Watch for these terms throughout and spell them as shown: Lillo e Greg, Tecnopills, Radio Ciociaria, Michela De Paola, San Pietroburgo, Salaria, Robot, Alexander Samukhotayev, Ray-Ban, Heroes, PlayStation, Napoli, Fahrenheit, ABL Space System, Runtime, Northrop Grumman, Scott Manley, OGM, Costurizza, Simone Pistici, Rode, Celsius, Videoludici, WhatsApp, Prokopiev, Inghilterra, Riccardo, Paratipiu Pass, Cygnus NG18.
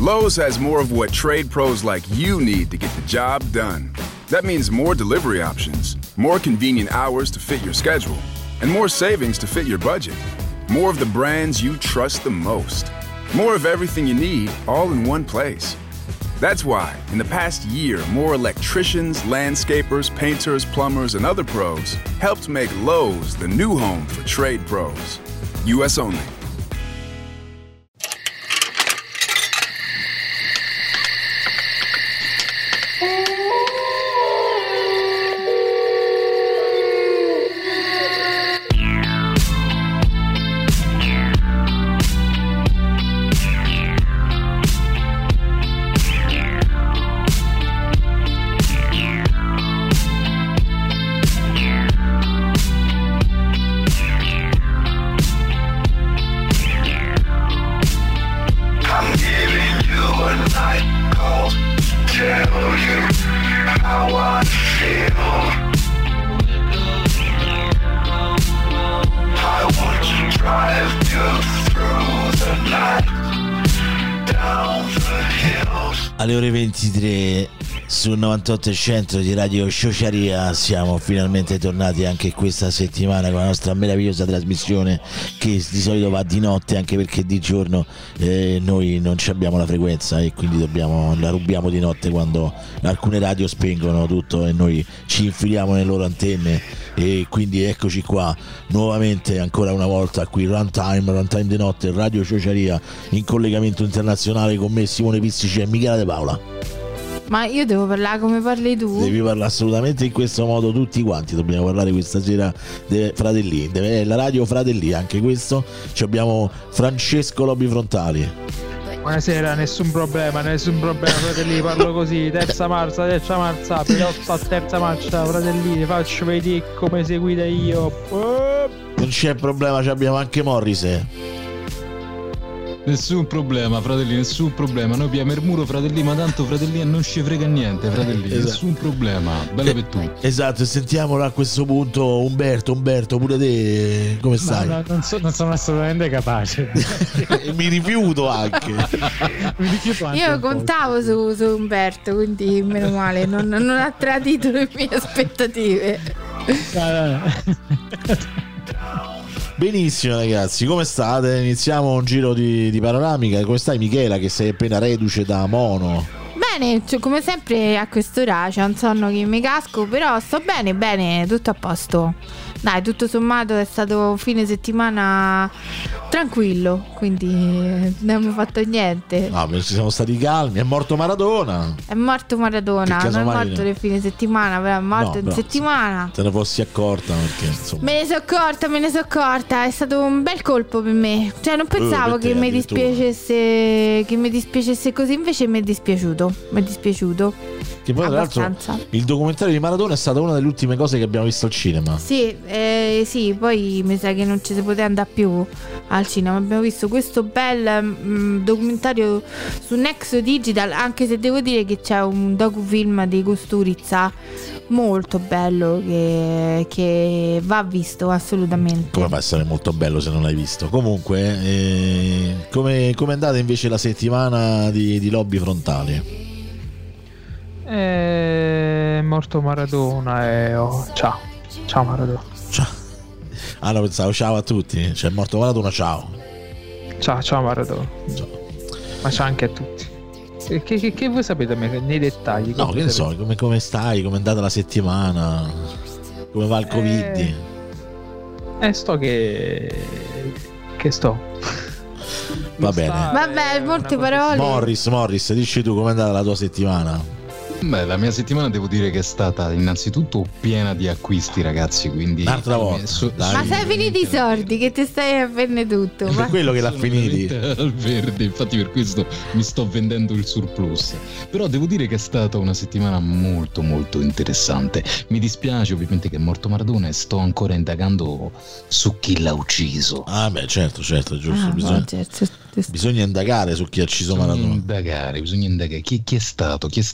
Lowe's has more of what trade pros like you need to get the job done. That means more delivery options, more convenient hours to fit your schedule, and more savings to fit your budget. More of the brands you trust the most. More of everything you need, all in one place. That's why, in the past year, more electricians, landscapers, painters, plumbers, and other pros helped make Lowe's the new home for trade pros. U.S. only. Alle ore 23 su 98.1 di Radio Ciociaria siamo finalmente tornati anche questa settimana con la nostra meravigliosa trasmissione che di solito va di notte, anche perché di giorno noi non abbiamo la frequenza e quindi la rubiamo di notte, quando alcune radio spengono tutto e noi ci infiliamo nelle loro antenne. E quindi eccoci qua nuovamente, ancora una volta qui Runtime di notte, Radio Ciociaria in collegamento internazionale con me, Simone Pistici e Michela De Paola. Ma io devo parlare come parli tu? Devi parlare assolutamente in questo modo, tutti quanti dobbiamo parlare questa sera, fratelli, la radio fratelli, anche questo. Ci abbiamo Francesco Lobby Frontali. Buonasera, nessun problema, fratelli, parlo così, terza marcia, pilota a terza marcia, fratelli, faccio vedere come seguite io. Non c'è problema, ci abbiamo anche Morris. Nessun problema, fratelli, nessun problema. Noi piamo il muro, fratelli, ma tanto, fratelli, non ci frega niente, fratelli, esatto. Nessun problema, bella per tutti. Esatto, sentiamolo a questo punto. Umberto, pure te, come stai? No, non sono assolutamente capace. Mi rifiuto anche. Io contavo su Umberto, quindi meno male, non ha tradito le mie aspettative. No. Benissimo ragazzi, come state? Iniziamo un giro di panoramica. Come stai Michela, che sei appena reduce da mono? Bene, cioè, come sempre a quest'ora c'è un sonno che mi casco, però sto bene, tutto a posto. Dai, tutto sommato è stato fine settimana tranquillo, quindi non abbiamo fatto niente. No, perché siamo stati calmi, è morto Maradona, non è morto nel fine settimana, però è morto in settimana. Te ne fossi accorta, perché insomma. Me ne sono accorta, è stato un bel colpo per me. Cioè non pensavo che mi dispiacesse così, invece mi è dispiaciuto. Che poi abbastanza. Tra l'altro il documentario di Maradona è stata una delle ultime cose che abbiamo visto al cinema. Sì, poi mi sa che non ci si poteva andare più al cinema. Abbiamo visto questo bel documentario su Nexo Digital, anche se devo dire che c'è un docufilm di Costurizza molto bello che va visto assolutamente. Come può essere molto bello se non l'hai visto? Comunque, come è andata invece la settimana di Lobby Frontali? È morto Maradona ciao. Ciao Maradona. Ciao. Ah no, pensavo ciao a tutti. C'è morto Maradona, ciao. Ciao Maradona. Ciao. Ma ciao anche a tutti. Che voi sapete nei dettagli? No, che ne so, come stai? Come è andata la settimana? Come va il Covid? Sto. Va bene. Vabbè, molte parole. Morris, dici tu com'è andata la tua settimana? Beh, la mia settimana devo dire che è stata innanzitutto piena di acquisti, ragazzi, quindi un'altra volta. Ma sei finiti i soldi che ti stai a vendere tutto? È quello che l'ha finiti al verde, infatti per questo mi sto vendendo il surplus. Però devo dire che è stata una settimana molto molto interessante. Mi dispiace ovviamente che è morto Maradona e sto ancora indagando su chi l'ha ucciso. Ah beh, certo, giusto, bisogna. Bisogna indagare su chi ha ucciso Maradona. Bisogna indagare chi è stato, chi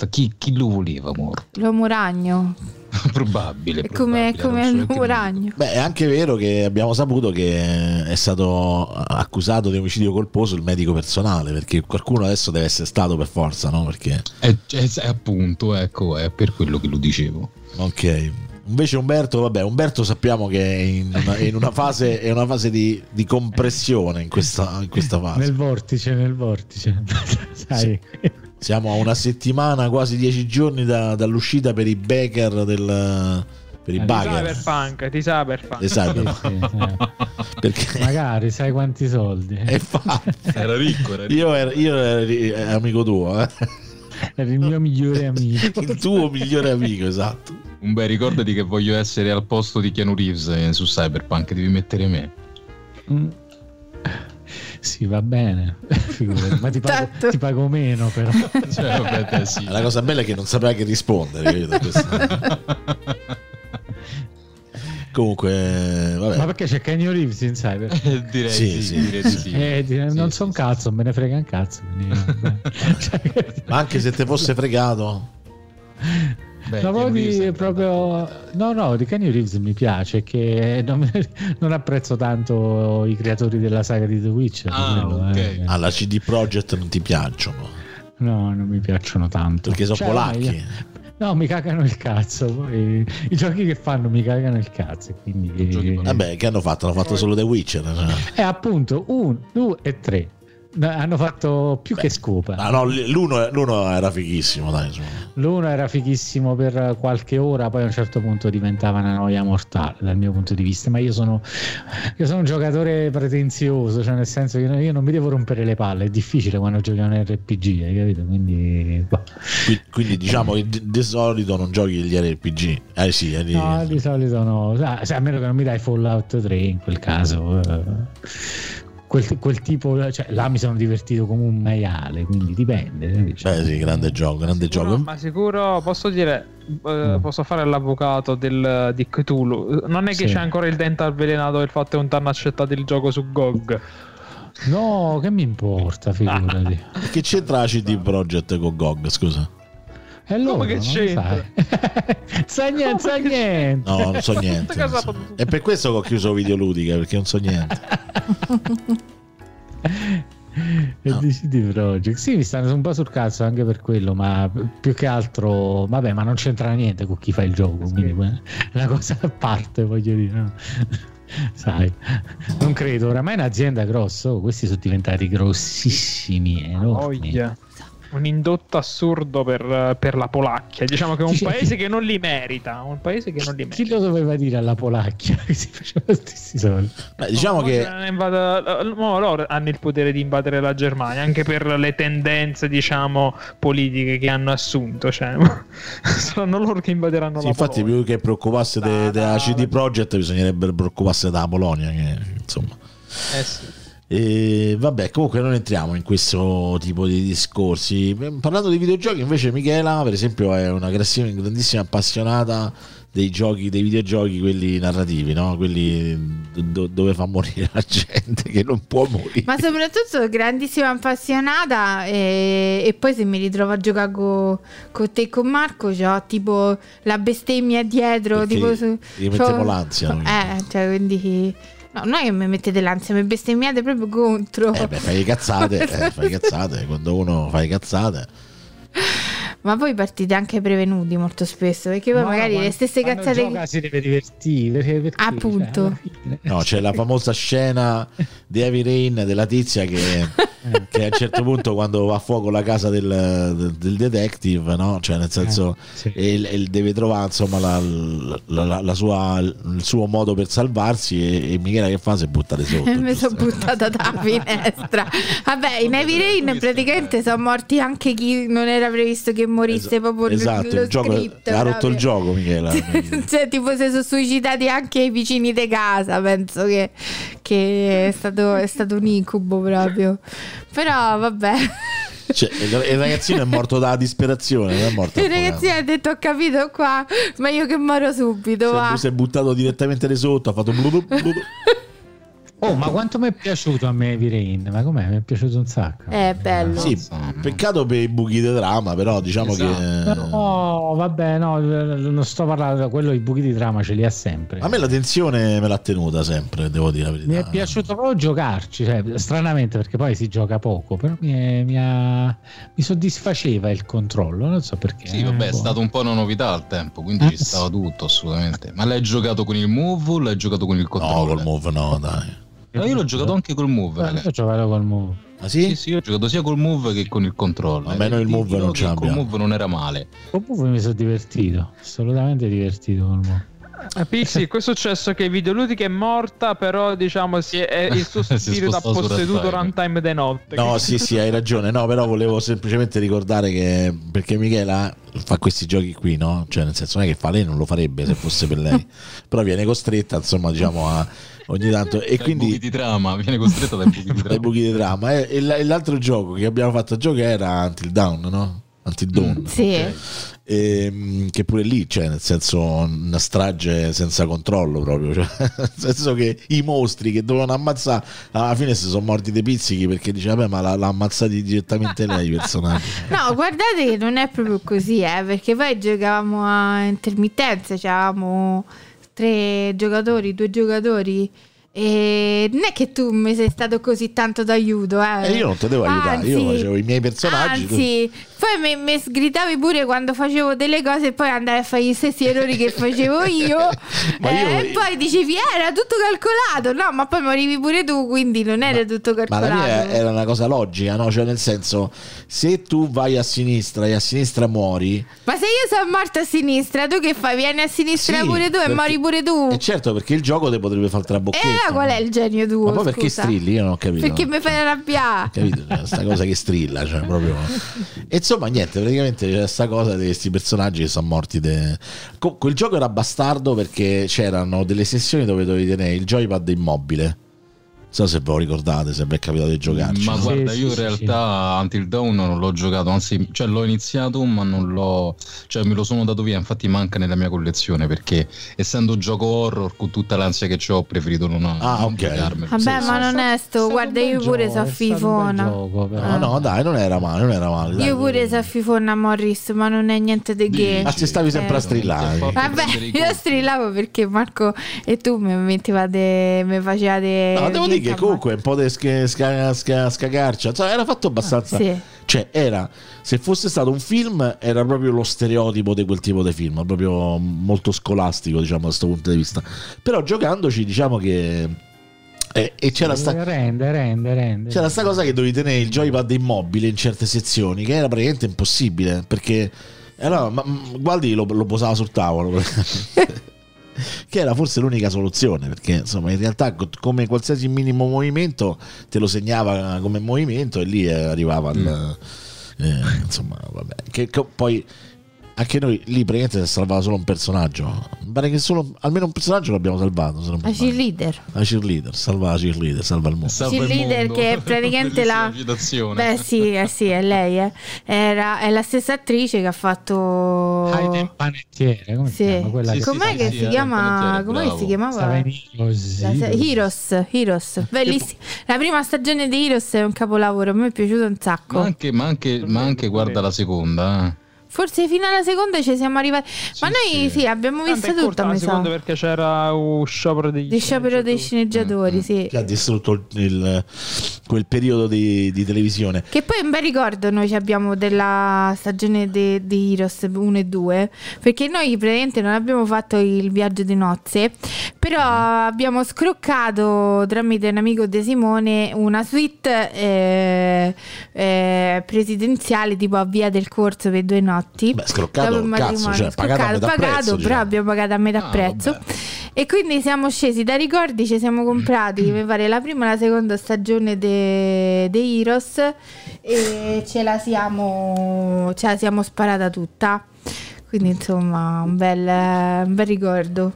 lo voleva morto. L'uomo ragno. Probabile, come un ragno. Beh, è anche vero che abbiamo saputo che è stato accusato di omicidio colposo il medico personale, perché qualcuno adesso deve essere stato per forza, no? Perché è appunto, ecco, è per quello che lo dicevo. Ok. Invece Umberto, vabbè, Umberto sappiamo che è in una fase di compressione in questa fase. Nel vortice. Sai. Sì. Siamo a una settimana, quasi 10 giorni dall'uscita per i Baker per i Baker. Cyberpunk. Perché magari sai quanti soldi. Era ricco. Io ero amico tuo, eh. Era il mio migliore amico. Il tuo migliore amico, esatto. Beh, ricordati che voglio essere al posto di Keanu Reeves su Cyberpunk, devi mettere me. Sì, va bene, ma ti pago meno, però. Cioè, vabbè, te, sì. La cosa bella è che non saprai che rispondere. Io da questo. Comunque, vabbè. Ma perché c'è Keanu Reeves in Cyberpunk? Direi sì. Non so un cazzo, me ne frega un cazzo. Ma anche se te fosse fregato. Beh, di Keanu Reeves mi piace, che non apprezzo tanto i creatori della saga di The Witcher. Alla CD Projekt non ti piacciono? No, non mi piacciono tanto perché sono polacchi. No, mi cagano il cazzo. Poi, i giochi che fanno mi cagano il cazzo. Quindi, vabbè, che hanno fatto? Hanno fatto solo The Witcher, e appunto 1, 2 e 3. Hanno fatto più che scopa. No, l'uno era fighissimo, dai, insomma. L'uno era fighissimo per qualche ora, poi a un certo punto diventava una noia mortale dal mio punto di vista. Ma io sono un giocatore pretenzioso, cioè nel senso che io non mi devo rompere le palle. È difficile quando giochi un RPG, hai capito? Quindi diciamo che di solito non giochi gli RPG. No, di solito no. A meno che non mi dai Fallout 3, in quel caso. Quel tipo, cioè, là mi sono divertito come un maiale, quindi dipende. Cioè. Beh, sì, grande gioco. Ma sicuro posso dire, posso fare l'avvocato di Cthulhu. Non è che c'è ancora il dente avvelenato del fatto che non ti hanno accettato il gioco su GOG. No, che mi importa, figurati. Che c'entra la CD Projekt con GOG, scusa? Come che c'entra? Sai niente. No, non so niente. È per questo che ho chiuso Videoludica, perché non so niente. No. E CD Projekt sì, mi stanno un po' sul cazzo anche per quello, ma più che altro vabbè, ma non c'entra niente con chi fa il gioco, quindi una cosa a parte, voglio dire, no? Sai, non credo, oramai è un'azienda grossa, questi sono diventati grossissimi, enormi. Un indotto assurdo per la Polacchia, diciamo che è un paese che non li merita, chi lo doveva dire alla Polacchia che si faceva questi soldi? Beh, diciamo che loro hanno il potere di invadere la Germania anche per le tendenze, diciamo, politiche che hanno assunto, cioè, saranno loro che invaderanno la Polonia. Infatti più che preoccuparsi della CD Projekt bisognerebbe preoccuparsi della Polonia, che, insomma, E vabbè, comunque non entriamo in questo tipo di discorsi. Parlando di videogiochi, invece, Michela, per esempio, è una grandissima appassionata dei videogiochi, quelli narrativi, no? Quelli dove fa morire la gente che non può morire. Ma soprattutto grandissima appassionata. E poi se mi ritrovo a giocare con te e con Marco, c'ho tipo la bestemmia dietro. Mettiamo l'ansia. Cioè, quindi. No, non è che mi mettete l'ansia, mi bestemmiate proprio contro. Beh, fai cazzate, quando uno fa cazzate. Ma voi partite anche prevenuti molto spesso, perché poi magari le stesse cazzate gioca, si deve divertire, appunto. No, c'è la famosa scena di Heavy Rain della tizia che a un certo punto, quando va a fuoco la casa del detective, no? Cioè, nel senso, deve trovare, insomma, il suo modo per salvarsi, e Michela che fa? Si è buttata sotto. Mi sono buttata dalla finestra. Vabbè, in Heavy Rain praticamente sono morti anche chi non era previsto che morisse, proprio il gioco ha rotto il gioco, Michela. Cioè, tipo, si sono suicidati anche i vicini di casa. Penso che è stato un incubo proprio. Però vabbè, cioè, il ragazzino è morto dalla disperazione, non è morto. Il ragazzino ha detto: ho capito qua, ma io che moro subito. Si è buttato direttamente lì sotto, ha fatto blu blu blu. Oh, ma quanto mi è piaciuto a me Heavy Rain, ma com'è? Mi è piaciuto un sacco. È bello. Sì, peccato per i buchi di trama, però diciamo esatto. che... No, vabbè, no, non sto parlando di quello, i buchi di trama ce li ha sempre. A me la tensione me l'ha tenuta sempre, devo dire la verità. Mi è piaciuto proprio giocarci, cioè, stranamente, perché poi si gioca poco, però mi soddisfaceva il controllo, non so perché. Sì, vabbè, è stata un po' una novità al tempo, quindi ci stava tutto, assolutamente. Ma l'hai giocato con il Move o l'hai giocato con il controllo? No, col Move no, dai. No, io l'ho giocato anche col Move, ragazzi. Io giocavo col Move. Ah sì? Sì, sì, io ho giocato sia col Move che con il controllo. A me il Move non c'era. Col Move non era male. Col Move mi sono divertito, assolutamente divertito col Move. Pixi, questo è successo che Videoludica è morta, però diciamo il suo spirito ha posseduto Runtime dei notte. No, sì, sì, hai ragione. No, però volevo semplicemente ricordare che perché Michela fa questi giochi qui, no? Cioè, nel senso, non è che fa, lei non lo farebbe se fosse per lei, però viene costretta, insomma, diciamo a ogni tanto e quindi buchi di trama, viene costretta dai buchi di trama. Buchi di trama. E l'altro gioco che abbiamo fatto giocare era Until Dawn, no? Until Dawn, sì. Okay. Che pure lì c'è, cioè, nel senso, una strage senza controllo proprio, cioè, nel senso che i mostri che dovevano ammazzare alla fine si sono morti dei pizzichi perché dice vabbè, ma l'ha ammazzati direttamente lei i personaggi. No, guardate che non è proprio così, perché poi giocavamo a intermittenza, cioè avevamo 2 giocatori. E non è che tu mi sei stato così tanto d'aiuto, eh? Io non ti devo aiutare, anzi, io facevo i miei personaggi. Anzi, poi mi sgridavi pure quando facevo delle cose e poi andai a fare gli stessi errori che facevo io, e poi dicevi era tutto calcolato, no? Ma poi morivi pure tu, quindi non era tutto calcolato. Ma la mia era una cosa logica, no? Cioè, nel senso, se tu vai a sinistra e a sinistra muori, ma se io sono morta a sinistra, tu che fai? Vieni a sinistra sì, pure tu e mori pure tu. E certo, perché il gioco ti potrebbe far trabocchetto. Qual è il genio tuo? Ma poi perché strilli? Io non ho capito. Perché mi fai arrabbiare? Capito? Cioè, sta cosa che strilla, cioè proprio. E insomma, niente, praticamente c'è sta cosa di questi personaggi che sono morti. Quel gioco era bastardo perché c'erano delle sessioni dove dovevi tenere il joypad immobile. Non so se ve lo ricordate, se vi è capitato di giocarci. Ma no? Guarda, io in realtà Until Dawn non l'ho giocato, anzi, cioè l'ho iniziato, ma non l'ho, cioè me lo sono dato via, infatti manca nella mia collezione, perché essendo un gioco horror con tutta l'ansia che ho, ho preferito non giocarmelo. Vabbè, sì, ma non è sto, guarda, io pure so fifona. No, dai, non era male. Dai, io pure so fifona Morris, ma non è niente di che. Ma ci stavi sempre a strillare. Vabbè, io strillavo perché Marco e tu mi facevate. No, devo dire che comunque un po' di scagarcia, cioè, era fatto abbastanza, sì. Cioè era, se fosse stato un film era proprio lo stereotipo di quel tipo di film, proprio molto scolastico, diciamo, da questo punto di vista, però giocandoci diciamo che e c'era sta rende. C'era sta cosa che dovevi tenere il joypad immobile in certe sezioni, che era praticamente impossibile, perché allora, guardi, lo posava sul tavolo che era forse l'unica soluzione, perché insomma in realtà come qualsiasi minimo movimento te lo segnava come movimento e lì arrivava al, insomma vabbè, che poi anche noi lì praticamente si è salvato solo un personaggio, pare che solo almeno un personaggio l'abbiamo salvato, se non la cheerleader, salva il mondo, cheerleader che è praticamente la beh sì è lei, è la stessa attrice che ha fatto il panettiere, come sì. Chiama? Sì, com'è sì, che si chiama, come si chiamava? Heroes, bellissima la prima stagione di Heroes, è un capolavoro, a me è piaciuto un sacco, ma anche guarda la seconda. Forse fino alla seconda ci siamo arrivati, ma sì, noi sì, abbiamo visto tutto. La seconda perché c'era uno sciopero dei sceneggiatori, sì. Che ha distrutto quel periodo di televisione. Che poi un bel ricordo noi abbiamo della stagione di Heroes 1 e 2, perché noi praticamente non abbiamo fatto il viaggio di nozze, però abbiamo scroccato tramite un amico di Simone una suite presidenziale tipo a Via del Corso per 2 notti. Beh, scroccato, cazzo, cioè, pagato, però abbiamo pagato a metà prezzo, vabbè. E quindi siamo scesi da ricordi, ci siamo comprati mi pare la prima e la seconda stagione dei Heroes e ce la siamo sparata tutta, quindi insomma un bel ricordo.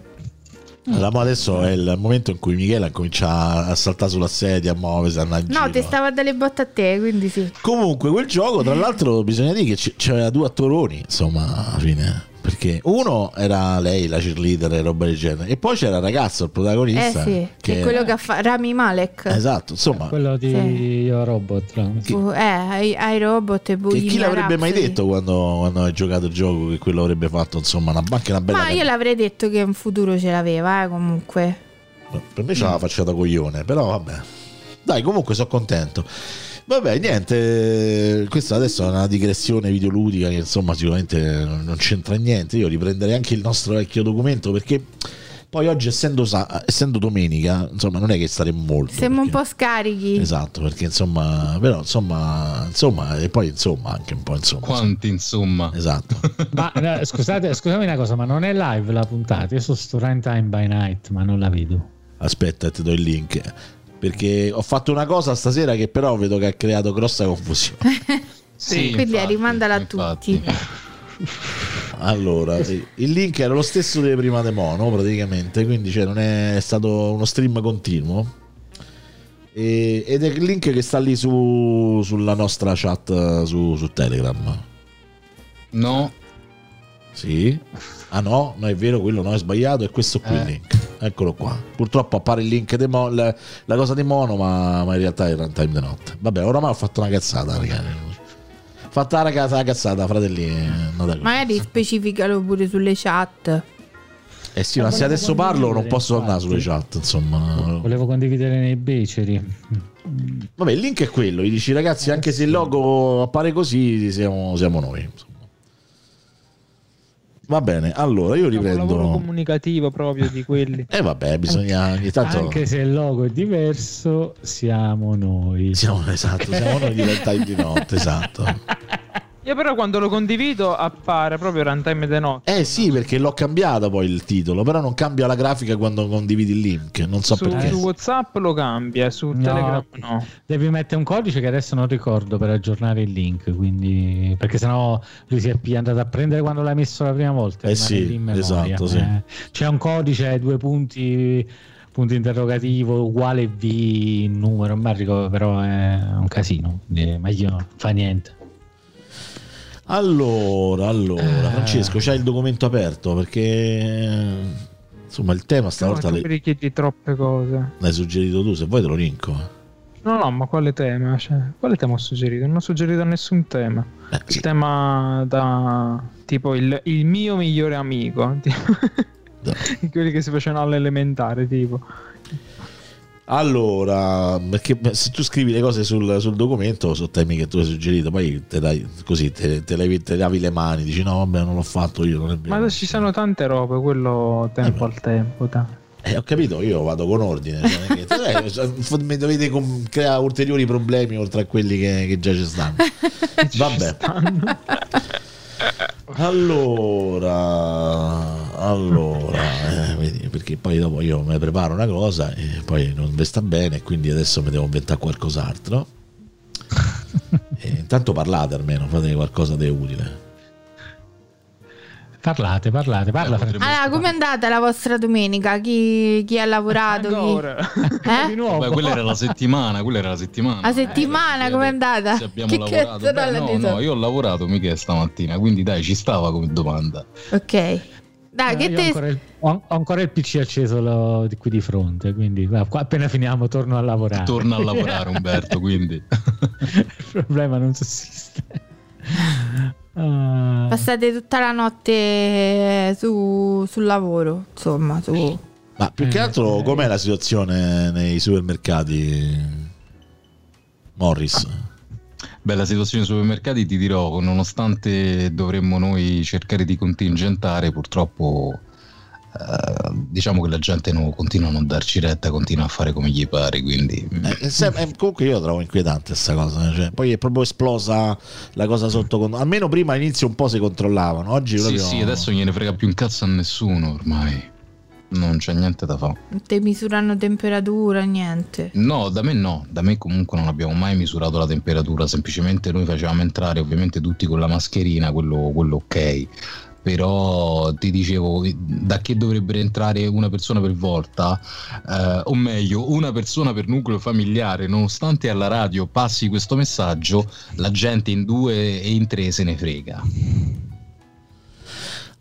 Allora, adesso è il momento in cui Michela comincia a saltare sulla sedia, a muoversi, a andare in giro. No, ti stava dalle botte a te, quindi sì. Comunque quel gioco, tra l'altro, bisogna dire che c'era 2 attoroni, insomma, alla fine. perché uno era lei la cheerleader e roba del genere, e poi c'era il ragazzo, il protagonista, sì, che è quello che fa Rami Malek, esatto, insomma, quello di Io Robot, I Robot, e chi l'avrebbe mai detto quando hai giocato il gioco che quello avrebbe fatto, insomma, una banca, una bella, ma io l'avrei detto che in futuro ce l'aveva, comunque per me c'era la facciata coglione, però vabbè, dai, comunque sono contento. Vabbè, niente, questa adesso è una digressione videoludica che insomma sicuramente non c'entra niente. Io riprenderei anche il nostro vecchio documento, perché poi oggi essendo domenica, insomma, non è che staremo molto. Siamo un po' scarichi. Esatto, perché insomma, però insomma e poi insomma anche un po' insomma. Quanti insomma. Esatto. Ma no, scusami una cosa, ma non è live la puntata? Io sono su Runtime by Night, ma non la vedo. Aspetta, ti do il link. Perché ho fatto una cosa stasera che però vedo che ha creato grossa confusione. Sì, quindi infatti, rimandala a tutti. Allora, il link era lo stesso delle prima Demono praticamente, quindi cioè non è stato uno stream continuo. Ed è il link che sta lì sulla nostra chat su Telegram. No. Sì. Ah no, no, è vero, quello no, è sbagliato, è questo qui il link. Eccolo qua. Purtroppo appare il link la cosa di Mono, ma in realtà è Runtime di notte. Vabbè, oramai ho fatto una cazzata, ragazzi. Fatta la cazzata, fratelli. Magari specificalo pure sulle chat. Eh sì, ma se adesso parlo non posso tornare sulle chat, insomma. Volevo condividere nei beceri. Vabbè, il link è quello, gli dici ragazzi, anche se il logo appare così, siamo noi, insomma. Va bene, allora io riprendo. Un lavoro comunicativo proprio di quelli. E vabbè, bisogna anche, tanto... anche se il logo è diverso, siamo noi. Siamo noi di Runtime di notte, esatto. Io però quando lo condivido appare proprio Runtime di notte. Sì, perché l'ho cambiato poi il titolo, però non cambia la grafica quando condividi il link, non so perché. Su WhatsApp lo cambia, su Telegram no. Devi mettere un codice che adesso non ricordo per aggiornare il link, quindi perché sennò lui si è andato a prendere quando l'hai messo la prima volta. Sì, esatto, sì. C'è un codice, 2 punto interrogativo uguale V numero, non mi ricordo, però è un casino, ma io non fa niente. Allora, Francesco, c'hai il documento aperto? Perché insomma il tema stavolta. Non mi richiedi troppe cose. L'hai suggerito tu, se vuoi te lo linko. No, ma quale tema? Cioè, quale tema ho suggerito? Non ho suggerito nessun tema. Sì. Il tema da tipo il mio migliore amico. Tipo, no. Quelli che si facevano all'elementare, tipo. Allora, perché se tu scrivi le cose sul documento sono temi che tu hai suggerito, poi te lavi le mani, dici no vabbè non l'ho fatto io, non è vero. Ma ci sono tante robe, quello tempo al tempo ho capito, io vado con ordine, cioè, mi dovete creare ulteriori problemi oltre a quelli che già ci stanno. Vabbè. Allora, vedi, perché poi dopo io mi preparo una cosa e poi non mi sta bene, quindi adesso mi devo inventare qualcos'altro. E intanto parlate, almeno fate qualcosa di utile. Parla. Allora, com'è andata la vostra domenica? Chi ha lavorato? Di nuovo. Beh, quella era la settimana. La settimana com'è andata? Se abbiamo lavorato. Io ho lavorato mica stamattina, quindi dai, ci stava come domanda. Ok. Dai, ho ancora il PC acceso di qui di fronte, quindi appena finiamo torno a lavorare. Torna a lavorare Umberto, quindi. Il problema non sussiste. Passate tutta la notte sul lavoro, insomma. Ma più che altro, com'è la situazione nei supermercati, Morris? Beh, la situazione nei supermercati, ti dirò, nonostante dovremmo noi cercare di contingentare, purtroppo diciamo che la gente continua a non darci retta, continua a fare come gli pare, quindi comunque io la trovo inquietante questa cosa, cioè, poi è proprio esplosa la cosa sotto controllo. Almeno prima all'inizio un po' si controllavano, oggi proprio... sì, adesso non gliene frega più un cazzo a nessuno, ormai non c'è niente da fare. Non te misurano temperatura, niente? No, da me comunque non abbiamo mai misurato la temperatura, semplicemente noi facevamo entrare ovviamente tutti con la mascherina, quello ok. Però ti dicevo, da che dovrebbe entrare una persona per volta, o meglio una persona per nucleo familiare, nonostante alla radio passi questo messaggio, la gente in 2 e in 3 se ne frega.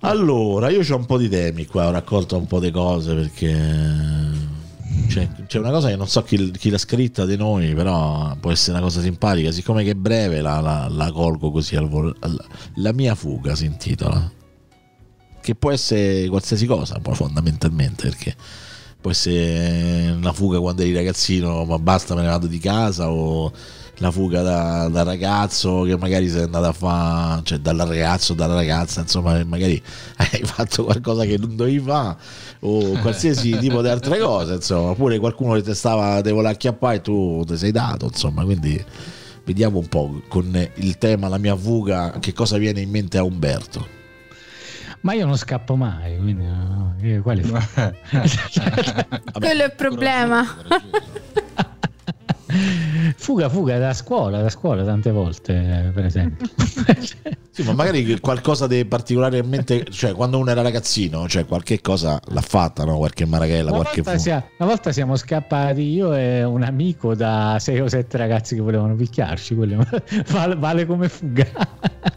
Allora, io c'ho un po' di temi qua, ho raccolto un po' di cose perché... C'è una cosa che non so chi l'ha scritta di noi, però può essere una cosa simpatica. Siccome che è breve, la colgo così al volo. La mia fuga si intitola, che può essere qualsiasi cosa, poi, fondamentalmente, perché può essere una fuga quando eri ragazzino, ma basta, me ne vado di casa, o la fuga da ragazzo che magari sei andato a fare, cioè dal ragazzo, dalla ragazza, insomma, magari hai fatto qualcosa che non dovevi fare, o qualsiasi tipo di altre cose, insomma, oppure qualcuno che te voleva acchiappare e tu te sei dato, insomma. Quindi vediamo un po' con il tema la mia fuga che cosa viene in mente a Umberto. Ma io non scappo mai, quindi quale quello è il problema. Fuga da scuola tante volte, per esempio. Sì, ma magari qualcosa di particolarmente, cioè quando uno era ragazzino, cioè qualche cosa l'ha fatta, no? Qualche marachella, una volta siamo scappati io e un amico da 6 o 7 ragazzi che volevano picchiarci. Quello vale come fuga.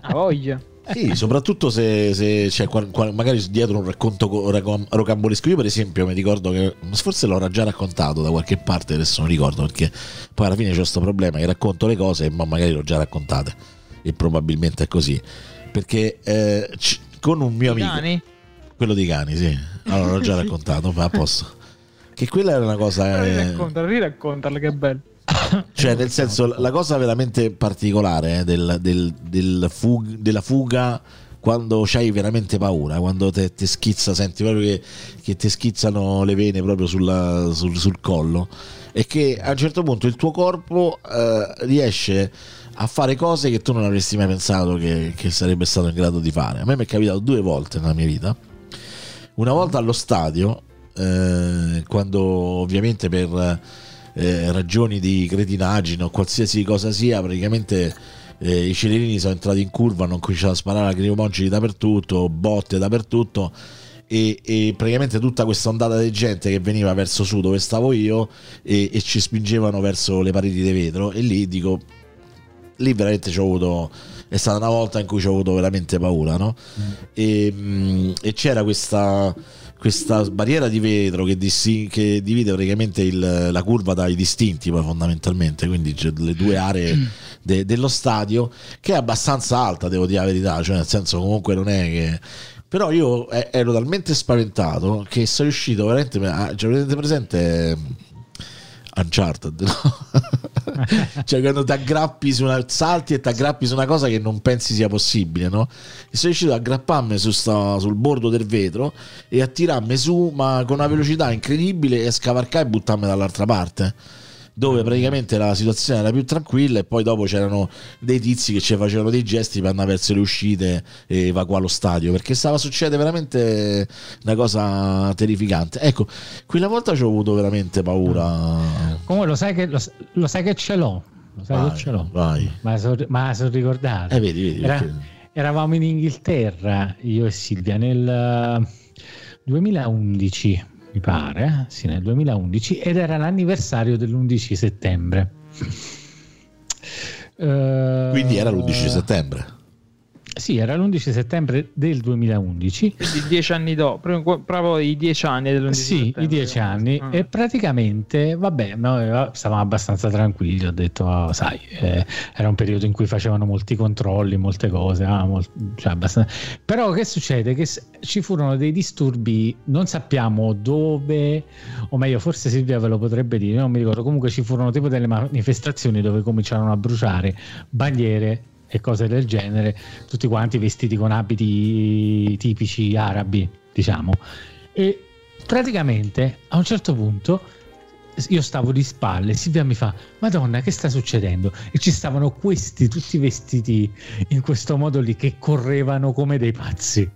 A voglia. Sì, soprattutto se c'è magari dietro un racconto rocambolesco. Io per esempio mi ricordo che forse l'ho già raccontato da qualche parte, adesso non ricordo, perché poi alla fine c'è questo problema che racconto le cose ma magari l'ho già raccontate, e probabilmente è così perché con un mio amico Cani? Quello di Cani, sì, allora l'ho già raccontato, ma a posto, che quella era una cosa riraccontarla, che bello. Cioè, nel senso, la cosa veramente particolare della fuga, quando c'hai veramente paura, quando te schizza, senti proprio che ti schizzano le vene proprio sul collo, e che a un certo punto il tuo corpo riesce a fare cose che tu non avresti mai pensato che sarebbe stato in grado di fare. A me mi è capitato 2 volte nella mia vita. Una volta allo stadio, quando ovviamente per ragioni di cretinaggine o qualsiasi cosa sia, praticamente i celerini sono entrati in curva, non cominciano a sparare lacrimogeni dappertutto, botte dappertutto, e praticamente tutta questa ondata di gente che veniva verso su dove stavo io e ci spingevano verso le pareti di vetro, e lì veramente è stata una volta in cui ci ho avuto veramente paura, no? E c'era questa barriera di vetro che divide praticamente la curva dai distinti, poi, fondamentalmente, quindi le 2 aree dello stadio, che è abbastanza alta, devo dire la verità, cioè nel senso, comunque non è che... Però io ero talmente spaventato che sono riuscito veramente cioè, avete presente Uncharted, no? Cioè quando salti e ti aggrappi su una cosa che non pensi sia possibile, no? E sono riuscito a aggrapparmi sul bordo del vetro e a tirarmi su, ma con una velocità incredibile, e scavalcare e buttarmi dall'altra parte, dove praticamente la situazione era più tranquilla, e poi dopo c'erano dei tizi che ci facevano dei gesti per andare verso le uscite e evacuare lo stadio, perché stava succedendo veramente una cosa terrificante. Ecco, quella volta ci ho avuto veramente paura. Comunque lo sai che ce l'ho, vai. Ma so ricordare. Vedi. Eravamo in Inghilterra, io e Silvia, nel 2011. Mi pare, sì, nel 2011, ed era l'anniversario dell'11 settembre. Quindi era l'11 settembre? Sì, era l'11 settembre del 2011. Quindi 10 anni dopo, proprio i 10 anni dell'11 settembre. Sì, i 10 anni. E praticamente, vabbè, noi stavamo abbastanza tranquilli, ho detto, era un periodo in cui facevano molti controlli, molte cose, cioè abbastanza. Però che succede? Che ci furono dei disturbi, non sappiamo dove, o meglio, forse Silvia ve lo potrebbe dire, non mi ricordo, comunque ci furono tipo delle manifestazioni dove cominciarono a bruciare bandiere e cose del genere, tutti quanti vestiti con abiti tipici arabi, diciamo, e praticamente a un certo punto io stavo di spalle, Silvia mi fa: Madonna, che sta succedendo? E ci stavano questi tutti vestiti in questo modo lì, che correvano come dei pazzi.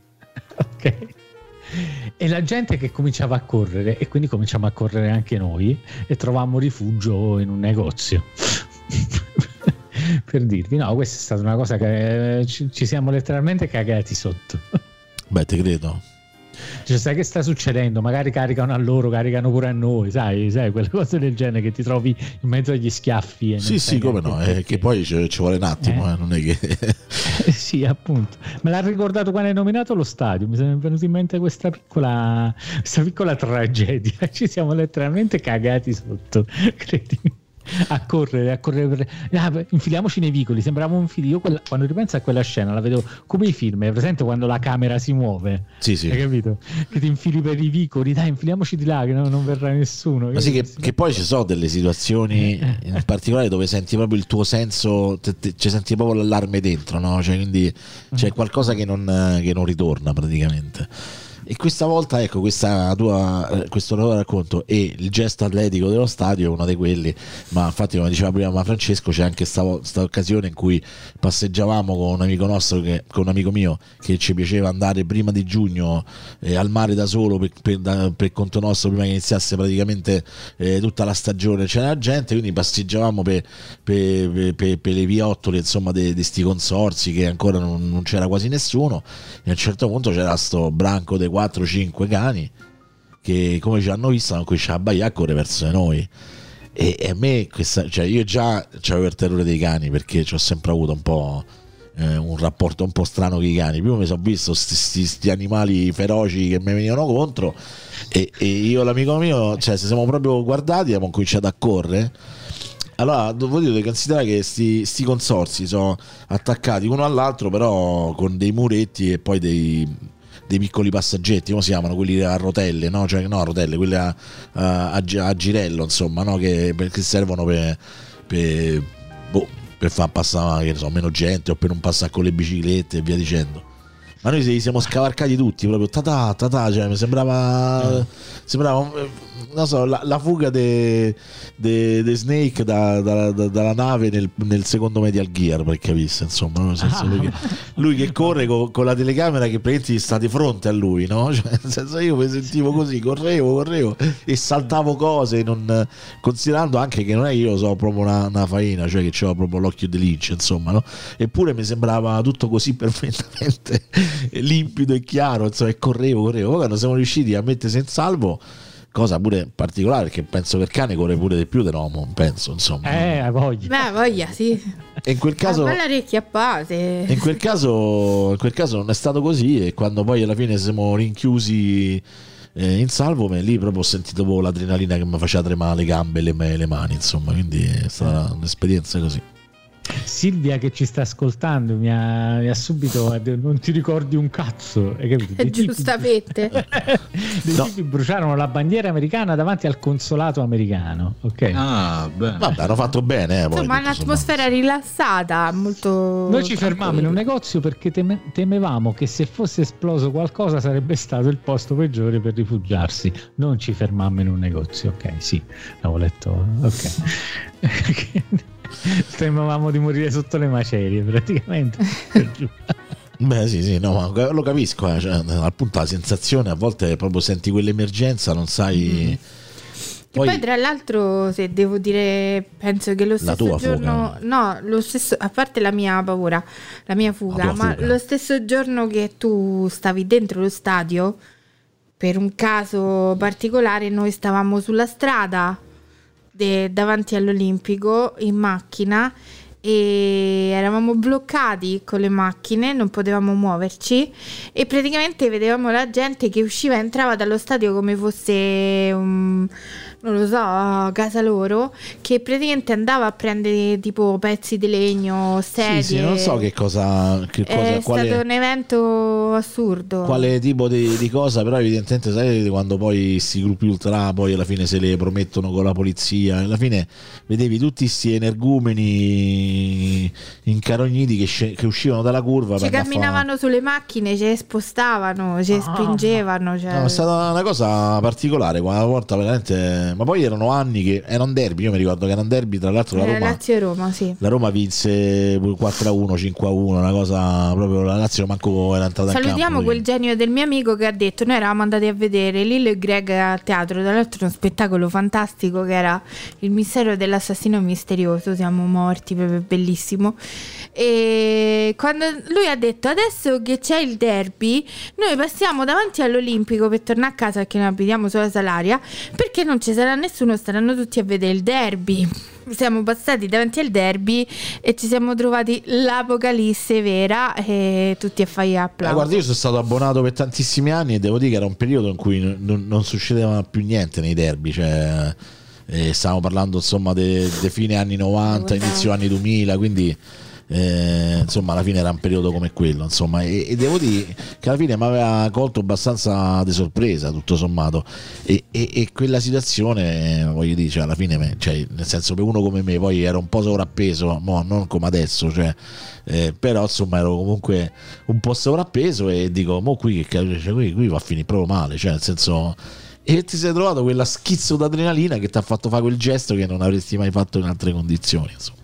Ok, e la gente che cominciava a correre, e quindi cominciamo a correre anche noi, e trovammo rifugio in un negozio. Per dirvi, no, questa è stata una cosa che ci siamo letteralmente cagati sotto. Beh, te credo. Cioè, sai che sta succedendo? Magari caricano a loro, caricano pure a noi, sai quelle cose del genere che ti trovi in mezzo agli schiaffi. Sì, come no, che poi ci vuole un attimo, non è che... Sì, appunto. Me l'ha ricordato quando hai nominato lo stadio, mi è venuta in mente questa piccola tragedia. Ci siamo letteralmente cagati sotto, credimi. A correre, infiliamoci nei vicoli, sembrava un film. Io quando ripenso a quella scena la vedo come i film, è presente quando la camera si muove, sì. Hai capito? Che ti infili per i vicoli, dai, infiliamoci di là che non verrà nessuno. Ma sì, che poi ci sono delle situazioni in particolare dove senti proprio il tuo senso, cioè senti proprio l'allarme dentro, no? Cioè, quindi c'è qualcosa che non ritorna praticamente. E questa volta, ecco, questo nuovo racconto e il gesto atletico dello stadio è uno di quelli. Ma infatti, come diceva prima Francesco, c'è anche questa occasione in cui passeggiavamo con un amico nostro, con un amico mio, che ci piaceva andare prima di giugno al mare da solo per conto nostro, prima che iniziasse praticamente tutta la stagione. C'era gente, quindi passeggiavamo per le viottole, insomma, di sti consorzi che ancora non c'era quasi nessuno. E a un certo punto c'era sto branco dei 4-5 cani che, come ci hanno visto, non cominciano a abbaiare, a correre verso noi. E a me cioè io già avevo il terrore dei cani, perché ci ho sempre avuto un po' un rapporto un po' strano con i cani. Prima mi sono visto sti animali feroci che mi venivano contro, e io e l'amico mio, cioè, se siamo proprio guardati, abbiamo cominciato a correre. Allora, dovete considerare che sti consorzi sono attaccati uno all'altro, però con dei muretti e poi dei piccoli passaggetti, come si chiamano? Quelli a rotelle, no? Cioè, no, a rotelle, quelli a girello, insomma, no? Che servono per far passare, che ne so, meno gente, o per non passare con le biciclette e via dicendo. Ma noi ci siamo scavalcati tutti, proprio ta-ta, cioè mi sembrava non so, la fuga de Snake dalla nave nel secondo Metal Gear, per capisse, insomma, nel senso, lui che corre con la telecamera che praticamente gli sta di fronte a lui, no? Cioè, nel senso, io mi sentivo così, correvo e saltavo cose, non considerando anche che non è che io so proprio una faena, cioè che c'ho proprio l'occhio di Lynch, insomma, no? Eppure mi sembrava tutto così perfettamente limpido e chiaro, insomma, e correvo. Poi quando siamo riusciti a mettersi in salvo, cosa pure particolare, che penso che il cane corre pure di più dell'uomo, penso, insomma. Voglia, sì. E in quel caso, bella ricchiappate. In quel caso non è stato così, e quando poi alla fine siamo rinchiusi in salvo, me lì proprio ho sentito l'adrenalina che mi faceva tremare le gambe e le mani, insomma, quindi è stata un'esperienza così. Silvia, che ci sta ascoltando, mi ha subito non ti ricordi un cazzo, hai capito? Giustamente tipi bruciarono la bandiera americana davanti al consolato americano, ok? Ah, bene. Vabbè, hanno fatto bene, poi, insomma, un'atmosfera rilassata, molto. Noi ci fermammo in un negozio perché temevamo che se fosse esploso qualcosa sarebbe stato il posto peggiore per rifugiarsi. Non ci fermammo in un negozio, ok? Sì, l'avevo letto, ok. Sembravamo di morire sotto le macerie praticamente. Beh, sì, no, ma lo capisco, cioè, appunto, la sensazione a volte proprio senti quell'emergenza, non sai. Poi tra l'altro, se devo dire, penso che lo stesso giorno, no, lo stesso, a parte la mia paura, la mia fuga, ma lo stesso giorno che tu stavi dentro lo stadio per un caso particolare, noi stavamo sulla strada davanti all'Olimpico in macchina e eravamo bloccati con le macchine, non potevamo muoverci, e praticamente vedevamo la gente che usciva e entrava dallo stadio come fosse non lo so, casa loro, che praticamente andava a prendere tipo pezzi di legno, sedie. Sì, non so che cosa è stato un evento assurdo. Quale tipo di cosa, però evidentemente sai quando poi si gruppi ultra poi alla fine se le promettono con la polizia, alla fine vedevi tutti questi energumeni incarogniti che uscivano dalla curva, ci camminavano sulle macchine, ci spostavano, ci spingevano, cioè. No, è stata una cosa particolare, una volta veramente ma poi erano anni che era un derby, io mi ricordo che era un derby, tra l'altro la Roma, Lazio e Roma, sì. La Roma vinse 4-1, 5-1, una cosa proprio, la Lazio manco era entrata in campo. Salutiamo quel genio del mio amico che ha detto: noi eravamo andati a vedere Lillo e Greg al teatro, tra l'altro uno spettacolo fantastico che era Il mistero dell'assassino misterioso, siamo morti, bellissimo. E quando lui ha detto: adesso che c'è il derby noi passiamo davanti all'Olimpico per tornare a casa, che non abitiamo sulla Salaria, perché non ci sarà nessuno, staranno tutti a vedere il derby. Siamo passati davanti al derby e ci siamo trovati l'apocalisse vera e tutti a fare applausi. Guarda, io sono stato abbonato per tantissimi anni e devo dire che era un periodo in cui non succedeva più niente nei derby, cioè stiamo parlando insomma de fine anni 90, inizio anni 2000, quindi insomma alla fine era un periodo come quello, insomma, e devo dire che alla fine mi aveva colto abbastanza di sorpresa tutto sommato, e quella situazione, voglio dire, cioè, alla fine nel senso, per uno come me, poi ero un po' sovrappeso, non come adesso, cioè, però insomma ero comunque un po' sovrappeso e dico: mo qui va a finire proprio male, cioè nel senso, e ti sei trovato quella schizzo d'adrenalina che ti ha fatto fare quel gesto che non avresti mai fatto in altre condizioni, insomma.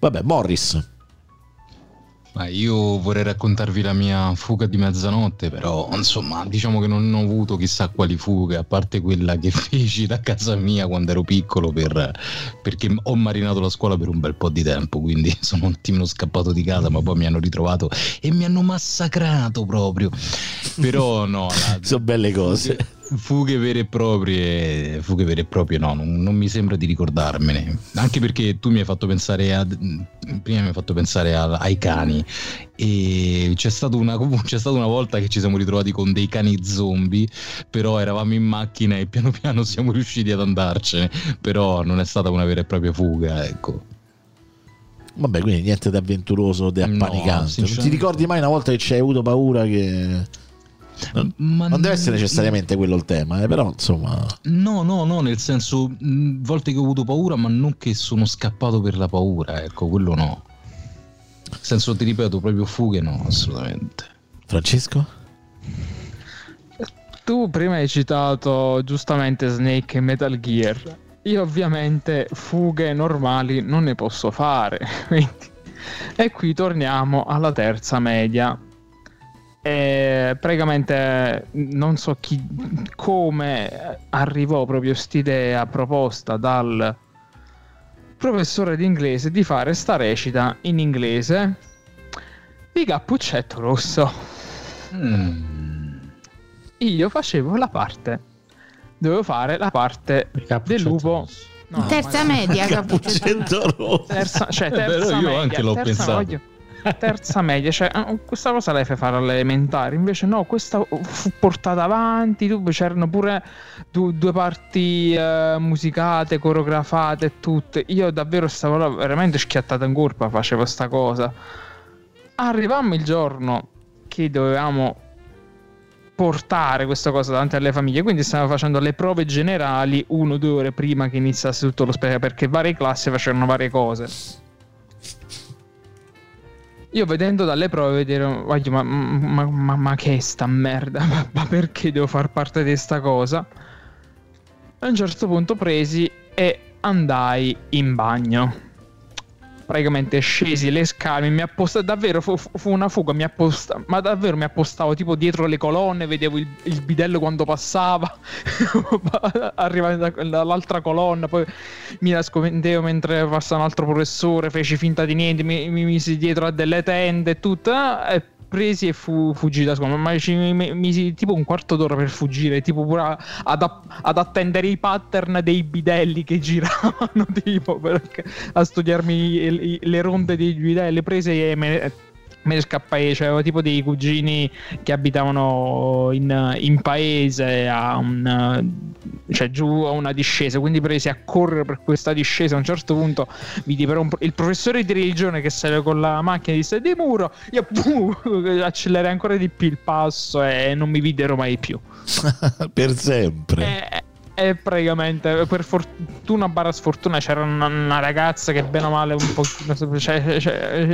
Vabbè, Morris. Ma io vorrei raccontarvi la mia fuga di mezzanotte, però insomma diciamo che non ho avuto chissà quali fughe, a parte quella che feci da casa mia quando ero piccolo perché ho marinato la scuola per un bel po' di tempo, quindi sono un attimo scappato di casa, ma poi mi hanno ritrovato e mi hanno massacrato proprio. Però no, sono belle cose. Fughe vere e proprie no, non mi sembra di ricordarmene, anche perché tu mi hai fatto pensare ai cani, e c'è stata una volta che ci siamo ritrovati con dei cani zombie, però eravamo in macchina e piano piano siamo riusciti ad andarcene, però non è stata una vera e propria fuga, ecco. Vabbè, quindi niente di avventuroso, di appanicante. No, non ti ricordi mai una volta che ci hai avuto paura che... Non deve essere necessariamente quello il tema, però insomma no, nel senso, volte che ho avuto paura, ma non che sono scappato per la paura, ecco, quello no, nel senso, ti ripeto, proprio fughe no, assolutamente. Francesco? Tu prima hai citato giustamente Snake e Metal Gear, io ovviamente fughe normali non ne posso fare, quindi... E qui torniamo alla terza media. E praticamente non so come arrivò proprio st'idea proposta dal professore d'inglese di fare sta recita in inglese di Cappuccetto Rosso. Io facevo la parte, dovevo fare la parte del lupo rosso. No, terza media, Cappuccetto Rosso, terza media, io anche l'ho pensato. Terza media, cioè questa cosa lei fa fare all'elementare, invece no, questa fu portata avanti, c'erano pure due parti musicate, coreografate e tutte. Io davvero stavo veramente schiattata in curva, facevo sta cosa. Arrivammo il giorno che dovevamo portare questa cosa davanti alle famiglie, quindi stavamo facendo le prove generali 1-2 ore prima che iniziasse tutto lo spettacolo, perché varie classi facevano varie cose. Io vedendo dalle prove ma che è sta merda, ma perché devo far parte di sta cosa? A un certo punto presi e andai in bagno, praticamente scesi le scale, mi appostavo davvero, fu una fuga, ma davvero mi appostavo tipo dietro le colonne, vedevo il bidello quando passava arrivava dall'altra colonna, poi mi nascondevo mentre passava un altro professore, feci finta di niente, mi misi dietro a delle tende e tutto, e presi e fuggì da scuola, ma ci misi tipo un quarto d'ora per fuggire, tipo pure ad attendere i pattern dei bidelli che giravano, tipo a studiarmi le ronde dei bidelli, prese e me ne scappai, cioè avevo tipo dei cugini che abitavano in paese cioè giù a una discesa, quindi presi a correre per questa discesa. A un certo punto vidi però il professore di religione che saliva con la macchina di muro, io accelerai ancora di più il passo e non mi videro mai più per sempre. E praticamente, per fortuna barra sfortuna, c'era una ragazza che bene o male un po'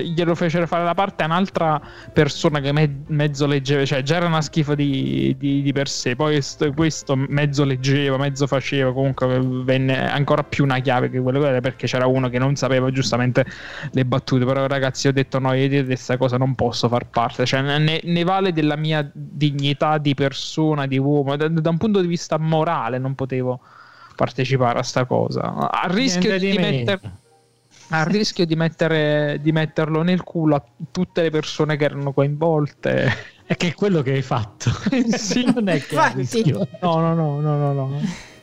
glielo fecero fare la parte a un'altra persona che mezzo leggeva, cioè già era una schifo di per sé, poi questo mezzo leggeva, mezzo faceva, comunque venne ancora più una chiave che quello che era, perché c'era uno che non sapeva giustamente le battute. Però ragazzi, ho detto no, io di questa cosa non posso far parte, cioè ne vale della mia dignità di persona, di uomo, da un punto di vista morale non potevo partecipare a sta cosa, a rischio di metterlo nel culo a tutte le persone che erano coinvolte. È che è quello che hai fatto. Sì, non è che è rischio. No,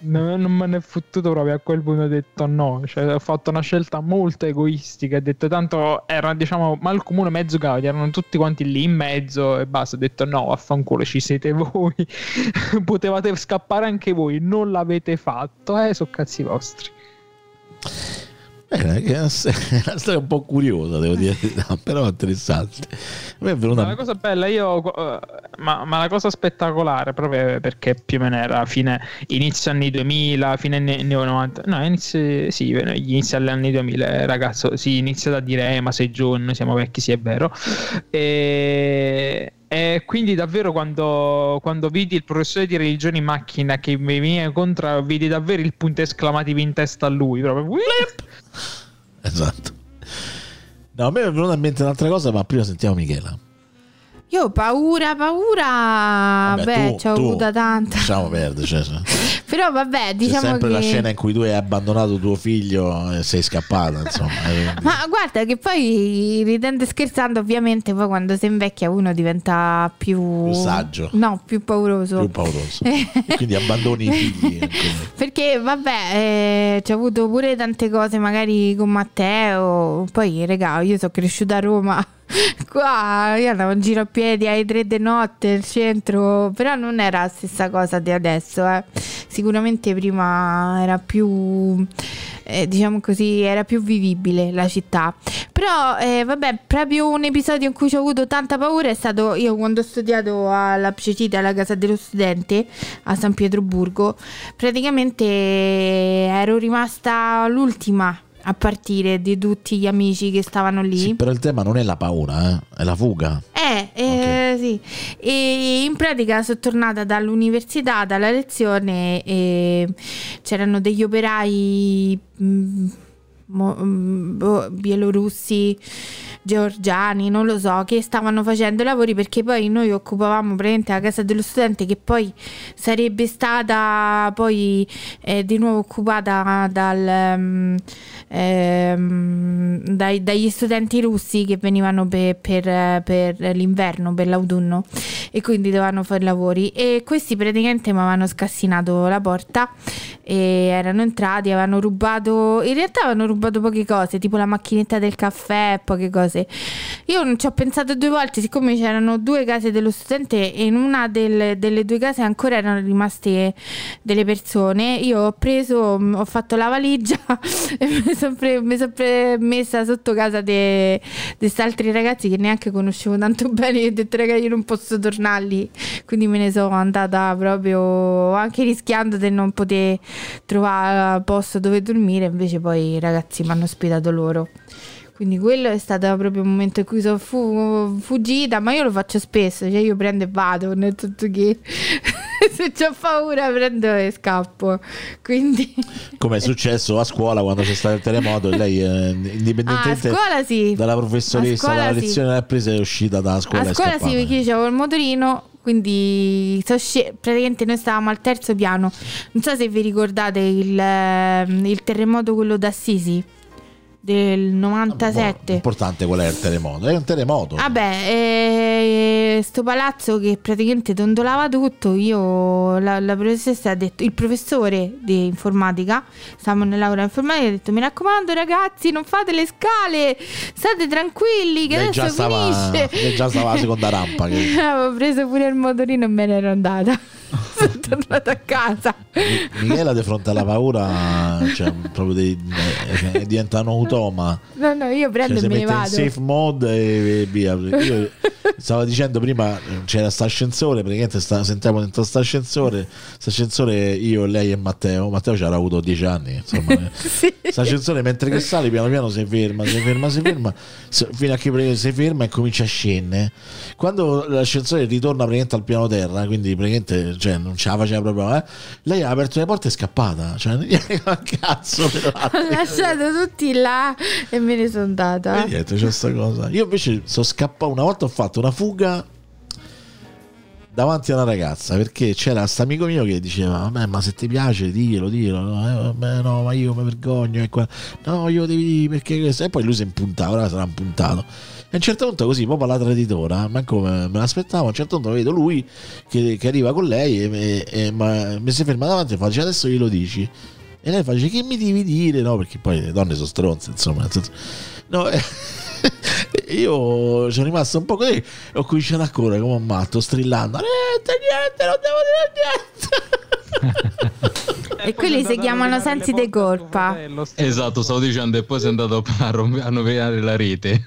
non me ne è fottuto proprio. A quel punto ho detto no, cioè, ho fatto una scelta molto egoistica, ho detto tanto era, diciamo, mal comune mezzo cavoli, erano tutti quanti lì in mezzo e basta, ho detto no, vaffanculo, ci siete voi. Potevate scappare anche voi, non l'avete fatto, so cazzi vostri. È una storia un po' curiosa, devo dire, no, però interessante. Ma la cosa bella, ma la cosa spettacolare, proprio perché più o meno era inizio anni 2000, fine anni 90, inizio agli anni 2000, ragazzo, si inizia a dire ma sei giovane, siamo vecchi, sì è vero. E quindi davvero quando vidi il professore di religione in macchina che mi veniva incontro, vidi davvero il punto esclamativo in testa a lui, proprio whip! Esatto. No, a me è venuta in mente un'altra cosa, ma prima sentiamo Michela. Io ho paura. Beh, ci ho avuta tanta. Lasciamo perdere, cioè. Però vabbè, diciamo c'è sempre che... la scena in cui tu hai abbandonato tuo figlio e sei scappata, insomma. Ma guarda che poi, ridendo e scherzando, ovviamente poi quando si invecchia uno diventa più saggio. No, più pauroso. Quindi abbandoni i figli. Perché vabbè, ci ho avuto pure tante cose magari con Matteo. Poi regà, io sono cresciuta a Roma. Qua io andavo in giro a piedi alle 3 di notte al centro, però non era la stessa cosa di adesso, eh. Sicuramente prima era più diciamo così, era più vivibile la città. Però vabbè, proprio un episodio in cui ci ho avuto tanta paura è stato io quando ho studiato alla Pcecita, alla casa dello studente a San Pietroburgo. Praticamente ero rimasta l'ultima a partire di tutti gli amici che stavano lì. Sì, però il tema non è la paura, è la fuga. Okay. Sì. E in pratica sono tornata dall'università, dalla lezione, e c'erano degli operai bielorussi, georgiani, non lo so, che stavano facendo lavori, perché poi noi occupavamo praticamente la casa dello studente, che poi sarebbe stata poi di nuovo occupata dagli studenti russi che venivano per l'inverno, per l'autunno, e quindi dovevano fare lavori, e questi praticamente mi avevano scassinato la porta e erano entrati, avevano rubato, in realtà avevano rubato poche cose, tipo la macchinetta del caffè, poche cose. Io non ci ho pensato due volte, siccome c'erano due case dello studente e in una delle due case ancora erano rimaste delle persone. Io ho fatto la valigia e mi sono messa sotto casa di quest'altri ragazzi che neanche conoscevo tanto bene, e ho detto raga, io non posso tornare lì, quindi me ne sono andata proprio anche rischiando di non poter trovare posto dove dormire. Invece poi i ragazzi mi hanno ospitato loro, quindi quello è stato proprio un momento in cui sono fuggita. Ma io lo faccio spesso, cioè io prendo e vado, nel tutto che se c'ho paura prendo e scappo, quindi come è successo a scuola quando c'è stato il terremoto, e lei indipendentemente dalla professoressa, dalla lezione l'ha presa, è uscita dalla scuola. A scuola sì, perché c'avevo il motorino, quindi praticamente noi stavamo al terzo piano. Non so se vi ricordate il terremoto, quello d'Assisi del 97. Importante qual è il terremoto? È un terremoto. Sto palazzo che praticamente dondolava tutto. Io la professoressa ha detto, il professore di informatica, stavamo nella laurea informatica, ha detto mi raccomando ragazzi, non fate le scale, state tranquilli che adesso finisce. Lei già stava la seconda rampa che... Avevo preso pure il motorino e me ne ero andata. Sono tornata a casa. Michela di fronte alla paura, cioè proprio diventa un automa. No, io prendo, cioè, e me ne vado in safe mode e via. Io Stavo dicendo prima, c'era sta ascensore, praticamente sentiamo dentro sta ascensore, io, lei e Matteo. Matteo c'era avuto 10 anni, insomma. Sì. Sta ascensore, mentre che sale piano piano si ferma fino a che si ferma e comincia a scendere. Quando l'ascensore ritorna praticamente al piano terra, quindi praticamente, cioè, non ce la faceva proprio, lei ha aperto le porte e è scappata, cioè, cazzo, ho lasciato tutti là e me ne sono andata. Vedi, c'è questa cosa. Io invece sono scappato una volta, ho fatto una fuga davanti a una ragazza, perché c'era questo amico mio che diceva: vabbè, ma se ti piace dillo, vabbè, no, ma io mi vergogno, no, io devi dire perché questo. E poi lui si è impuntato, ora sarà impuntato. E a un certo punto, così, proprio alla traditora, manco me l'aspettavo, a un certo punto vedo lui che arriva con lei e mi si ferma davanti e fa: adesso glielo dici? E lei fa: che mi devi dire? No, perché poi le donne sono stronze, insomma, no. Io sono rimasto un po' così, ho cominciato a correre come un matto, strillando: niente, non devo dire niente. E quelli si chiamano sensi di colpa. Esatto, stavo dicendo. E poi sei andato a rovinare la rete,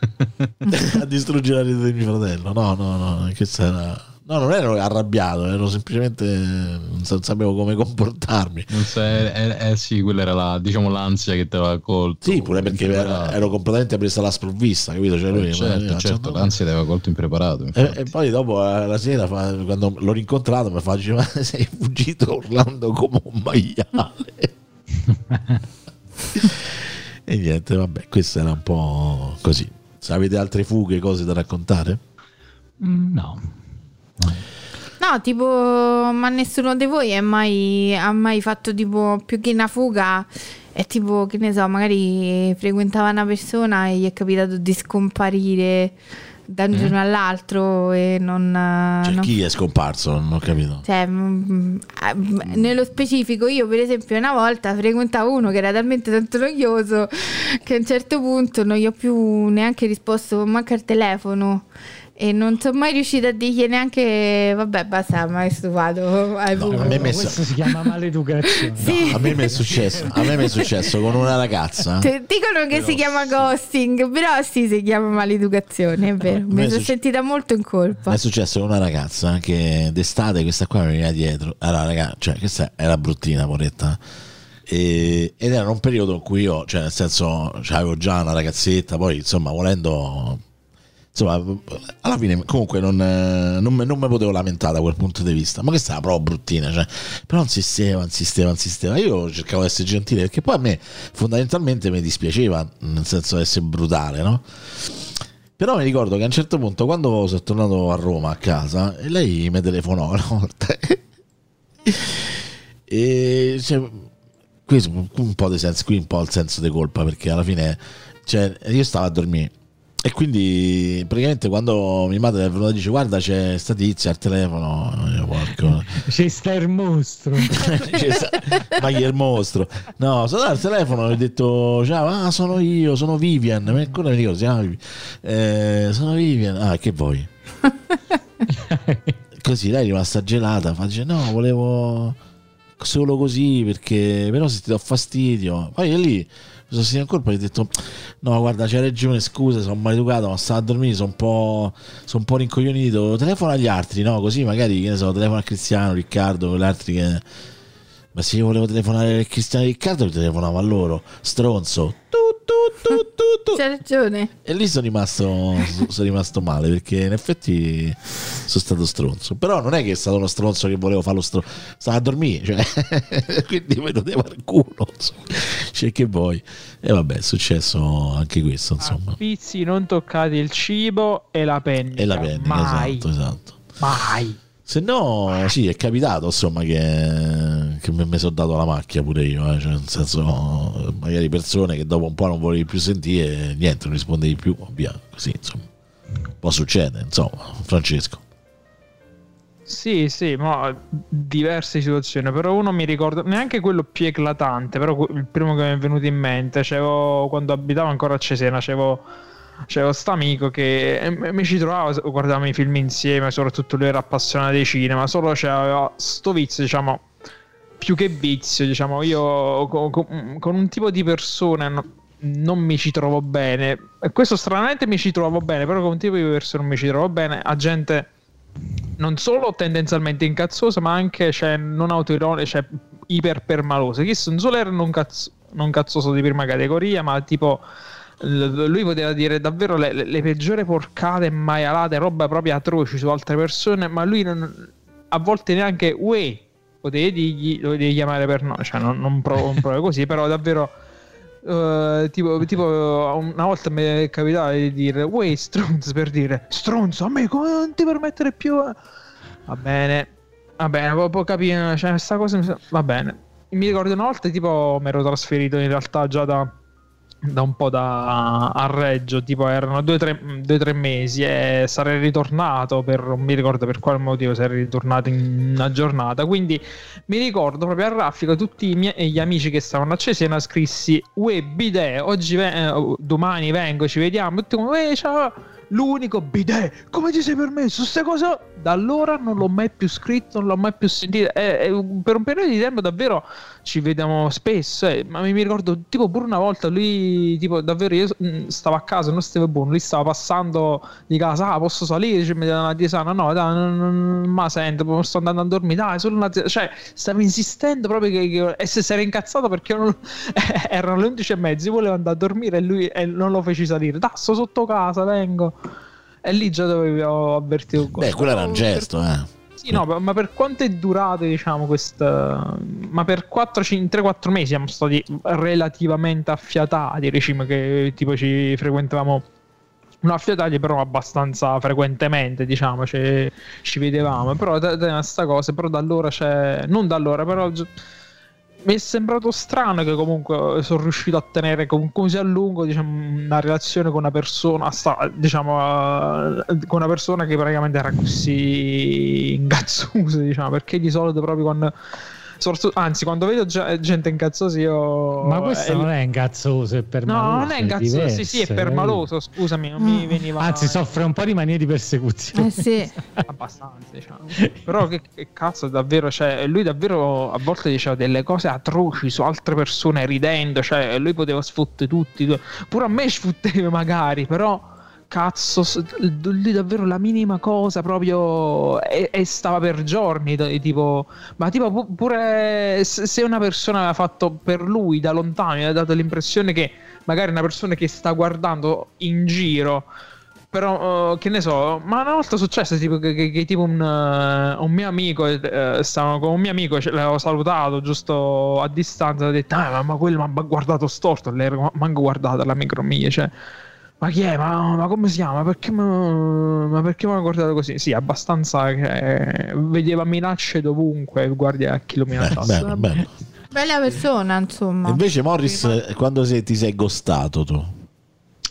a distruggere la rete di mio fratello. No, che sarà. No, non ero arrabbiato, ero semplicemente, non sapevo come comportarmi. Non so, sì, quella era la, diciamo, l'ansia che ti aveva colto. Sì, pure perché ero completamente presa alla sprovvista, capito? Cioè, lui, certo, l'ansia ti aveva colto impreparato. E poi dopo la sera, quando l'ho rincontrato, mi fa: ma sei fuggito urlando come un maiale. E niente, vabbè, questo era un po' così. Se avete altre fughe, cose da raccontare? No. No, tipo, ma nessuno di voi ha mai fatto, tipo, più che una fuga, è tipo, che ne so, magari frequentava una persona e gli è capitato di scomparire da un giorno all'altro e non... Cioè, chi è scomparso? Non ho capito. Cioè, nello specifico, io per esempio una volta frequentavo uno che era talmente tanto noioso che a un certo punto non gli ho più neanche risposto, manca il telefono. E non sono mai riuscita a dirgli neanche: vabbè, basta, ma è stufato. No, questo si chiama maleducazione. Sì. No, a me mi è successo con una ragazza. Dicono che però si chiama ghosting, però sì, si chiama maleducazione, è vero. Mi sono sentita molto in colpa. È successo con una ragazza che d'estate, questa qua mi veniva dietro. Allora, ragazzi, cioè, questa era bruttina, poretta. Ed era un periodo in cui io, cioè, nel senso, avevo già una ragazzetta, poi insomma, volendo. Insomma, alla fine comunque non me potevo lamentare da quel punto di vista, ma questa è una prova bruttina, cioè, però insisteva. Io cercavo di essere gentile, perché poi a me fondamentalmente mi dispiaceva, nel senso di essere brutale, no? Però mi ricordo che a un certo punto, quando sono tornato a Roma a casa, lei mi telefonò una volta e cioè, qui un po' il senso di colpa, perché alla fine, cioè, io stavo a dormire. E quindi praticamente quando mia madre è venuta, dice: guarda, c'è sta tizia al telefono, io, porco, c'è sta il mostro. Ma chi è il mostro? No, sono al telefono e ho detto: ciao, sono io, sono Vivian. Ma ancora mi ricordo, si chiama sono Vivian. Che vuoi? Così lei è rimasta gelata, dice: no, volevo solo così, perché però se ti do fastidio. Poi lì sono sentito in colpa e ho detto: no, guarda, c'è ragione, scusa, sono maleducato, ma stavo a dormire, sono un po' rincoglionito. Telefono agli altri, no? Così magari, che ne so, telefono a Cristiano, Riccardo, gli altri che... Ma se io volevo telefonare a Cristiano e Riccardo, mi telefonavo a loro, stronzo. Tu. C'è ragione. E lì sono rimasto male, perché in effetti sono stato stronzo. Però non è che è stato uno stronzo che volevo fare lo stronzo, stavo a dormire, cioè. Quindi me lo devo al culo, insomma. C'è che vuoi. E vabbè, è successo anche questo, insomma. Pizzi, non toccate il cibo e la pennica. Mai. Esatto. Mai. Se no, sì, è capitato, insomma, che mi sono dato la macchia pure io, cioè, nel senso, magari persone che dopo un po' non volevi più sentire, niente, non rispondevi più, via, così, insomma, un po' succede, insomma, Francesco. Sì, ma diverse situazioni, però uno mi ricordo, neanche quello più eclatante, però il primo che mi è venuto in mente, quando abitavo ancora a Cesena, c'era sta amico che mi ci trovavo, guardavamo i film insieme, soprattutto lui era appassionato di cinema, solo c'era sto vizio, diciamo, più che vizio, diciamo, io con un tipo di persone non mi ci trovo bene. E questo stranamente mi ci trovo bene, però con un tipo di persone non mi ci trovo bene. A gente non solo tendenzialmente incazzosa, ma anche cioè, non autoironica, cioè iperpermalosa. Chi non solo era non cazzoso di prima categoria, ma tipo lui poteva dire davvero le peggiori porcate maialate, roba proprio atroci su altre persone, ma lui non, a volte neanche uè potevi dirgli, lo devi chiamare per no, cioè non provo così, però davvero tipo una volta mi è capitato di dire uè stronzo, per dire stronzo a me come non ti permettere più, va bene può capire, cioè questa cosa va bene. Mi ricordo una volta tipo mi ero trasferito in realtà già da un po' a Reggio, tipo erano 2-3 mesi e sarei ritornato per non mi ricordo per quale motivo, sarei ritornato in una giornata, quindi mi ricordo proprio a raffica tutti gli amici che stavano a Cesena scrissi uè bidè oggi domani vengo, ci vediamo, tutti come ciao, l'unico bidè come ti sei permesso queste cose. Da allora non l'ho mai più scritto, non l'ho mai più sentito, per un periodo di tempo davvero ci vediamo spesso, ma mi ricordo tipo pure una volta lui tipo davvero io stavo a casa, non stavo buono, lui stava passando di casa, posso salire, cioè, mi dà una tisana, no dai, ma sento sto andando a dormire, dai solo una tisana, cioè stavo insistendo proprio e se era incazzato perché non, erano le 11:30, volevo andare a dormire e lui non lo feci salire, dai sto sotto casa vengo. E lì già dovevo avvertire un colpo. Beh, quello era un gesto, Sì, no, ma per quanto è durato, diciamo, questa... Ma per 3-4 mesi siamo stati relativamente affiatati, diciamo, che tipo ci frequentavamo... Non affiatati, però abbastanza frequentemente, diciamo, ci vedevamo. Però sta cosa, però da allora c'è... Non da allora, però... Mi è sembrato strano che comunque sono riuscito a tenere così a lungo, diciamo, una relazione con una persona, diciamo, con una persona che praticamente era così ingazzosa, diciamo, perché di solito proprio quando vedo gente incazzosa io... Ma questo non è incazzoso, è permaloso. No, non è incazzoso, diverso, sì, è permaloso, scusami, non mi veniva... Anzi, soffre un po' di manie di persecuzione. Sì. Abbastanza, diciamo. Però che cazzo, davvero, cioè, lui davvero a volte diceva delle cose atroci su altre persone ridendo, cioè, lui poteva sfottere tutti, pure a me sfotteva magari, però... Cazzo, lui davvero la minima cosa proprio e stava per giorni tipo, ma tipo pure se una persona aveva fatto per lui da lontano, mi ha dato l'impressione che magari una persona che sta guardando in giro, però che ne so, ma una volta è successo tipo che tipo un mio amico stavano con un mio amico, l'avevo salutato giusto a distanza, ho detto ma quello mi ha guardato storto, l'era manco guardata l'amico mio, cioè ma chi è? Ma come si chiama? Ma perché mi hanno guardato così? Sì, abbastanza che vedeva minacce dovunque, guarda a chi lo minacciasse. Bello. Bella persona, insomma. Invece Morris, quando ti sei ghostato tu?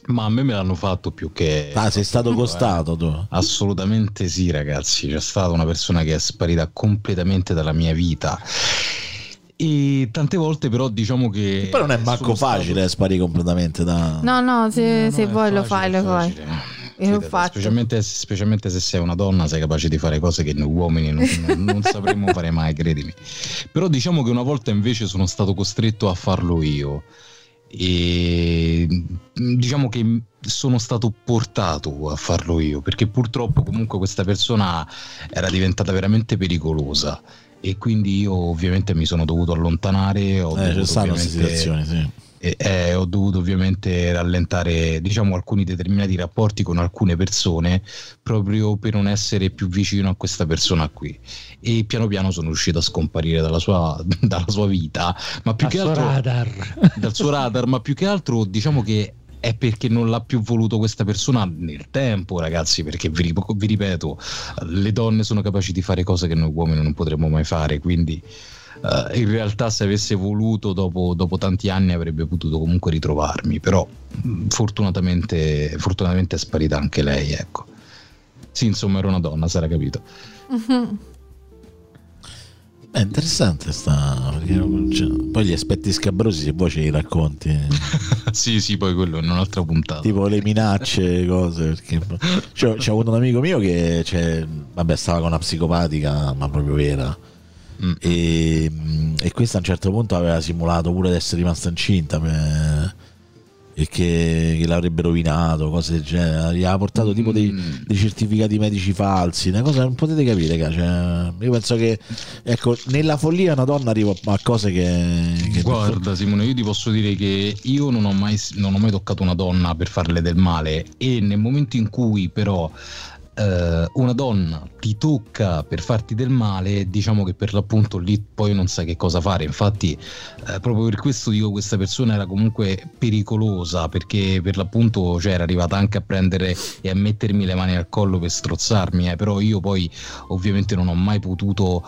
Ma a me l'hanno fatto più che... Ah, sei stato ghostato tu? Assolutamente sì, ragazzi. C'è stata una persona che è sparita completamente dalla mia vita. E tante volte però diciamo che e poi non è manco facile sparire completamente da... No, se vuoi lo fai, lo fai. Io l'ho fatto. Specialmente se sei una donna, sei capace di fare cose che noi uomini non sapremmo fare mai, credimi. Però diciamo che una volta invece sono stato costretto a farlo io, e diciamo che sono stato portato a farlo io, perché purtroppo comunque questa persona era diventata veramente pericolosa. E quindi io ovviamente mi sono dovuto allontanare, ho dovuto ovviamente rallentare, diciamo, alcuni determinati rapporti con alcune persone proprio per non essere più vicino a questa persona qui, e piano piano sono riuscito a scomparire dalla sua vita, ma più che altro dal suo radar, ma più che altro diciamo che è perché non l'ha più voluto questa persona nel tempo, ragazzi, perché vi ripeto, le donne sono capaci di fare cose che noi uomini non potremmo mai fare, quindi in realtà se avesse voluto dopo tanti anni avrebbe potuto comunque ritrovarmi, però fortunatamente è sparita anche lei, ecco. Sì, insomma, era una donna, sarà capito. Mm-hmm. È interessante sta, cioè, poi gli aspetti scabrosi se vuoi ce li racconti. sì poi quello è un'altra puntata, tipo le minacce, cose, perché c'è avuto un amico mio che stava con una psicopatica, ma proprio vera. E questa a un certo punto aveva simulato pure di essere rimasta incinta e che l'avrebbe rovinato, cose del genere. Gli ha portato tipo dei certificati medici falsi, una cosa non potete capire, cioè, io penso che, ecco, nella follia una donna arriva a cose che guarda, Simone, io ti posso dire che io non ho mai toccato una donna per farle del male, e nel momento in cui però una donna ti tocca per farti del male, diciamo che per l'appunto lì poi non sai che cosa fare. Infatti proprio per questo dico, questa persona era comunque pericolosa, perché per l'appunto, cioè, era arrivata anche a prendere e a mettermi le mani al collo per strozzarmi, però io poi ovviamente non ho mai potuto,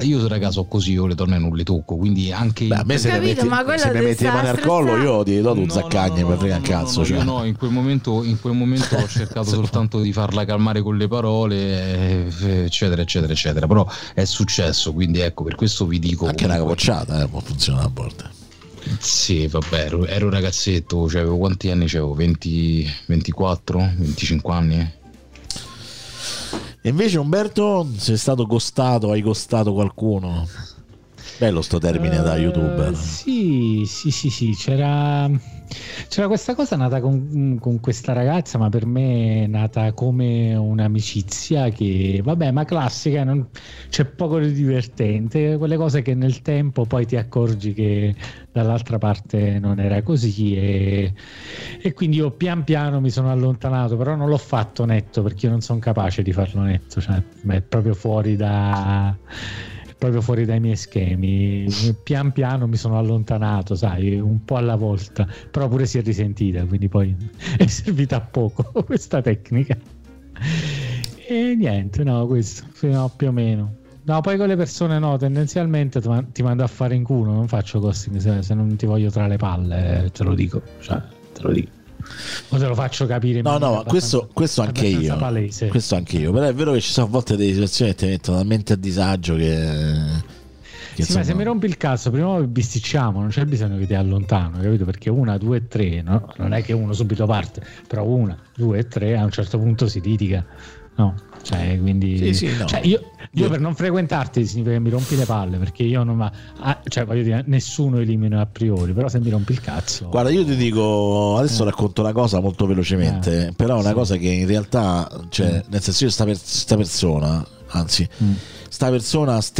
io raga so così, io le donne non le tocco, quindi anche a me se mi metti le mani al collo io ti do un zaccagne per frega un cazzo, cioè. No, in quel momento ho cercato soltanto di farla calmare con le parole, eccetera eccetera eccetera, però è successo, quindi ecco, per questo vi dico anche comunque... una capocciata può funzionare a volte. Sì, vabbè, ero un ragazzetto, cioè, avevo quanti anni? C'avevo 20, 24, 25 anni. E invece Umberto, sei stato costato, hai costato qualcuno? Bello sto termine da youtuber. Sì, c'era questa cosa nata con questa ragazza, ma per me è nata come un'amicizia che, vabbè, ma classica, c'è poco di divertente, quelle cose che nel tempo poi ti accorgi che dall'altra parte non era così, e quindi io pian piano mi sono allontanato, però non l'ho fatto netto, perché io non sono capace di farlo netto, cioè è proprio fuori dai miei schemi. Pian piano mi sono allontanato, sai, un po' alla volta, però pure si è risentita, quindi poi è servita a poco questa tecnica. E niente, no, questo, no, più o meno. No, poi con le persone no, tendenzialmente ti mando a fare in culo, non faccio ghosting se non ti voglio tra le palle, te lo dico. O te lo faccio capire? No, questo anche io. Però è vero che ci sono a volte delle situazioni che ti mettono talmente a disagio che sì, ma se mi rompi il cazzo, prima bisticciamo, non c'è bisogno che ti allontano, capito? Perché una, due e tre, no? Non è che uno subito parte, però una, due e tre a un certo punto si litiga, no? Cioè, quindi sì, no. Cioè, io per non frequentarti significa che mi rompi le palle, perché io non cioè, voglio dire, nessuno elimina a priori, però se mi rompi il cazzo, guarda, io ti dico adesso racconto una cosa molto velocemente, però una cosa che in realtà, cioè, nel senso, io ste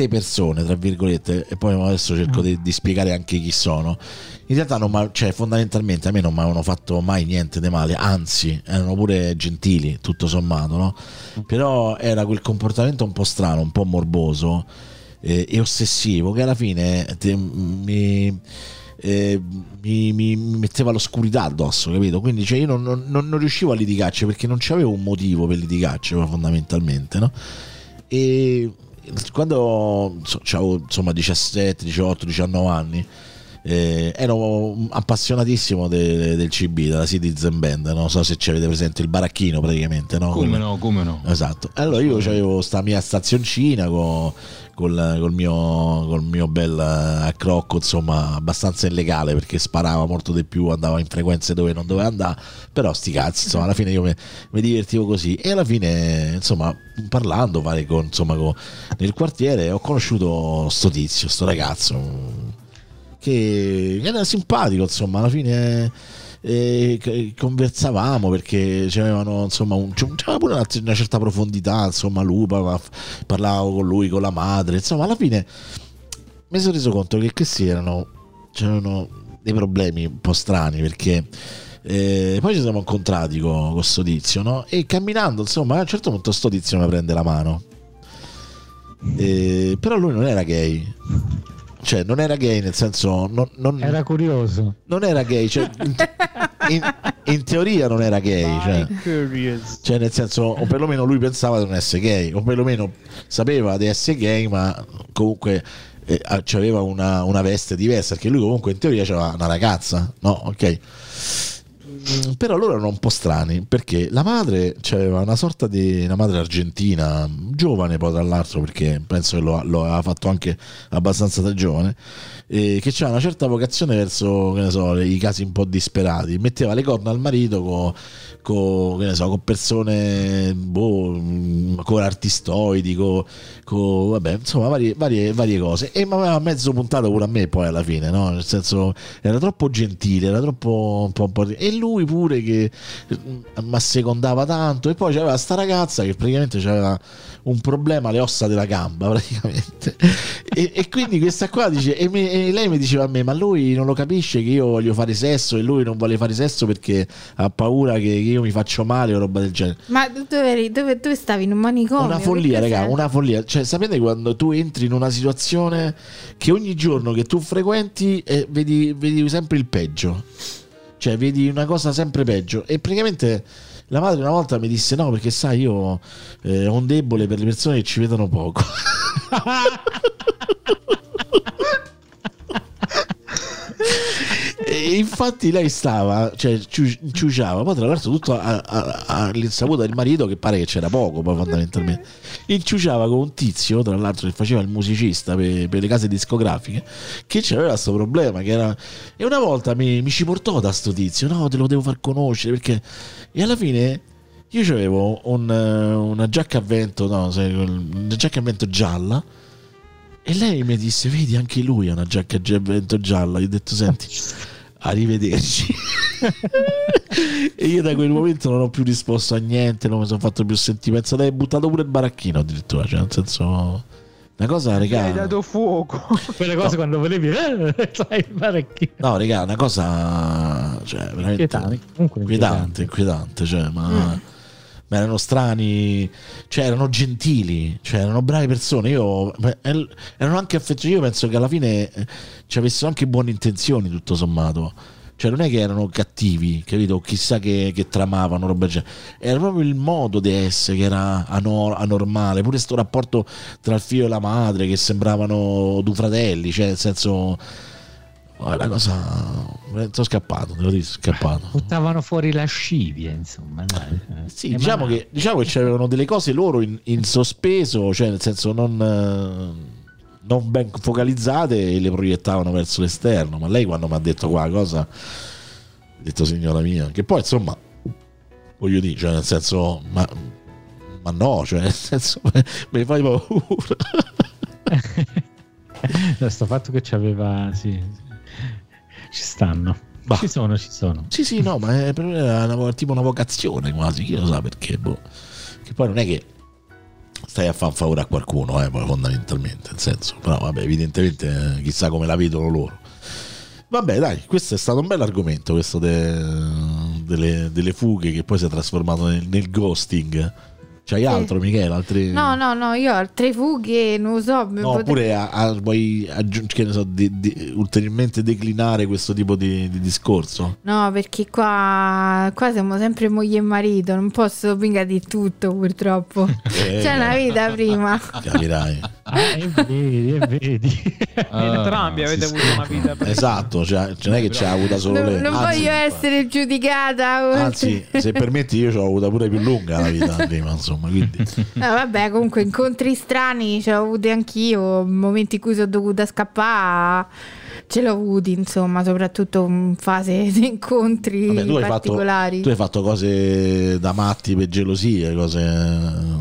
persone tra virgolette, e poi adesso cerco di spiegare anche chi sono. In realtà cioè, fondamentalmente a me non mi avevano fatto mai niente di male, anzi erano pure gentili tutto sommato, no? Però era quel comportamento un po' strano, un po' morboso e ossessivo, che alla fine mi metteva l'oscurità addosso, capito? Quindi, cioè, io non riuscivo a litigarci, perché non c'avevo un motivo per litigarci fondamentalmente, no? E quando avevo, insomma, 17, 18, 19 anni, ero appassionatissimo del CB, della Citizen Band, non so se ci avete presente, il baracchino praticamente, no? Come no? Esatto. Allora io avevo sta mia stazioncina col mio bel accrocco, insomma, abbastanza illegale, perché sparava molto di più, andava in frequenze dove non doveva andare, però sti cazzi, insomma, alla fine io mi divertivo così. E alla fine, insomma, parlando nel quartiere ho conosciuto sto tizio, sto ragazzo, che era simpatico, insomma, alla fine conversavamo, perché c'avevano, insomma, c'era pure una certa profondità, insomma, parlavo con lui, con la madre, insomma, alla fine mi sono reso conto che questi c'erano dei problemi un po' strani, perché poi ci siamo incontrati con sto tizio, no? E camminando, insomma, a un certo punto sto tizio mi prende la mano, però lui non era gay. Cioè, non era gay, nel senso, non era curioso. Non era gay, cioè, in teoria non era gay, cioè, nel senso, o perlomeno lui pensava di non essere gay, o perlomeno sapeva di essere gay, ma comunque aveva una veste diversa, perché lui comunque in teoria c'era una ragazza, no? Ok. Però loro erano un po' strani, perché la madre aveva una sorta di una madre argentina, giovane poi tra l'altro, perché penso che lo ha fatto anche abbastanza da giovane, che c'ha una certa vocazione verso, che ne so, i casi un po' disperati. Metteva le corna al marito che ne so, con persone con artistoidi, vabbè, insomma varie cose, e mi aveva mezzo puntato pure a me poi alla fine, no? Nel senso, era troppo gentile, era troppo un po', e lui pure che mi assecondava tanto. E poi c'era sta ragazza che praticamente c'aveva un problema alle ossa della gamba praticamente e quindi questa qua dice, e lei mi diceva a me, ma lui non lo capisce che io voglio fare sesso e lui non vuole fare sesso perché ha paura che io mi faccio male o roba del genere. Ma dove stavi? In un manicomio? Una follia, raga, una follia. Cioè, sapete quando tu entri in una situazione che ogni giorno che tu frequenti vedi sempre il peggio, cioè vedi una cosa sempre peggio. E praticamente la madre una volta mi disse, no, perché sai, io ho un debole per le persone che ci vedono poco. E infatti lei stava, cioè ciuciava, poi tra l'altro tutto all'insaputa del marito, che pare che c'era poco poi fondamentalmente, inciuciava con un tizio tra l'altro che faceva il musicista per le case discografiche, che c'aveva questo problema che era... E una volta mi ci portò da sto tizio, no, te lo devo far conoscere perché... E alla fine io c'avevo una giacca a vento, no, una giacca a vento gialla. E lei mi disse, vedi, anche lui ha una giacca a vento gialla. Io ho detto, senti, arrivederci. E io da quel momento non ho più risposto a niente, non mi sono fatto più sentire. Penso che hai buttato pure il baracchino addirittura, cioè nel senso... Una cosa, regà, hai dato fuoco. Quelle cose, no, quando volevi sai fare chi. No, regà, una cosa, cioè veramente inquietante, cioè, ma erano strani, cioè erano gentili, cioè erano brave persone, erano anche affezionati. Io penso che alla fine ci avessero anche buone intenzioni tutto sommato. Cioè non è che erano cattivi, capito? Chissà che tramavano, roba del genere. Era proprio il modo di essere che era anormale. Pure sto rapporto tra il figlio e la madre, che sembravano due fratelli, cioè nel senso... è una cosa... sono scappato, devo dire, scappato. Buttavano fuori la scivia, insomma. Sì, diciamo che c'erano delle cose loro in sospeso, cioè nel senso non ben focalizzate, e le proiettavano verso l'esterno. Ma lei quando mi ha detto quella cosa, ha detto, signora mia, che poi insomma voglio dire, cioè nel senso, ma no, cioè nel senso, mi fai paura. Questo fatto che c'aveva, sì, ci stanno, bah. ci sono sì no, ma per me era tipo una vocazione quasi, chi lo sa perché, che poi non è che stai a far favore a qualcuno, fondamentalmente, nel senso, però vabbè, evidentemente chissà come la vedono loro. Vabbè, dai, questo è stato un bel argomento, questo delle fughe, che poi si è trasformato nel ghosting. C'hai altro, Michela? Altri... No, io altre fughe non lo so. No, oppure vuoi aggiungere, ne so, ulteriormente declinare questo tipo di discorso? No, perché qua siamo sempre moglie e marito, non posso mica di tutto, purtroppo. C'è una vita prima. Capirai. Vedi. Entrambi avete avuto una vita prima. Esatto, cioè, non è che ce l'ha avuta solo lei. Non voglio essere giudicata. Anzi, se permetti, io ce l'ho avuta pure più lunga la vita prima, insomma. Quindi. No, vabbè, comunque incontri strani ce l'ho avuti anch'io, momenti in cui sono dovuta scappare ce l'ho avuti, insomma, soprattutto in fase di incontri particolari. Tu hai fatto cose da matti per gelosie,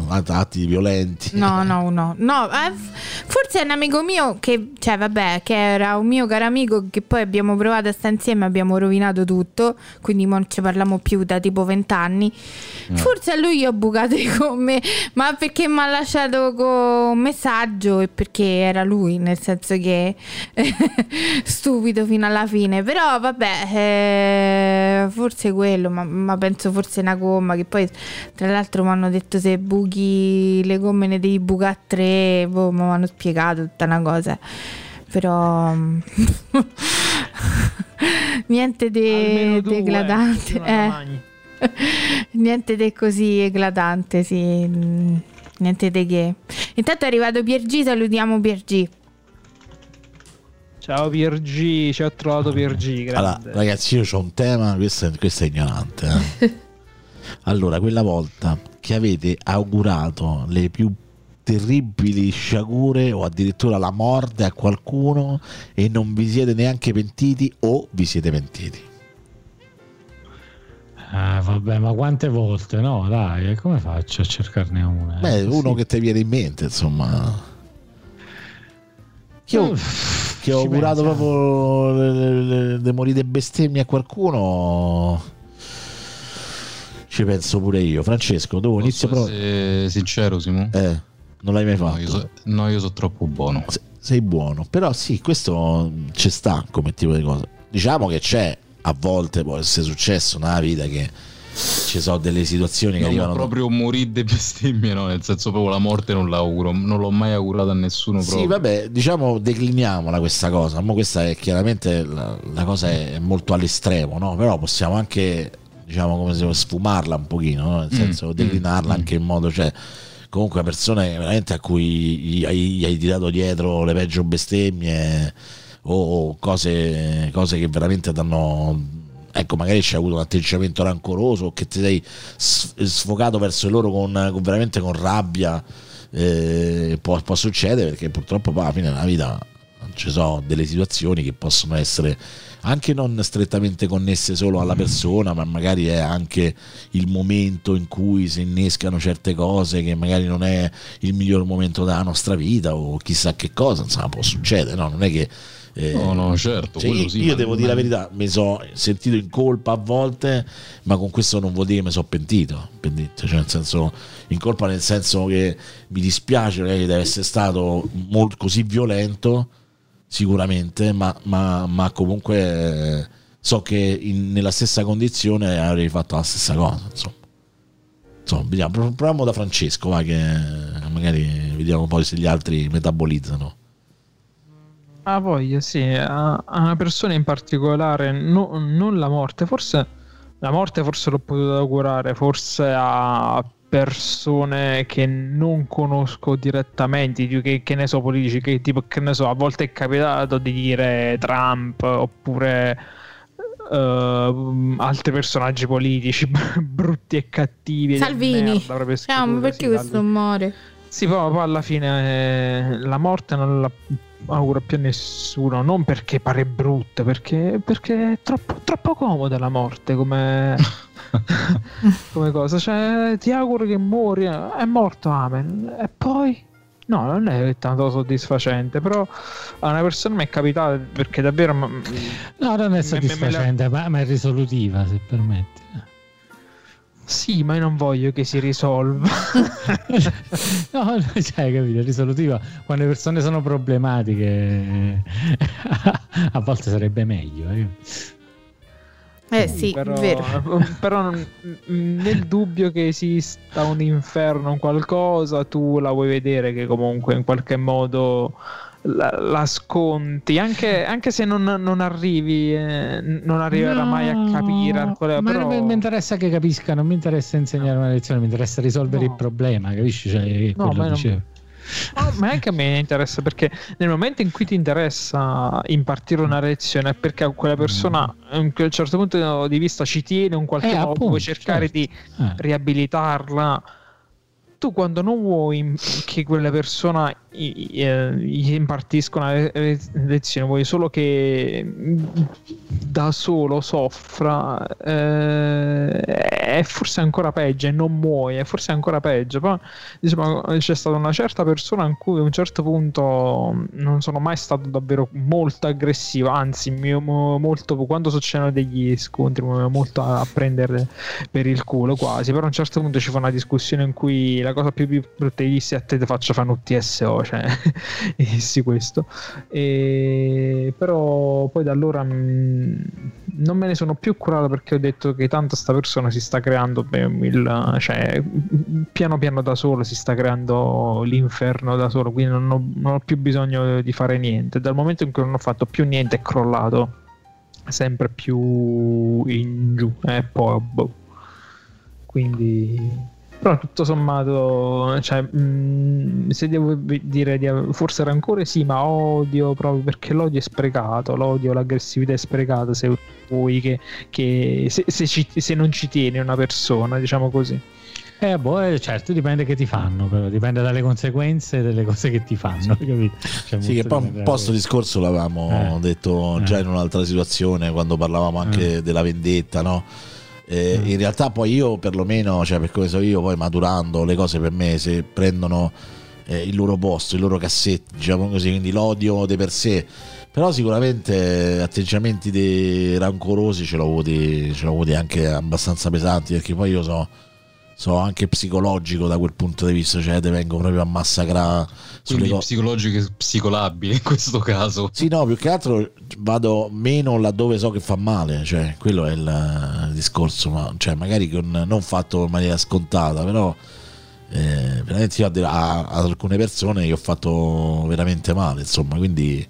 atti violenti. No, forse è un amico mio che era un mio caro amico, che poi abbiamo provato a stare insieme, abbiamo rovinato tutto, quindi non ci parliamo più da tipo 20 anni. Forse a lui io ho bucato con me, ma perché mi ha lasciato con un messaggio e perché era lui, nel senso che stupido fino alla fine. Però vabbè, forse quello, ma penso forse una gomma, che poi tra l'altro mi hanno detto, se buchi le gomme ne devi bucare 3, mi hanno spiegato tutta una cosa, però niente di degradante, niente di così eclatante, sì, niente di che. Intanto è arrivato Piergi, salutiamo Piergi. Ciao Piergi, ci ho trovato Piergi. Allora, ragazzi, io c'ho un tema, questo è ignorante. Allora, quella volta che avete augurato le più terribili sciagure o addirittura la morte a qualcuno e non vi siete neanche pentiti, o vi siete pentiti? Vabbè, ma quante volte, no? Dai, come faccio a cercarne una? Beh, uno sì, che ti viene in mente, insomma. Io che ho augurato proprio di morire bestemmie a qualcuno, ci penso pure io. Francesco, devo iniziare proprio. Sincero, Simone? Non l'hai mai fatto? No, io sono troppo buono. Sei buono, però sì, questo ci sta come tipo di cosa. Diciamo che c'è. A volte può essere successo nella vita che ci sono delle situazioni che arrivano proprio morire di bestemmie, no? Nel senso, proprio la morte non l'auguro, non l'ho mai augurata a nessuno proprio. Sì, vabbè, diciamo decliniamola questa cosa. Ma questa è chiaramente la cosa è molto all'estremo, no? Però possiamo anche, diciamo, come se sfumarla un pochino, no? Nel senso declinarla anche in modo, cioè comunque persone veramente a cui hai tirato dietro le peggio bestemmie o cose che veramente danno, ecco, magari c'è avuto un atteggiamento rancoroso o che ti sei sfocato verso loro con veramente con rabbia, può succedere, perché purtroppo alla fine nella vita ci sono delle situazioni che possono essere anche non strettamente connesse solo alla persona, ma magari è anche il momento in cui si innescano certe cose che magari non è il miglior momento della nostra vita o chissà che cosa, insomma può succedere, no? Non è che no, certo, cioè, sì, io devo dire la verità, mi sono sentito in colpa a volte, ma con questo non vuol dire che mi sono pentito, cioè nel senso, in colpa nel senso che mi dispiace che deve essere stato molto così violento sicuramente, ma comunque so che nella stessa condizione avrei fatto la stessa cosa, insomma proviamo da Francesco, va, che magari vediamo poi se gli altri metabolizzano. Ah, voglio, sì, a una persona in particolare, no, non la morte, forse la morte forse l'ho potuta augurare, forse a persone che non conosco direttamente, che ne so, politici, che tipo, che ne so, a volte è capitato di dire Trump oppure altri personaggi politici brutti e cattivi, Salvini, ma perché questo muore? Sì, poi alla fine la morte non la auguro più a nessuno, non perché pare brutta, perché è troppo comoda la morte come cosa, cioè ti auguro che muori, è morto, amen, e poi no, non è tanto soddisfacente. Però a una persona mi è capitata, perché davvero no, non è soddisfacente, ma è risolutiva, se permetti. Sì, ma io non voglio che si risolva. No, cioè, capito, risolutiva. Quando le persone sono problematiche, a volte sarebbe meglio. Sì, però, vero. Però nel dubbio che esista un inferno, un qualcosa, tu la vuoi vedere che comunque in qualche modo la sconti, anche se non arrivi, non arriverà mai a capire qual è, ma però mi interessa che capisca, non mi interessa insegnare una lezione, mi interessa risolvere il problema, capisci? Cioè, no, quello dicevo. Ma anche a me interessa, perché nel momento in cui ti interessa impartire una lezione è perché quella persona a un certo punto di vista ci tiene in qualche modo, appunto, puoi cercare di riabilitarla. Tu quando non vuoi che quella persona gli impartisca una lezione, vuoi solo che da solo soffra, è forse ancora peggio, e non muoia, è forse ancora peggio. Poi, diciamo, c'è stata una certa persona in cui a un certo punto non sono mai stato davvero molto aggressivo, anzi molto, quando succedono degli scontri molto a prendere per il culo quasi, però a un certo punto ci fa una discussione in cui la cosa più brutta di sé, a te ti faccio fare un TSO, cioè sì, questo, però poi da allora non me ne sono più curato, perché ho detto che tanto sta persona si sta creando, cioè piano piano da solo si sta creando l'inferno da solo, quindi non ho più bisogno di fare niente. Dal momento in cui non ho fatto più niente è crollato sempre più in giù, poi boh. Quindi però tutto sommato, cioè, se devo dire forse rancore sì, ma odio, proprio perché l'odio è sprecato, l'odio, l'aggressività è sprecata, se vuoi che se non ci tiene una persona, diciamo così. Boh, certo, dipende che ti fanno, però dipende dalle conseguenze delle cose che ti fanno, capito? Cioè, sì, che poi un po' sto discorso l'avevamo detto già in un'altra situazione, quando parlavamo anche della vendetta, no? In realtà poi io perlomeno, cioè per come so io, poi maturando le cose per me, se prendono il loro posto, il loro cassetto, diciamo così, quindi l'odio di per sé, però sicuramente atteggiamenti rancorosi ce l'ho avuti anche abbastanza pesanti, perché poi io so anche psicologico da quel punto di vista, cioè te vengo proprio a massacrare sulle cose psicologiche, psicolabili in questo caso. Sì, no, più che altro vado meno laddove so che fa male, cioè quello è il discorso, ma cioè magari non fatto in maniera scontata, però veramente io ad alcune persone che ho fatto veramente male, insomma, quindi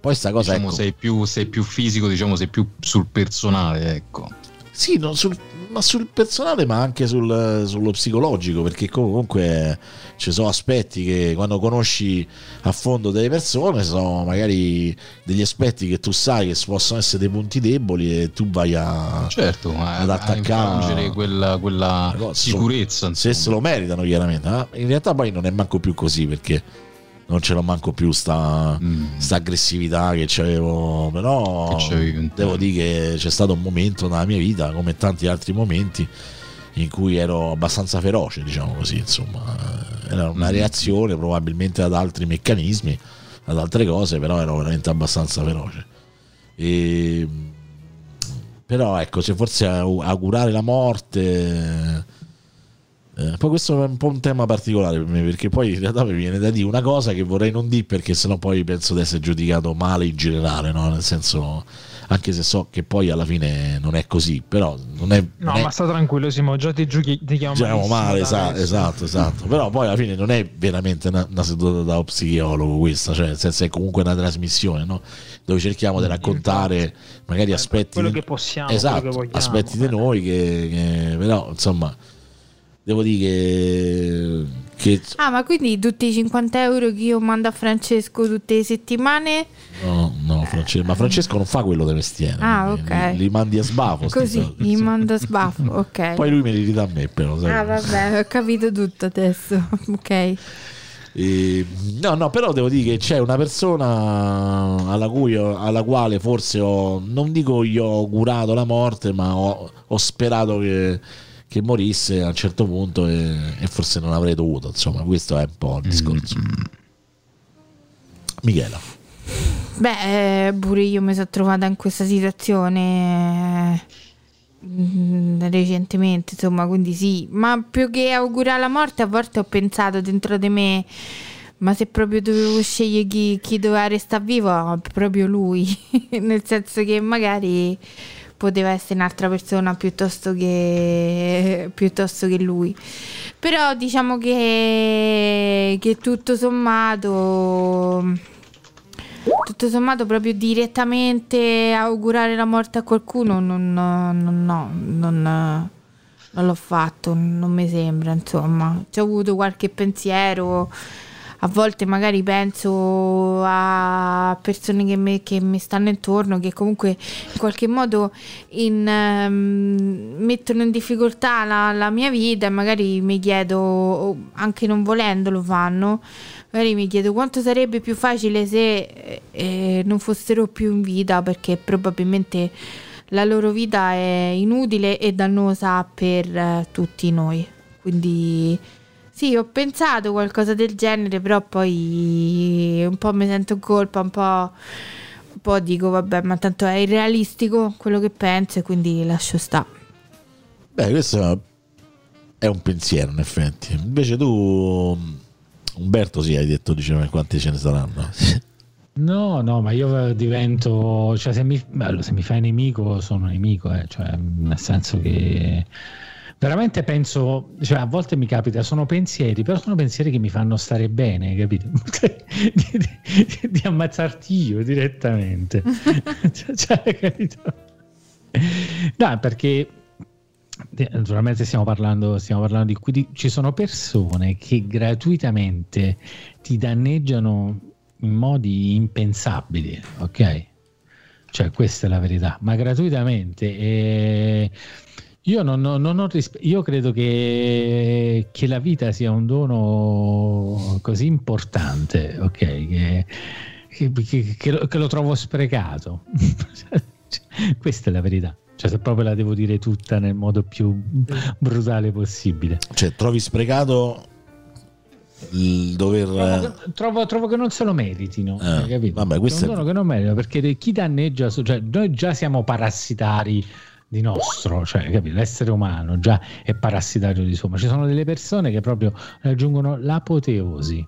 poi sta cosa, diciamo, ecco, sei più fisico, diciamo, sei più sul personale, ecco. Sì, non sul personale, ma anche sullo psicologico, perché comunque ci sono aspetti che quando conosci a fondo delle persone, sono magari degli aspetti che tu sai che possono essere dei punti deboli, e tu vai ad attaccare quella sicurezza, se se lo meritano, chiaramente. In realtà poi non è manco più così, perché non ce l'ho manco più sta aggressività che c'avevo, però devo dire che c'è stato un momento nella mia vita, come tanti altri momenti, in cui ero abbastanza feroce, diciamo così, insomma, era una reazione probabilmente ad altri meccanismi, ad altre cose, però ero veramente abbastanza feroce. Però ecco, se forse augurare la morte... Poi questo è un po' un tema particolare per me, perché poi in realtà mi viene da dire una cosa che vorrei non dire, perché sennò poi penso di essere giudicato male in generale, no? Nel senso, anche se so che poi alla fine non è così, però non è... No, ma sta tranquillo, Simo, già ti chiamo male, esatto. Però poi alla fine non è veramente una seduta da psicologo questa, cioè nel senso è comunque una trasmissione, no? Dove cerchiamo di raccontare magari aspetti... Quello che possiamo, esatto, quello che vogliamo, aspetti di noi che però insomma... Devo dire che... Ah, ma quindi tutti i 50 euro che io mando a Francesco tutte le settimane? No, ma Francesco non fa quello del mestiere. Ah, ok. Li mandi a sbafo. Così, li mando a sbafo, ok. Poi lui me li ridà a me, però. Sai? Ah, vabbè, ho capito tutto adesso, ok. No, però devo dire che c'è una persona alla quale forse non dico io ho augurato la morte, ma ho sperato che morisse a un certo punto e forse non avrei dovuto, insomma, questo è un po' il discorso. Michela? Beh, pure io mi sono trovata in questa situazione recentemente, insomma, quindi sì, ma più che augurare la morte a volte ho pensato dentro di me, ma se proprio dovevo scegliere chi doveva restare vivo, proprio lui, nel senso che magari... poteva essere un'altra persona piuttosto che lui, però diciamo che tutto sommato proprio direttamente augurare la morte a qualcuno non l'ho fatto, non mi sembra, insomma. C'ho avuto qualche pensiero, a volte magari penso a persone che mi stanno intorno, che comunque in qualche modo mettono in difficoltà la mia vita, e magari mi chiedo, anche non volendo lo fanno, magari mi chiedo quanto sarebbe più facile se non fossero più in vita, perché probabilmente la loro vita è inutile e dannosa per tutti noi, quindi... Sì, ho pensato qualcosa del genere, però poi un po' mi sento in colpa, un po' dico vabbè, ma tanto è irrealistico quello che penso e quindi lascio sta. Beh, questo è un pensiero, in effetti. Invece tu, Umberto, sì, hai detto, diceva, quanti ce ne saranno? No, ma io divento, cioè se mi fai nemico sono nemico, cioè nel senso che... Veramente penso, cioè a volte mi capita, sono pensieri, però sono pensieri che mi fanno stare bene, capito? di ammazzarti io direttamente. Cioè, capito? No, perché naturalmente stiamo parlando di ci sono persone che gratuitamente ti danneggiano in modi impensabili, ok? Cioè questa è la verità, ma gratuitamente Io io credo che la vita sia un dono così importante, ok, che lo trovo sprecato. Questa è la verità. Cioè, se proprio la devo dire tutta nel modo più brutale possibile. Cioè, trovi sprecato il dover... Trovo che non se lo meritino, capito? Vabbè, questo è un dono che non meritano, perché chi danneggia... Cioè, noi già siamo parassitari di nostro, cioè, capito? L'essere umano già è parassitario di somma. Ci sono delle persone che proprio raggiungono l'apoteosi,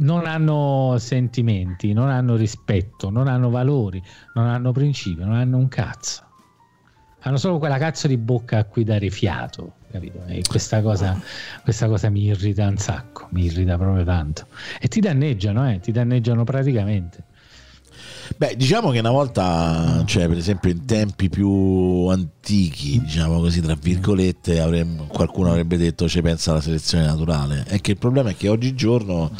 non hanno sentimenti, non hanno rispetto, non hanno valori, non hanno principi, non hanno un cazzo, hanno solo quella cazzo di bocca a cui dare fiato, capito? E questa cosa mi irrita un sacco, mi irrita proprio tanto, e ti danneggiano praticamente. Beh, diciamo che una volta, cioè per esempio in tempi più antichi, diciamo così tra virgolette, qualcuno avrebbe detto ci pensa alla selezione naturale. È che il problema è che oggigiorno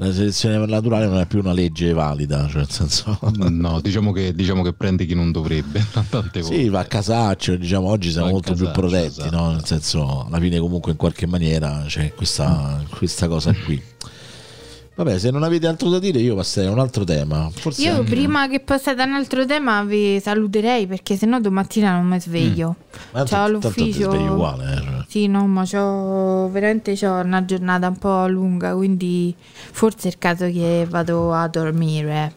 la selezione naturale non è più una legge valida, cioè nel senso no, diciamo che prende chi non dovrebbe tante volte. Sì, va a casaccio, diciamo oggi siamo molto casaccio, più protetti, esatto. No? Nel senso, alla fine comunque in qualche maniera c'è questa cosa qui. Vabbè, se non avete altro da dire io passerei a un altro tema. Forse io anche... prima che passate a un altro tema vi saluterei, perché sennò domattina non mi sveglio. Ciao all'ufficio. Tanto ti svegli uguale, eh. Sì, no, ma veramente c'ho una giornata un po' lunga, quindi forse è il caso che vado a dormire.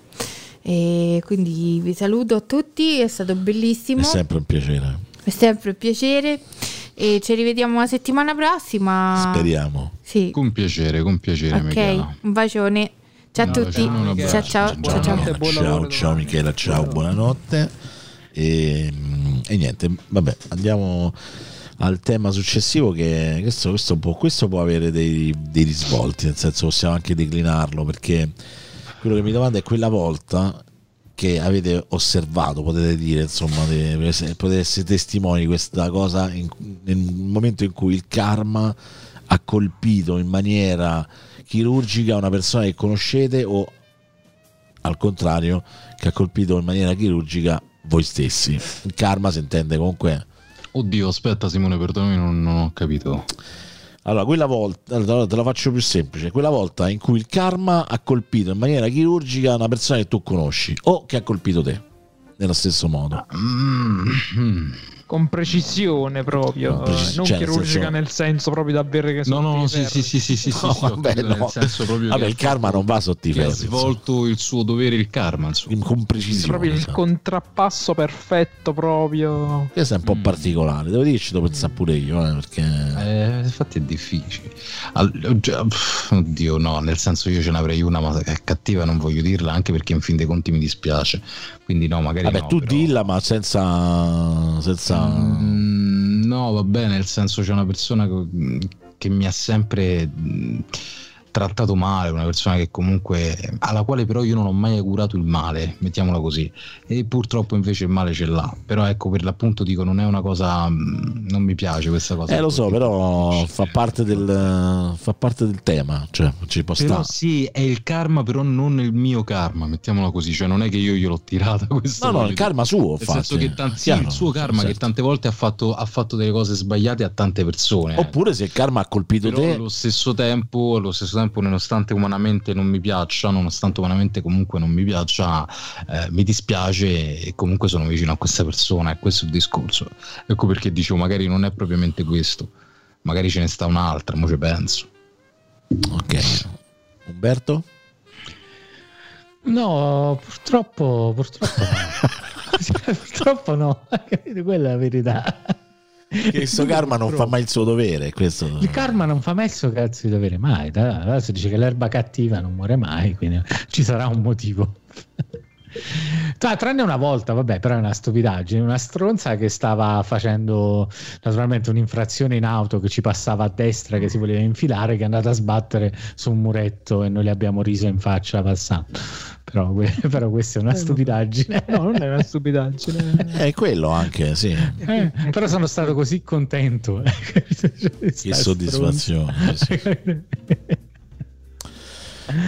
E quindi vi saluto a tutti, è stato bellissimo. È sempre un piacere. È sempre un piacere. E ci rivediamo la settimana prossima. Speriamo. Sì. Con piacere, okay. Michela. Un bacione. Ciao a tutti. Ciao. Ciao Michela, ciao, buonanotte. E niente, vabbè, andiamo al tema successivo, che questo può avere dei risvolti, nel senso possiamo anche declinarlo, perché quello che mi domanda è quella volta che avete osservato, potete dire, insomma, potete essere testimoni di questa cosa nel momento in cui il karma ha colpito in maniera chirurgica una persona che conoscete, o al contrario che ha colpito in maniera chirurgica voi stessi. Il karma si intende comunque... Oddio, aspetta Simone, perdonami, non ho capito. Allora, quella volta, te la faccio più semplice, quella volta in cui il karma ha colpito in maniera chirurgica una persona che tu conosci, o che ha colpito te nello stesso modo. Con precisione proprio, non chirurgica nel senso proprio da bere che Vabbè, il karma non va sotto i ferri. Ha svolto il suo dovere, il karma, insomma. Con precisione. Proprio il contrappasso perfetto proprio. Questo è un po' particolare, devo dirci, lo pensavo pure io, perché infatti è difficile. Oddio, no, nel senso io ce n'avrei una, ma è cattiva, non voglio dirla, anche perché in fin dei conti mi dispiace. Quindi no, magari vabbè, no, tu però... dilla, ma senza no, va bene, nel senso c'è una persona che mi ha sempre trattato male, una persona che comunque alla quale però io non ho mai augurato il male, mettiamola così, e purtroppo invece il male ce l'ha. Però ecco, per l'appunto dico, non è una cosa, non mi piace questa cosa. Lo so, però fa parte del tema, cioè ci può stare. Però sì, è il karma, però non il mio karma, mettiamola così, cioè non è che io gliel'ho tirata questa. No, il karma suo, nel senso che il suo karma, certo, che tante volte ha fatto delle cose sbagliate a tante persone. Oppure se il karma ha colpito però te, allo stesso tempo, nonostante umanamente non mi piaccia, mi dispiace, e comunque sono vicino a questa persona, e questo è il discorso. Ecco perché dicevo, magari non è propriamente questo, magari ce ne sta un'altra, mo ci penso. Ok, Umberto? No, purtroppo purtroppo no, quella è la verità. Questo karma non fa mai il suo dovere. Questo... il karma non fa mai il suo cazzo di dovere, mai. Allora si dice che l'erba cattiva non muore mai, quindi ci sarà un motivo. Tranne una volta, vabbè, però è una stupidaggine, una stronza che stava facendo naturalmente un'infrazione in auto, che ci passava a destra, che si voleva infilare, che è andata a sbattere su un muretto e noi le abbiamo riso in faccia passando. Però questa è una stupidaggine. No, non è una stupidaggine. È quello anche, sì. Però sono stato così contento. Che soddisfazione. Sì.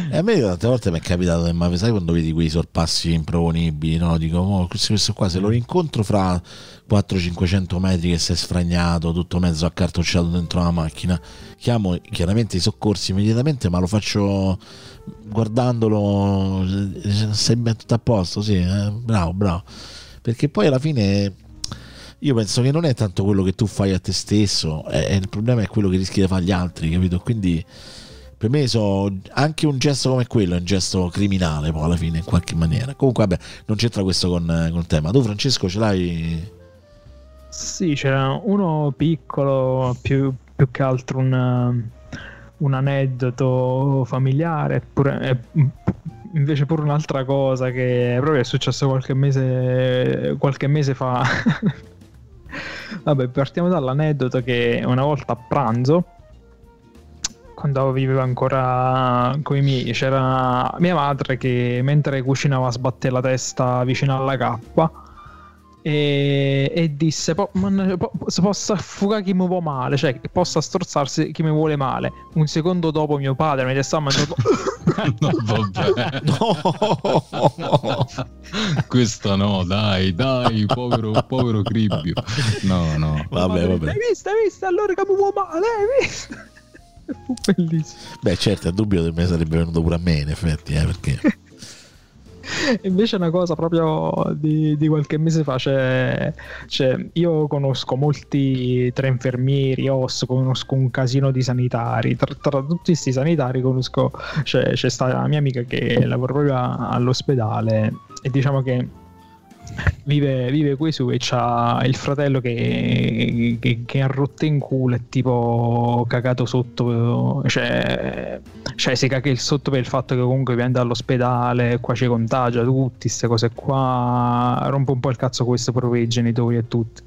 E a me tante volte mi è capitato, ma sai quando vedi quei sorpassi improponibili, no? Dico, oh, questo qua se lo rincontro fra 400-500 metri che si è sfragnato, tutto mezzo accartocciato dentro la macchina, chiamo chiaramente i soccorsi immediatamente, ma lo faccio guardandolo, sei ben tutto a posto, sì, bravo, bravo, perché poi alla fine... Io penso che non è tanto quello che tu fai a te stesso, il problema è quello che rischi di fare agli altri, capito? Quindi per me anche un gesto come quello è un gesto criminale poi alla fine, in qualche maniera. Comunque vabbè, non c'entra questo con il tema. Tu Francesco ce l'hai? Sì, c'era uno piccolo, più che altro un aneddoto familiare, invece pure un'altra cosa che proprio è successo qualche mese fa. Vabbè, partiamo dall'aneddoto che una volta a pranzo, quando vivevo ancora con i miei, c'era mia madre che mentre cucinava sbatté la testa vicino alla cappa e disse se possa affogare chi mi vuole male, cioè che possa strozzarsi chi mi vuole male. Un secondo dopo mio padre mi stava mangiando no, vabbè. No. Questa no, dai, povero cribbio. No. Vabbè. Hai visto? Allora che mi vuole male, hai visto? Fu bellissimo. Beh, certo, a dubbio che me sarebbe venuto pure a me, in effetti, perché... Invece una cosa proprio di qualche mese fa, cioè io conosco molti tra infermieri, conosco un casino di sanitari, tra tutti questi sanitari conosco, cioè, c'è stata la mia amica che lavora proprio all'ospedale e diciamo che vive qui su e c'ha il fratello che ha rotto in culo, è tipo cagato sotto, cioè si caga il sotto per il fatto che comunque viene dall'ospedale, qua ci contagia tutti, queste cose qua, rompe un po' il cazzo questo proprio i genitori e tutti.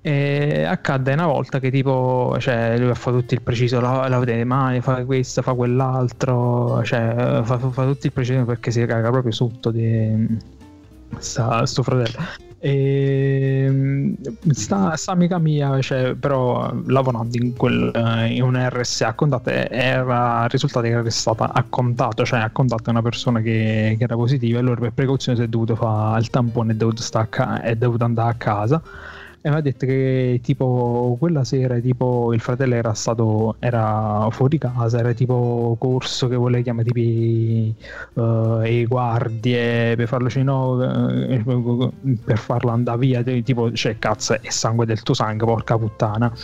E accadde una volta che tipo, cioè, lui fa tutto il preciso, lava le mani, fa questo, fa quell'altro, cioè fa tutto il preciso perché si caga proprio sotto di... sto fratello e sta amica mia, cioè, però lavorando in un RSA a contatto, era risultato che era stata a contatto, cioè a contatto una persona che era positiva, e allora per precauzione si è dovuto fare il tampone, è dovuto andare a casa. E mi ha detto che tipo quella sera tipo il fratello era fuori casa, era tipo corso che voleva chiamare tipo i guardie per farlo, cioè, no, per farlo andare via, tipo, cioè cazzo, è sangue del tuo sangue, porca puttana,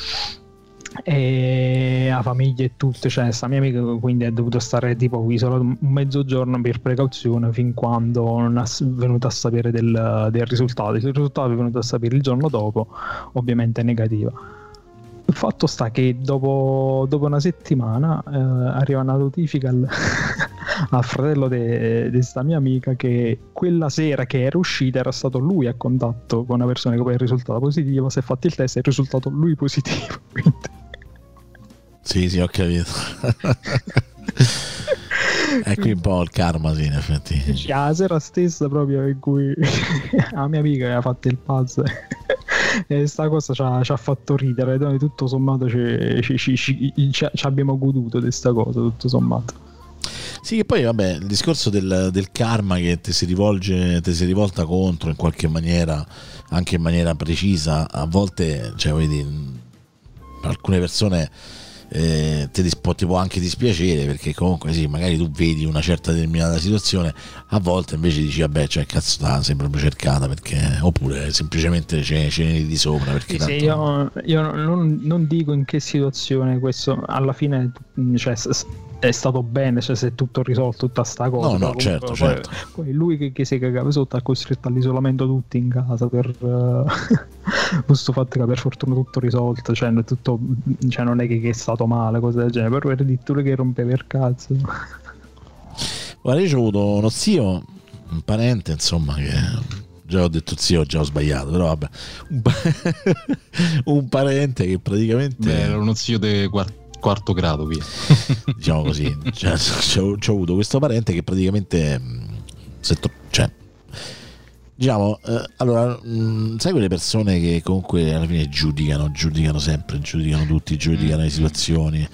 e la famiglia e tutto, cioè sta mia amica quindi è dovuto stare tipo qui solo un mezzogiorno per precauzione, fin quando non è venuta a sapere del risultato. Il risultato è venuto a sapere il giorno dopo, ovviamente negativa. Il fatto sta che dopo una settimana arriva una notifica al fratello di sta mia amica che quella sera che era uscita era stato lui a contatto con una persona che poi è risultata positiva, si è fatto il test e è risultato lui positivo, quindi... Sì, ho capito. E qui un po' il karma, sì, in effetti. La sera stessa proprio in cui la mia amica aveva fatto il pazzo e sta cosa ci ha fatto ridere, noi tutto sommato ci abbiamo goduto di sta cosa, tutto sommato. Sì, che poi vabbè, il discorso del karma che ti si rivolta contro in qualche maniera, anche in maniera precisa, a volte, cioè vedi, alcune persone ti può anche dispiacere, perché comunque sì, magari tu vedi una certa determinata situazione, a volte invece dici vabbè, cioè cazzo, sei proprio cercata, perché oppure semplicemente ce ne di sopra, perché tanto... Sì, io non dico in che situazione, questo alla fine, cioè, è stato bene, cioè se è tutto risolto, tutta sta cosa, no, certo, poi, certo. Poi lui che si cagava sotto ha costretto all'isolamento tutti in casa per questo fatto che per fortuna tutto risolto, cioè tutto, cioè non è che è stato male, cose del genere, però per dittore che rompeva il cazzo. Guarda, io ho avuto uno zio, un parente, insomma, che già ho detto zio, già ho sbagliato, però vabbè, un parente che praticamente... Beh, era uno zio di quarto grado, via. Diciamo così, cioè, c'ho avuto questo parente che praticamente, cioè, diciamo, allora, sai quelle persone che comunque alla fine giudicano sempre, giudicano tutti, giudicano le situazioni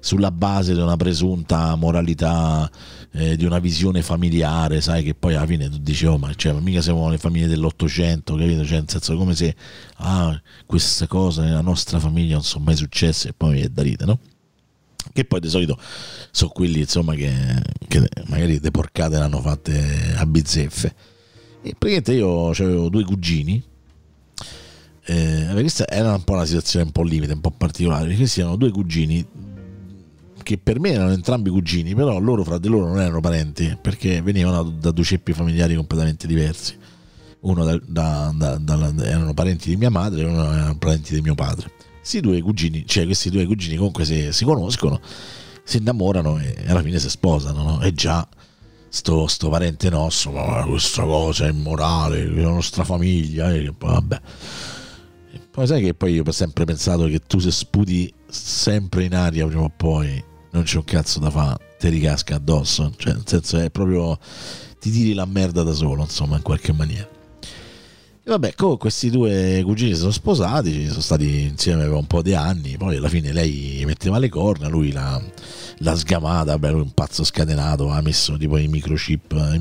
sulla base di una presunta moralità, di una visione familiare, sai, che poi alla fine tu dici, oh, ma cioè, mica siamo le famiglie dell'Ottocento, capito? Cioè, nel senso, come se questa cosa nella nostra famiglia non sono mai successe, e poi mi è da ridere, no? Che poi di solito sono quelli, insomma, che magari le porcate l'hanno fatte a bizzeffe. E praticamente io avevo due cugini, questa era un po' una situazione un po' limite, un po' particolare, perché questi erano due cugini che per me erano entrambi cugini, però loro fra di loro non erano parenti, perché venivano da due ceppi familiari completamente diversi. Uno erano parenti di mia madre, uno erano parenti di mio padre. Questi due cugini comunque si conoscono, si innamorano e alla fine si sposano, no? E già sto parente nostro, ma questa cosa è immorale, la nostra famiglia, vabbè. E poi sai che poi io ho sempre pensato che tu, se sputi sempre in aria, prima o poi non c'è un cazzo da fare, te ricasca addosso, cioè nel senso è proprio, ti tiri la merda da solo, insomma, in qualche maniera. E vabbè, questi due cugini si sono sposati, sono stati insieme per un po' di anni, poi alla fine lei metteva le corna, lui la sgamata, vabbè, lui un pazzo scatenato, ha messo tipo i microchip, le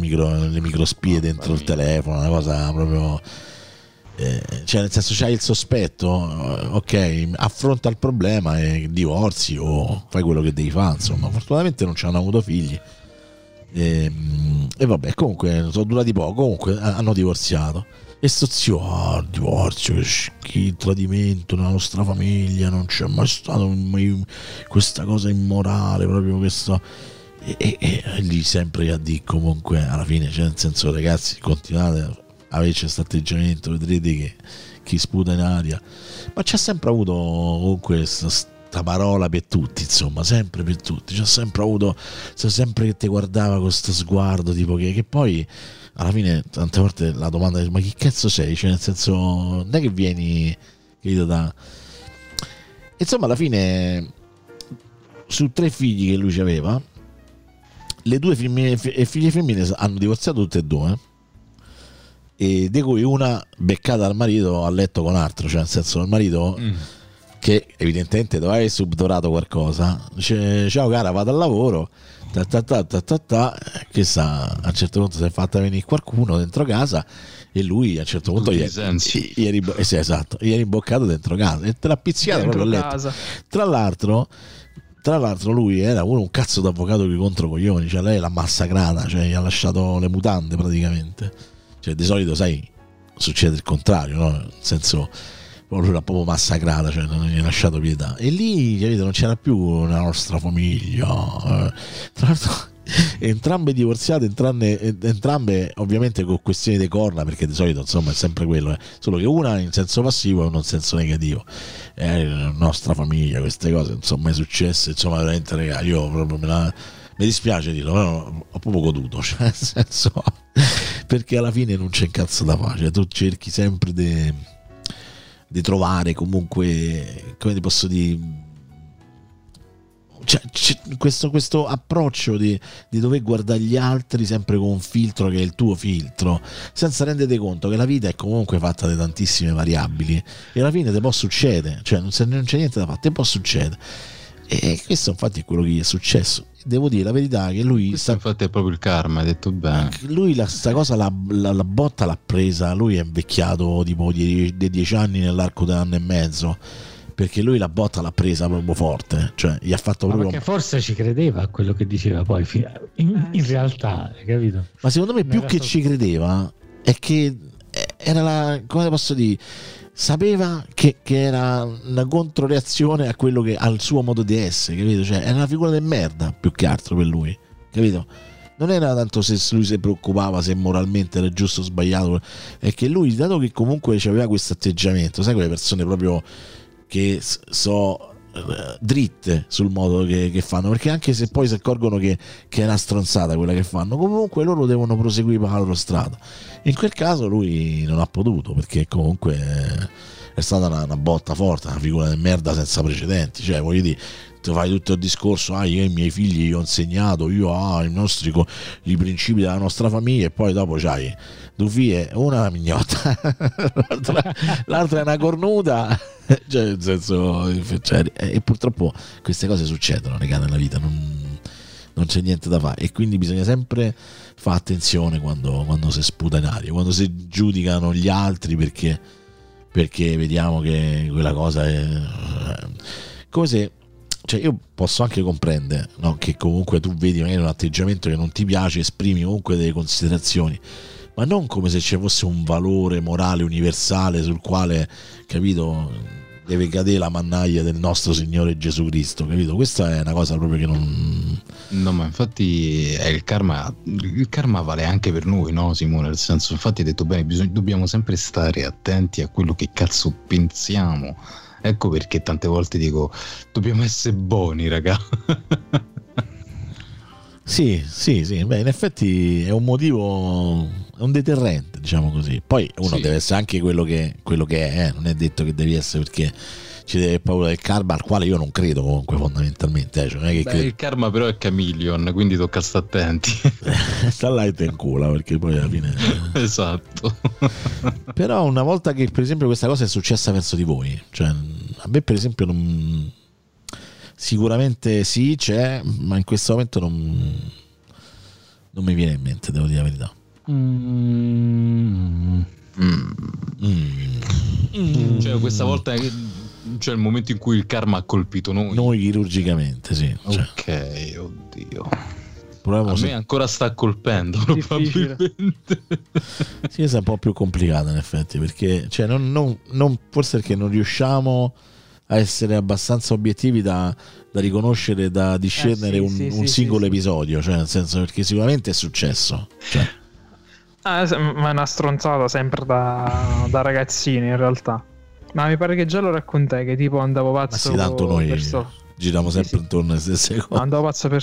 microspie dentro il telefono, una cosa proprio... cioè nel senso, c'hai il sospetto, ok, affronta il problema e divorzi o fai quello che devi fare, insomma. Fortunatamente non ci hanno avuto figli e vabbè, comunque sono durati poco, comunque hanno divorziato. E sto zio, divorzio, che tradimento nella nostra famiglia, non c'è mai stato questa cosa immorale, proprio questo. E lì sempre a dire, comunque alla fine, cioè nel senso, ragazzi, continuate, avete questo atteggiamento, vedrete che chi sputa in aria. Ma c'è sempre avuto comunque questa parola per tutti, insomma, sempre per tutti, c'è sempre avuto, c'è sempre che ti guardava con questo sguardo tipo che poi alla fine tante volte la domanda è: ma chi cazzo sei? Cioè nel senso, non è che vieni, capito, da... Insomma, alla fine su 3 figli che lui aveva, le 2 figlie femmine hanno divorziato tutte e 2, e di cui una beccata dal marito a letto con altro, cioè nel senso, il marito che evidentemente doveva aver subdorato qualcosa, dice: ciao cara, vado al lavoro, che sa, a un certo punto si è fatta venire qualcuno dentro casa e lui a un certo punto gli è rimboccato dentro casa e te l'ha pizziato proprio a letto. Casa. Tra l'altro lui era un cazzo d'avvocato di controcoglioni, cioè lei l'ha massacrata, cioè gli ha lasciato le mutande praticamente. Cioè, di solito, sai, succede il contrario, no? Nel senso, lui l'ha proprio massacrata, cioè non gli ha lasciato pietà. E lì, capito, non c'era più la nostra famiglia. Tra l'altro, entrambe divorziate, entrambe ovviamente con questioni di corna, perché di solito, insomma, è sempre quello, solo che una in senso passivo e una in senso negativo. La nostra famiglia, queste cose non sono mai successe, insomma, veramente, raga, io proprio mi dispiace dirlo, però ho proprio goduto, cioè nel senso, perché alla fine non c'è un cazzo da fare, cioè tu cerchi sempre di trovare comunque, come ti posso dire, cioè, questo approccio di dover guardare gli altri sempre con un filtro che è il tuo filtro, senza renderti conto che la vita è comunque fatta di tantissime variabili e alla fine te può succedere, cioè non c'è niente da fare, te può succedere. E questo infatti è quello che gli è successo. Devo dire la verità che lui infatti è proprio il karma, hai detto bene. Lui sta cosa la botta l'ha presa, lui è invecchiato tipo dei 10 anni nell'arco di un anno e mezzo, perché lui la botta l'ha presa proprio forte, cioè gli ha fatto proprio... Perché forse ci credeva a quello che diceva poi in realtà, capito? Ma secondo me più che ci credeva è che era come posso dire, sapeva che era una controreazione a quello che, al suo modo di essere, capito? Cioè era una figura di merda più che altro per lui, capito? Non era tanto se lui si preoccupava se moralmente era giusto o sbagliato, è che lui, dato che comunque aveva questo atteggiamento, sai, quelle persone proprio che so dritte sul modo che fanno, perché anche se poi si accorgono che è una stronzata quella che fanno, comunque loro devono proseguire per la loro strada. In quel caso lui non ha potuto, perché comunque è stata una botta forte, una figura di merda senza precedenti, cioè voglio dire, ti fai tutto il discorso, io ai miei figli gli ho insegnato, io i principi della nostra famiglia, e poi dopo c'hai due figlie, una è una mignotta l'altra è una cornuta, cioè nel senso, e purtroppo queste cose succedono, regà, nella vita non c'è niente da fare, e quindi bisogna sempre fare attenzione quando si sputa in aria, quando si giudicano gli altri, perché vediamo che quella cosa è come se, cioè io posso anche comprendere, no? Che comunque tu vedi magari un atteggiamento che non ti piace, esprimi comunque delle considerazioni, ma non come se ci fosse un valore morale universale sul quale, capito, deve cadere la mannaia del nostro Signore Gesù Cristo, capito? Questa è una cosa proprio che non... No, ma infatti è il karma vale anche per noi, no Simone? Nel senso, infatti hai detto bene, dobbiamo sempre stare attenti a quello che cazzo pensiamo. Ecco perché tante volte dico, dobbiamo essere buoni, raga. Sì, beh, in effetti è un motivo, è un deterrente, diciamo così. Poi uno deve essere anche quello che è, non è detto che devi essere, perché ci deve paura del karma, al quale io non credo comunque fondamentalmente, cioè, non è che il karma però è chameleon, quindi tocca stare attenti. Sta là e te in culo, perché poi alla fine esatto. Però una volta che per esempio questa cosa è successa verso di voi, cioè a me per esempio non... Sicuramente sì, c'è, ma in questo momento non mi viene in mente, devo dire la verità. Cioè questa volta c'è il momento in cui il karma ha colpito noi chirurgicamente, sì. Ok, cioè. Oddio. Proviamo a me ancora sta colpendo, probabilmente. Sì, è un po' più complicata in effetti, perché cioè, forse perché non riusciamo a essere abbastanza obiettivi da riconoscere, da discernere un singolo episodio, cioè nel senso, perché sicuramente è successo, cioè. Ma è una stronzata sempre da ragazzini in realtà, ma mi pare che già lo raccontai che tipo andavo pazzo, ma sì, tanto noi giriamo sempre intorno alle stesse cose, andavo pazzo per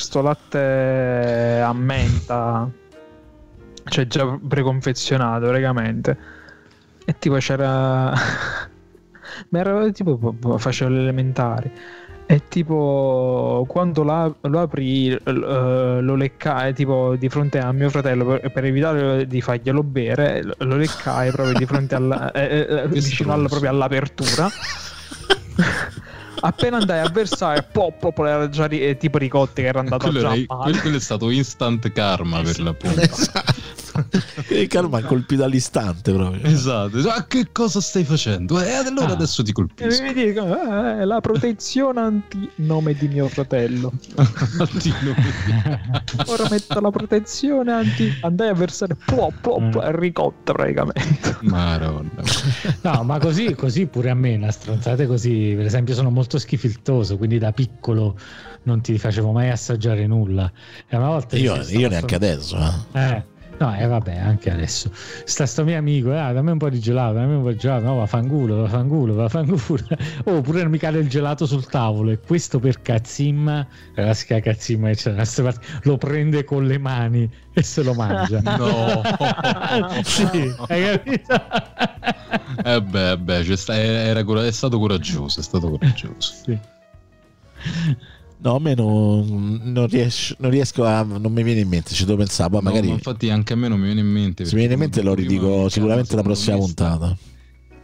sto latte a menta, cioè già preconfezionato regamente, e tipo c'era ma era tipo, facevo le elementari, e tipo quando lo aprì lo leccai tipo di fronte a mio fratello per evitare di farglielo bere, lo leccai proprio di fronte proprio all'apertura. Appena andai a versare era già tipo ricotti che era andato già male. Quello è stato instant karma per l'appunto. Esatto. Il karma ha colpito all'istante proprio. Esatto. Ah, che cosa stai facendo? Allora adesso ti colpisco. Mi dico, la protezione antinome di mio fratello. Ora metto la protezione anti. Andai a versare ricotta praticamente. Maronna. No, ma così pure a me, una stronzate così, per esempio sono molto schifiltoso, quindi da piccolo non ti facevo mai assaggiare nulla, e una volta io neanche adesso anche adesso sta sto mio amico, dammi un po' di gelato, no, va fanculo, pure non mi cade il gelato sul tavolo, e questo per cazzimma, la classica cazzimma che c'è da questa parte, lo prende con le mani e se lo mangia. No. Sì, hai capito? È stato coraggioso, sì. No, a me non riesco a, non mi viene in mente, ci devo pensare, poi magari. No, ma infatti anche a me non mi viene in mente. Se mi viene in mente lo ridico sicuramente la prossima puntata.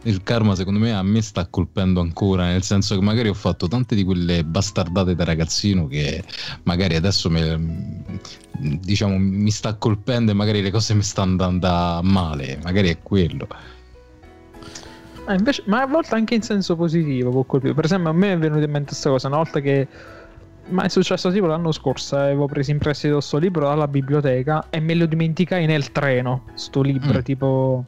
Il karma secondo me a me sta colpendo ancora, nel senso che magari ho fatto tante di quelle bastardate da ragazzino che magari adesso mi sta colpendo, e magari le cose mi stanno andando male, magari è quello. Invece, ma a volte anche in senso positivo può colpire. Per esempio a me è venuta in mente questa cosa una volta che, ma è successo tipo l'anno scorso, avevo preso in prestito sto libro dalla biblioteca e me lo dimenticai nel treno, sto libro tipo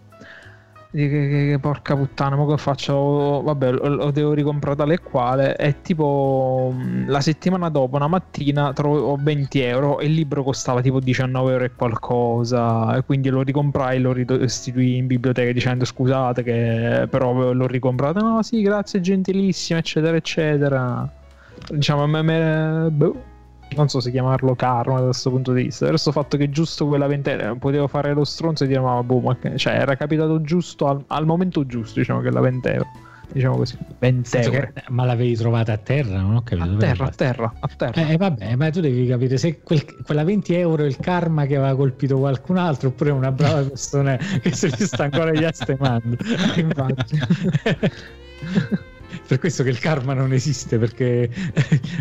porca puttana, ma che faccio? Vabbè, lo devo ricomprare tale e quale, e tipo la settimana dopo una mattina trovo €20 e il libro costava tipo €19 e qualcosa, e quindi lo ricomprai e lo restituì in biblioteca dicendo scusate che però l'ho ricomprato, no sì grazie gentilissimo eccetera eccetera, diciamo a me non so se chiamarlo karma da questo punto di vista, adesso, fatto che giusto quella ventena potevo fare lo stronzo e dire ma boh, ma cioè era capitato giusto al momento giusto, diciamo, che la ventena, diciamo così, 20 euro. Ma l'avevi trovata a terra? Non ho capito. A terra. Vabbè, ma tu devi capire se quella 20 euro è il karma che aveva colpito qualcun altro, oppure una brava persona che se li sta ancora gli astemando. Infatti. Per questo che il karma non esiste, perché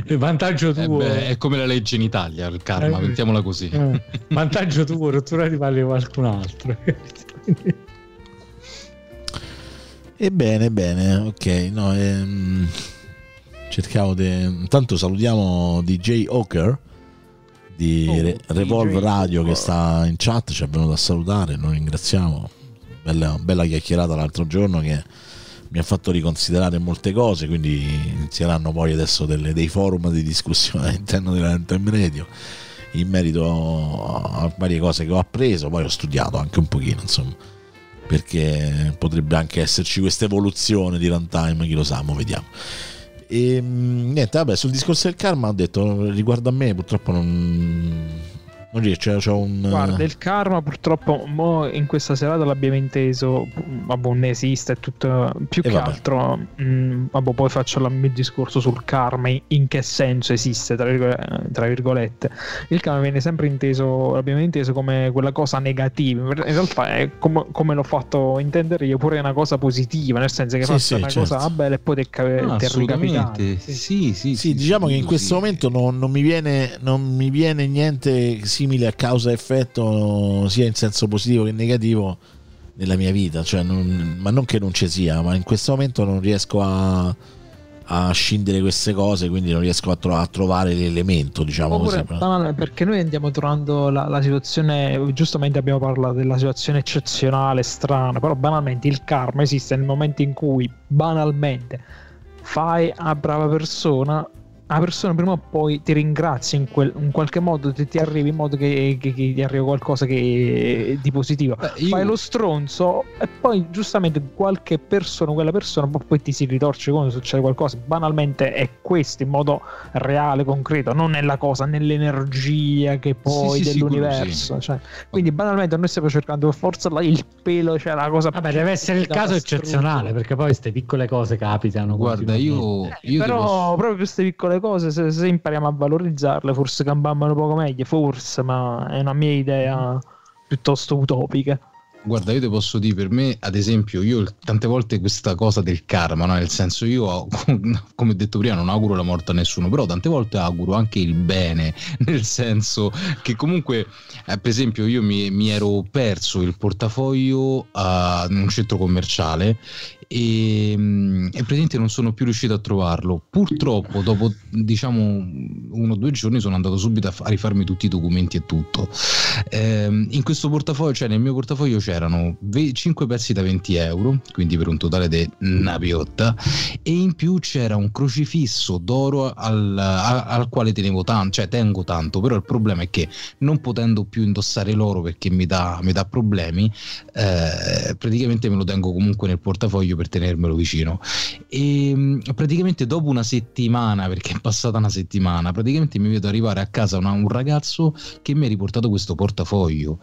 il vantaggio tuo è come la legge in Italia, il karma, mettiamola così. Vantaggio tuo, rottura di palle qualcun altro. Ebbene, ok, no, cercavo di... Intanto salutiamo DJ Hawker di Revolve Radio che sta in chat, ci è venuto a salutare, lo ringraziamo, bella chiacchierata l'altro giorno che mi ha fatto riconsiderare molte cose, quindi inizieranno poi adesso dei forum di discussione all'interno della Runtime Radio in merito a varie cose che ho appreso, poi ho studiato anche un pochino, insomma, perché potrebbe anche esserci questa evoluzione di Runtime, chi lo sa, mo vediamo. E niente, vabbè, sul discorso del karma ho detto, riguardo a me purtroppo non riesco, c'è un... Guarda, il karma purtroppo mo in questa serata l'abbiamo inteso, vabbè, ne esiste, è tutto più che vabbè. Altro vabbè, poi faccio il mio discorso sul karma, in che senso esiste, tra virgolette. Il karma viene sempre inteso, l'abbiamo inteso come quella cosa negativa, in realtà è come l'ho fatto intendere io, pure è una cosa positiva, nel senso che sì, una certo. cosa bella e poi te ricapita. Sì, diciamo che in questo momento non mi viene niente simile a causa effetto sia in senso positivo che negativo nella mia vita, cioè ma non che non ci sia, ma in questo momento non riesco a scindere queste cose, quindi non riesco a trovare l'elemento, diciamo. Oppure, così perché noi andiamo trovando la situazione, giustamente abbiamo parlato della situazione eccezionale, strana, però banalmente il karma esiste nel momento in cui banalmente fai a brava persona, la persona prima o poi ti ringrazia in qualche modo, ti arrivi in modo che ti arriva qualcosa che di positivo. Fai lo stronzo e poi giustamente quella persona poi ti si ritorce quando succede qualcosa. Banalmente è questo, in modo reale, concreto, non nella cosa, nell'energia che poi dell'universo, sicuro, sì. Cioè, quindi banalmente noi stiamo cercando per forza il pelo, cioè la cosa. Vabbè, deve essere il caso eccezionale, perché poi queste piccole cose capitano. Guarda, io però proprio queste piccole cose, se impariamo a valorizzarle forse cambiamo un poco meglio, forse, ma è una mia idea piuttosto utopica. Guarda, io ti posso dire, per me ad esempio, io tante volte questa cosa del karma, no? Nel senso, io come ho detto prima non auguro la morte a nessuno, però tante volte auguro anche il bene, nel senso che comunque per esempio io mi ero perso il portafoglio in un centro commerciale e praticamente non sono più riuscito a trovarlo. Purtroppo dopo diciamo 1 o 2 giorni sono andato subito a rifarmi tutti i documenti e tutto. In questo portafoglio, cioè nel mio portafoglio c'erano 5 pezzi da 20 euro, quindi per un totale di una piotta, e in più c'era un crocifisso d'oro al quale tengo tanto, però il problema è che non potendo più indossare l'oro perché mi dà problemi, praticamente me lo tengo comunque nel portafoglio per tenermelo vicino. E praticamente dopo una settimana, perché è passata una settimana, praticamente mi vedo arrivare a casa un ragazzo che mi ha riportato questo portafoglio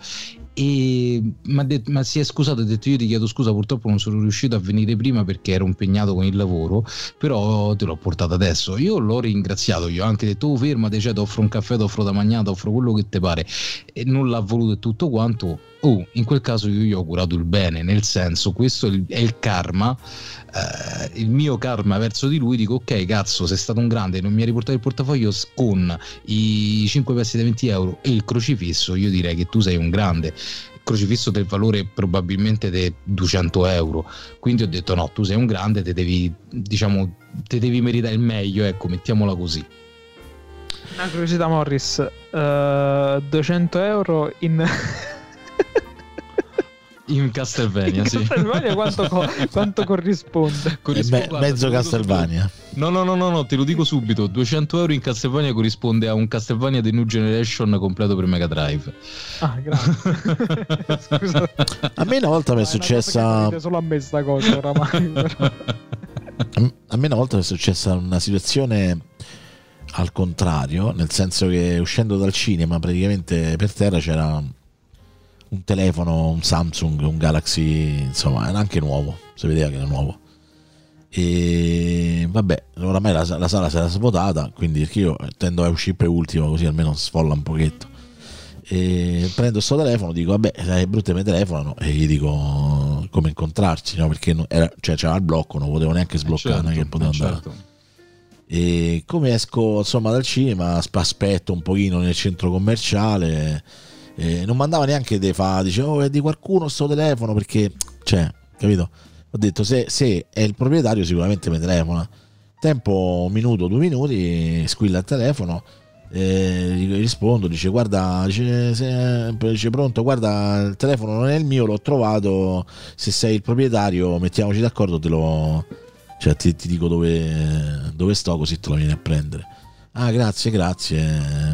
e ma si è scusato, ha detto: io ti chiedo scusa, purtroppo non sono riuscito a venire prima perché ero impegnato con il lavoro, però te l'ho portato adesso. Io l'ho ringraziato, gli ho anche detto: oh, fermate, cioè, ti offro un caffè, ti offro da mangiare, ti offro quello che te pare, e non l'ha voluto e tutto quanto. In quel caso io gli ho curato il bene, nel senso, questo è il karma, il mio karma verso di lui. Dico: ok, cazzo, sei stato un grande, non mi hai riportato il portafoglio con i 5 pezzi da 20 euro e il crocifisso, io direi che tu sei un grande. Crocifisso del valore probabilmente di 200 euro, quindi ho detto: no, tu sei un grande, te devi meritare il meglio, ecco, mettiamola così. Una curiosità, Morris, 200 euro in Castelvania, sì. Castelvania quanto corrisponde? Mezzo Castelvania. No, te lo dico subito: 200 euro in Castelvania corrisponde a un Castelvania The New Generation completo per Mega Drive. Ah, grazie. Scusa. A me una volta mi è successa solo a me sta cosa oramai, però. A me una volta mi è successa una situazione al contrario, nel senso che uscendo dal cinema praticamente per terra c'era un telefono, un Samsung, un Galaxy, insomma era anche nuovo, si vedeva che era nuovo. E vabbè, oramai la sala si era svuotata, quindi io tendo a uscire per ultimo, così almeno sfolla un pochetto. E prendo sto telefono, dico vabbè, è brutto, mi telefonano e gli dico come incontrarci, no? Perché era, cioè, c'era il blocco, non potevo neanche sbloccare, certo, che potevo andare. Certo. E come esco insomma dal cinema, aspetto un pochino nel centro commerciale, non mandava neanche dei fa, dicevo oh, è di qualcuno sto telefono, perché cioè, capito? Ho detto se è il proprietario sicuramente mi telefona. Tempo un minuto, 2 minuti, squilla il telefono. Rispondo, dice guarda, dice pronto, guarda il telefono non è il mio, l'ho trovato, se sei il proprietario mettiamoci d'accordo, te lo, cioè, ti dico dove sto, così te lo vieni a prendere. Ah grazie,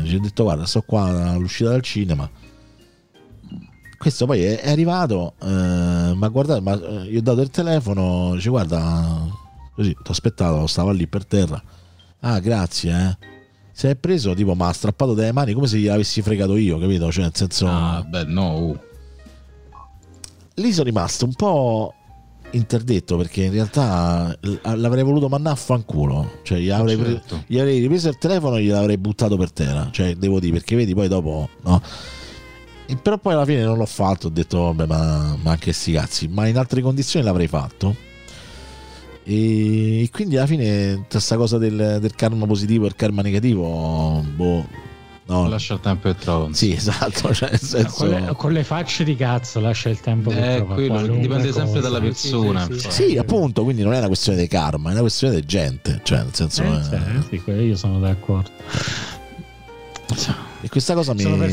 ci ho detto guarda sto qua all'uscita dal cinema. Questo poi è arrivato, ma guardate, ma gli ho dato il telefono, dice guarda così, t'ho aspettato, stava lì per terra. Ah grazie. Si è preso tipo, ma ha strappato dalle mani come se gliel'avessi fregato io, capito? Cioè nel senso, ah beh no, lì sono rimasto un po' interdetto, perché in realtà l'avrei voluto mandare a fanculo, cioè gli avrei ripreso il telefono e gliel'avrei buttato per terra, cioè devo dire, perché vedi poi dopo no. E però poi alla fine non l'ho fatto, ho detto vabbè, ma anche sti cazzi, ma in altre condizioni l'avrei fatto. E quindi alla fine questa cosa del karma positivo e il karma negativo, boh, no, lascia il tempo e trova. Sì, esatto, cioè, senso... con le facce di cazzo lascia il tempo che trova, quello dipende sempre dalla persona. Sì, appunto, quindi non è una questione di karma, è una questione di gente, cioè nel senso sì, io sono d'accordo. E questa cosa sono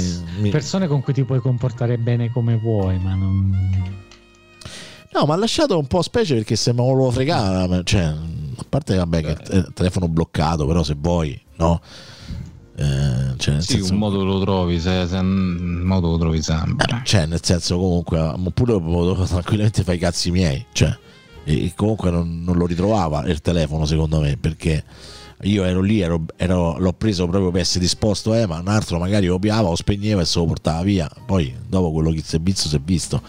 persone con cui ti puoi comportare bene come vuoi, ma non... No, ma ha lasciato un po' specie, perché se me lo fregava, cioè, a parte vabbè che il telefono bloccato, però se vuoi, no? Cioè, nel senso, un modo lo trovi, se un modo lo trovi sempre. Cioè, nel senso, comunque, oppure tranquillamente fai i cazzi miei, cioè, e comunque non lo ritrovava il telefono, secondo me, perché io ero lì, l'ho preso proprio per essere disposto, ma un altro magari lo piava, lo spegneva e se lo portava via. Poi, dopo quello che si è visto, si è visto.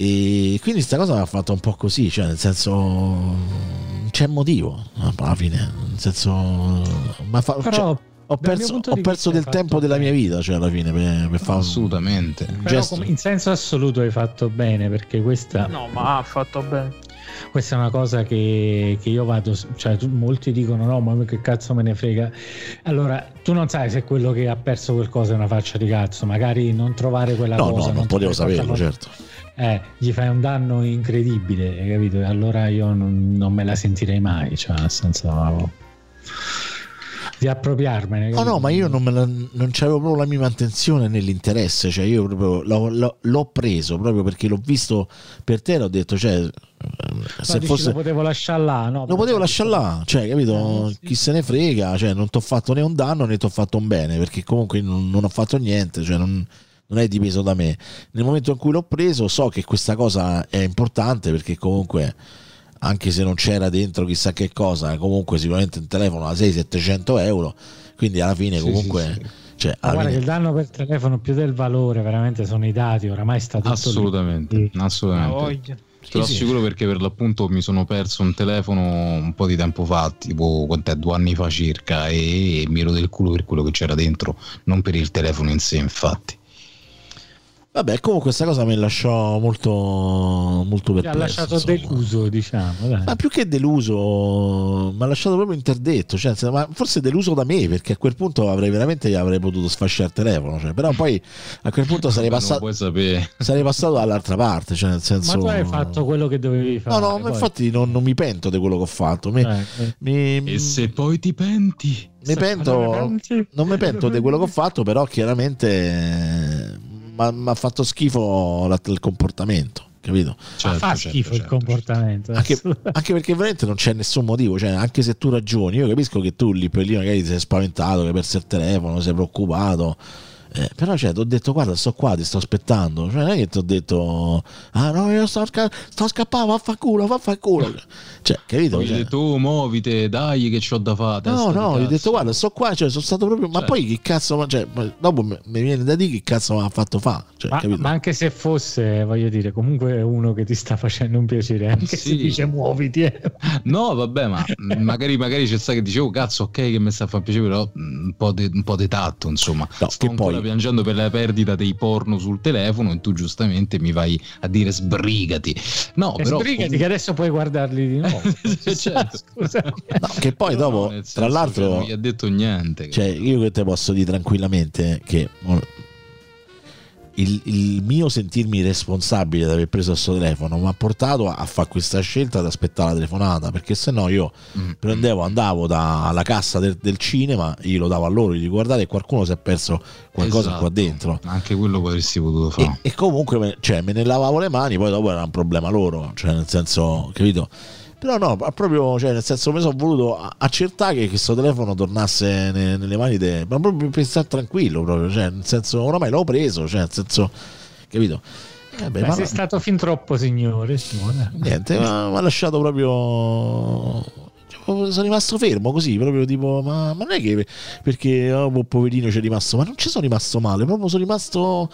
E quindi sta cosa mi ha fatto un po' così, cioè nel senso non c'è motivo alla fine, nel senso cioè, ho perso del tempo della mia vita, cioè alla fine per fare assolutamente un gesto. Però in senso assoluto hai fatto bene, perché questa no, ma ha fatto bene, questa è una cosa che io vado, cioè molti dicono no ma che cazzo me ne frega, allora tu non sai se quello che ha perso qualcosa è una faccia di cazzo, magari non trovare quella cosa non potevo saperlo, certo. Gli fai un danno incredibile, hai capito? Allora io non me la sentirei mai, cioè nel senso di appropriarmene. No, ma io non c'avevo proprio la mia intenzione nell'interesse, cioè io proprio l'ho preso proprio perché l'ho visto per terra, ho detto cioè se fosse lo potevo lasciare là, no? Lo potevo lasciare là, cioè capito? Sì. Chi se ne frega, cioè non t'ho fatto né un danno né t'ho fatto un bene, perché comunque non ho fatto niente, cioè non è dipeso da me. Nel momento in cui l'ho preso, so che questa cosa è importante, perché comunque anche se non c'era dentro chissà che cosa, comunque sicuramente un telefono a 600-700 euro, quindi alla fine comunque sì. Cioè, guarda che il danno per telefono più del valore veramente sono i dati, oramai sta tutto assolutamente. Te lo assicuro, perché per l'appunto mi sono perso un telefono un po' di tempo fa, tipo quant'è, 2 anni fa circa, e mi ero del culo per quello che c'era dentro, non per il telefono in sé, infatti. Vabbè, comunque questa cosa mi lasciò molto perplesso. Mi ha lasciato deluso, diciamo. Dai. Ma più che deluso, mi ha lasciato proprio interdetto, cioè, ma forse deluso da me, perché a quel punto avrei potuto sfasciare il telefono, cioè, però poi a quel punto sarei passato dall'altra parte, cioè, nel senso, ma tu hai fatto quello che dovevi fare. No, ma infatti non mi pento di quello che ho fatto. E se poi ti penti? Non mi pento di quello che ho fatto, però chiaramente... Ma ha fatto schifo il comportamento, capito? Certo, fa schifo il comportamento. Anche perché veramente non c'è nessun motivo, cioè, anche se tu ragioni, io capisco che tu lì per lì magari sei spaventato, che hai perso il telefono, sei preoccupato, Però cioè ti ho detto guarda sto qua, ti sto aspettando, cioè non è che ti ho detto ah no io sto scappando, vaffanculo, cioè capito, cioè? Ho detto oh, muovite, dai che c'ho da fare, no gli ho detto guarda sto qua, cioè sono stato proprio, ma poi che cazzo, cioè dopo mi viene da dire che cazzo mi ha fatto fa, cioè, ma anche se fosse, voglio dire, comunque è uno che ti sta facendo un piacere, anche se dice muoviti, no vabbè, ma magari c'è sta che dicevo oh, cazzo ok che mi sta a far piacere, però un po' di tatto insomma, no, sto ancora poi piangendo per la perdita dei porno sul telefono e tu giustamente mi vai a dire sbrigati, no però sbrigati che adesso puoi guardarli di nuovo. Certo. No, che poi dopo no, tra l'altro non mi ha detto niente, cioè io che te posso dire tranquillamente che il mio sentirmi responsabile di aver preso questo telefono mi ha portato a fare questa scelta di aspettare la telefonata, perché se no io prendevo, andavo alla cassa del cinema, io lo davo a loro, gli guardate, qualcuno si è perso qualcosa qua dentro, anche quello potresti potuto fare, e comunque cioè, me ne lavavo le mani, poi dopo era un problema loro, cioè nel senso capito, però no proprio, cioè nel senso mi sono voluto accertare che questo telefono tornasse nelle mani ma proprio per stare tranquillo proprio, cioè nel senso oramai l'ho preso, cioè nel senso capito. Vabbè, ma sei stato fin troppo signore Simone, niente, ma mi ha lasciato proprio, cioè, sono rimasto fermo così proprio tipo ma non è che perché poverino c'è rimasto, ma non ci sono rimasto male, proprio sono rimasto,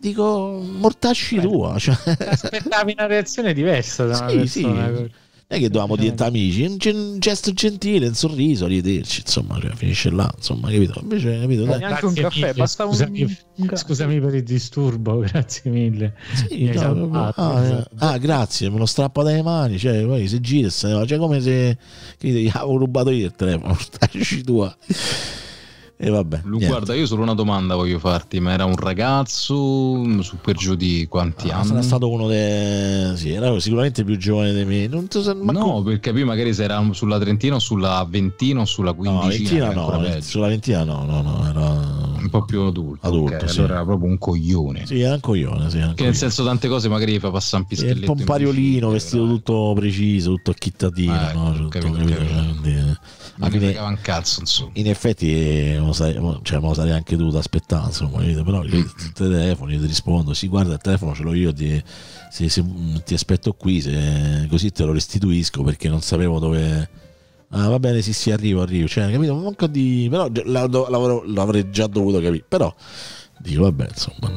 dico mortacci tua, cioè aspettavi una reazione diversa da una persona è che dovevamo diventare amici, un gesto gentile, un sorriso, arrivederci, insomma, cioè, finisce là, insomma, capito? Invece, capito? Neanche un caffè, basta un... Scusami per il disturbo, grazie mille. Sì, no, grazie, me lo strappa dalle mani, cioè, poi si gira, cioè come se gli avevo rubato io il telefono, staci tua. E vabbè, guarda, io solo una domanda voglio farti, ma era un ragazzo su per giù di quanti anni? Era stato uno sì, era sicuramente più giovane di me, non so se... No, per capire magari se era sulla trentina o sulla ventina o sulla quindicina. No, sulla ventina no, era un po' più adulto okay, sì. Allora era proprio un coglione. Sì, era un coglione, sì, era un che coglione. Nel senso tante cose magari fa passare un pischelletto, un pompariolino vestito però... tutto preciso, tutto acchittatino, no? Ma mi fregava un cazzo, insomma. In effetti cioè, ma lo sarei anche dovuto aspettare, insomma, però il telefono io ti rispondo, sì guarda il telefono ce l'ho io, se ti aspetto qui, così te lo restituisco perché non sapevo dove, va bene sì arrivo, cioè capito, manco di, però l'avrei già dovuto capire, però dico vabbè insomma,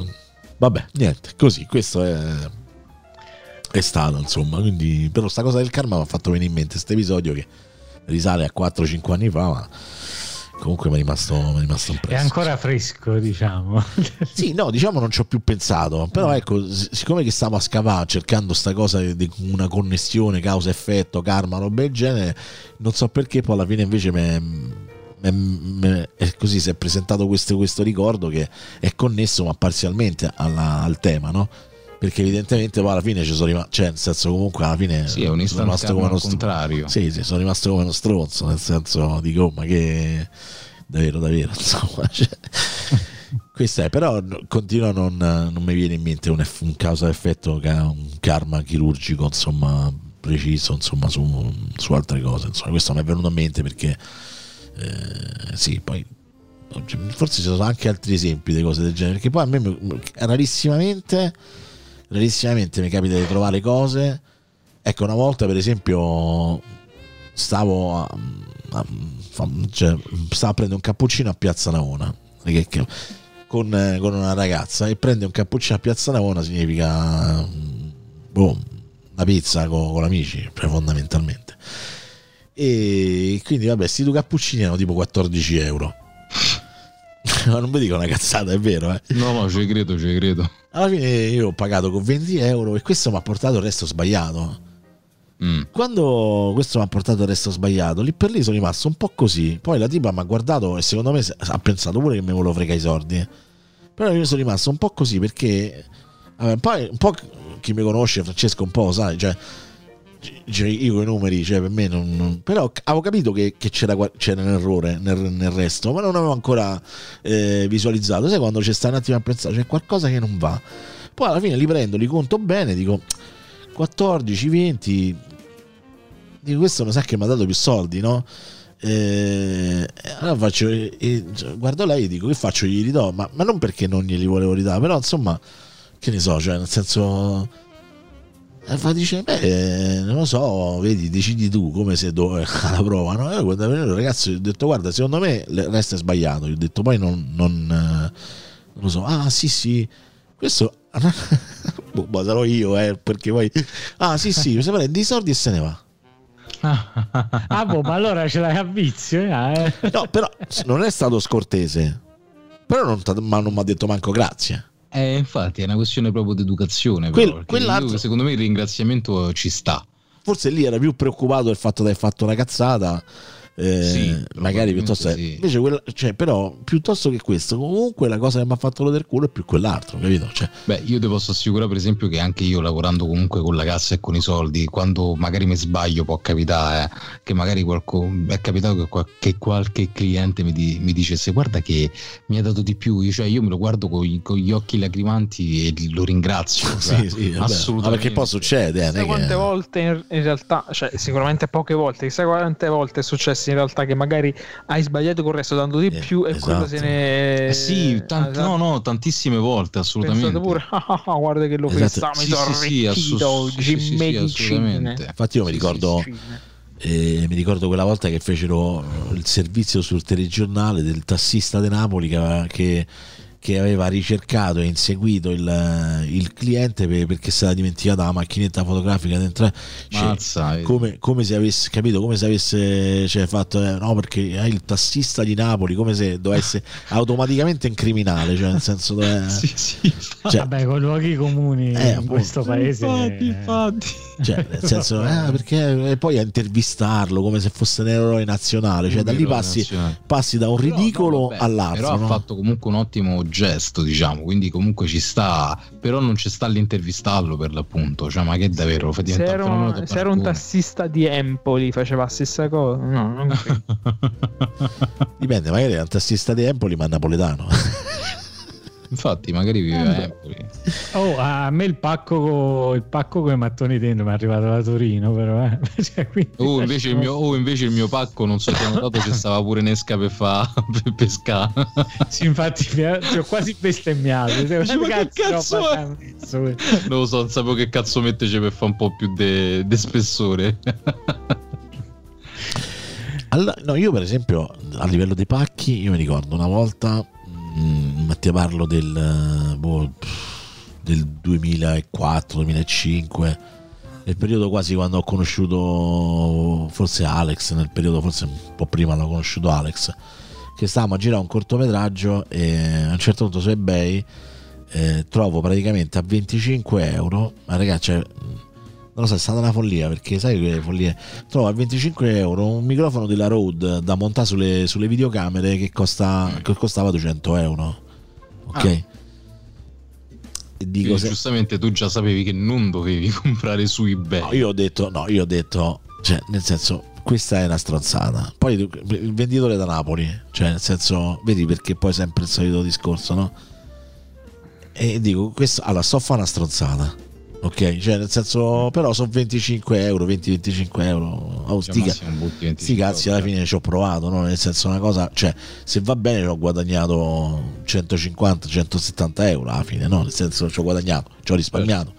vabbè niente, così questo è stato insomma, quindi però sta cosa del karma mi ha fatto venire in mente questo episodio che risale a 4-5 anni fa, ma comunque mi è rimasto impresso. È ancora fresco, diciamo. Sì, no, diciamo non ci ho più pensato, però ecco, siccome che stavo a scavare cercando sta cosa di una connessione causa-effetto, karma, roba del genere, non so perché poi alla fine invece è così, si è presentato questo ricordo che è connesso ma parzialmente al tema, no? Perché evidentemente poi alla fine ci sono rimasto, cioè nel senso comunque alla fine sì, è un sono rimasto come uno contrario. Sì, sono rimasto come uno stronzo, nel senso dico ma che davvero insomma, cioè. Questa è, però continua, non mi viene in mente un causa effetto, un karma chirurgico insomma preciso insomma su altre cose, insomma questo mi è venuto in mente perché sì, poi forse ci sono anche altri esempi di cose del genere, perché poi a me rarissimamente mi capita di trovare cose. Ecco, una volta per esempio stavo a prendere un cappuccino a Piazza Navona con una ragazza, e prendere un cappuccino a Piazza Navona significa una pizza con amici fondamentalmente, e quindi vabbè sti due cappuccini erano tipo 14 euro. Non vi dico una cazzata, è vero No, ci credo. Alla fine io ho pagato con 20 euro, e questo mi ha portato il resto sbagliato. Quando questo mi ha portato il resto sbagliato, lì per lì sono rimasto un po' così. Poi la tipa mi ha guardato e secondo me ha pensato pure che mi volevo fregare i soldi, però io sono rimasto un po' così perché poi un po' chi mi conosce, Francesco, un po' sai, cioè io con i numeri, cioè per me non però avevo capito che c'era un errore nel resto, ma non avevo ancora visualizzato. Sai quando c'è sta un attimo a pensare, c'è qualcosa che non va, poi alla fine li prendo, li conto bene, dico 14, 20, dico questo mi sa che mi ha dato più soldi, no? Allora faccio, guardo lei e dico, che faccio? Gli ridò, ma non perché non glieli volevo ridare, però insomma, che ne so, cioè nel senso, fa, dice, beh, non lo so, vedi, decidi tu, come se la provano. Io quando è venuto il ragazzo gli ho detto, guarda, secondo me resta sbagliato, gli ho detto, poi non lo so. Ah sì sì, questo boh, sarò io, perché poi ah sì sì, mi sembra dei soldi e se ne va. Ah boh, ma allora ce l'hai a vizio, eh? No, però non è stato scortese, però non mi ha detto manco grazie. Infatti è una questione proprio di educazione, quell'altro, secondo me il ringraziamento ci sta. Forse lì era più preoccupato del fatto di aver fatto una cazzata, sì, magari piuttosto sì. Invece cioè, però piuttosto che questo, comunque la cosa che mi ha fatto rodere il culo è più quell'altro, capito? Cioè, beh, io ti posso assicurare per esempio che anche io, lavorando comunque con la cassa e con i soldi, quando magari mi sbaglio può capitare che magari è capitato che qualche cliente mi dicesse, guarda che mi ha dato di più, cioè io me lo guardo con gli occhi lacrimanti e lo ringrazio. Sì, sì, assolutamente. Perché poi succede, sai quante volte in realtà, cioè sicuramente poche volte, sai quante volte è successo in realtà che magari hai sbagliato con il resto dando di più, e esatto. Quello se ne sì, esatto. No, tantissime volte, assolutamente. Pensate pure, guarda che lo pensavo, esatto. Sì, assolutamente. Infatti io mi ricordo quella volta che fecero il servizio sul telegiornale del tassista di Napoli che aveva ricercato e inseguito il cliente perché si era dimenticata la macchinetta fotografica dentro, cioè, mazza, come se avesse capito, come se avesse, cioè, fatto no, perché è il tassista di Napoli, come se dovesse automaticamente un criminale, cioè nel senso sì, cioè, vabbè, con luoghi comuni in questo paese, infatti. Cioè nel senso perché, e poi a intervistarlo come se fosse un eroe nazionale, cioè da lì passi da un ridicolo all'altro, però ha fatto comunque un ottimo gesto, diciamo, quindi comunque ci sta, però non ci sta l'intervistarlo per l'appunto, cioè ma che davvero fa diventare se era un tassista di Empoli faceva la stessa cosa, no, non dipende, magari era un tassista di Empoli ma napoletano. Infatti magari viveva a Empoli. A me il pacco con i mattoni dentro mi è arrivato da Torino, però cioè, invece il mio pacco, non so, che hanno dato, c'è stava pure Nesca per pescare. Sì, infatti ti ho quasi bestemmiato. Cazzo, non lo so, non sapevo che cazzo metterci per fare un po' più de spessore. Allora, no, io per esempio a livello dei pacchi io mi ricordo una volta, ma ti parlo del 2004-2005, nel periodo quasi quando ho conosciuto forse Alex, nel periodo forse un po' prima l'ho conosciuto Alex, che stavamo a girare un cortometraggio e a un certo punto su eBay trovo praticamente a 25 euro, ma ragazzi, cioè, non lo so, è stata una follia, perché sai che follie, trovo a 25 euro un microfono della Rode da montare sulle videocamere che costava 200 euro, ok? E dico, giustamente tu già sapevi che non dovevi comprare su eBay. Io ho detto cioè nel senso, questa è una stronzata. Poi il venditore da Napoli, cioè nel senso, vedi, perché poi sempre il solito discorso, no? E dico, questo, allora sto a fare una stronzata, ok, cioè nel senso, però sono 25 euro, 20-25 euro, sti cazzi, alla fine ci ho provato, no? Nel senso, una cosa, cioè se va bene ci ho guadagnato 150-170 euro alla fine, no? Nel senso, ci ho guadagnato, ci ho risparmiato,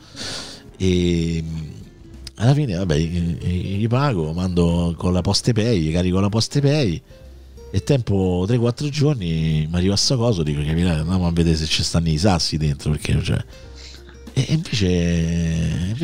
e alla fine vabbè, gli pago, mando con la Postepay, carico la Postepay e tempo 3-4 giorni mi arriva sto coso, dico, capirà, andiamo a vedere se ci stanno i sassi dentro, perché cioè. E invece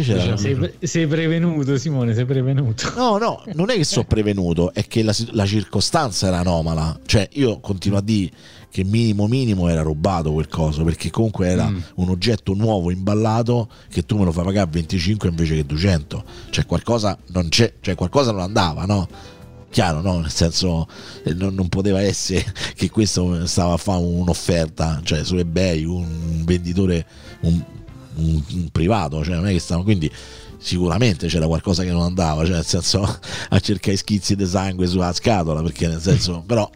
sei prevenuto, Simone, sei prevenuto. No, non è che sono prevenuto, è che la circostanza era anomala. Cioè io continuo a dire che minimo era rubato quel coso, perché comunque era un oggetto nuovo imballato che tu me lo fai pagare 25 invece che 200. Cioè qualcosa non c'è, cioè qualcosa non andava, no? Chiaro, no? Nel senso, non poteva essere che questo stava a fare un'offerta, cioè su eBay un venditore, un privato, cioè non è che stavano, quindi sicuramente c'era qualcosa che non andava, cioè nel senso, a cercare schizzi di sangue sulla scatola, perché nel senso, però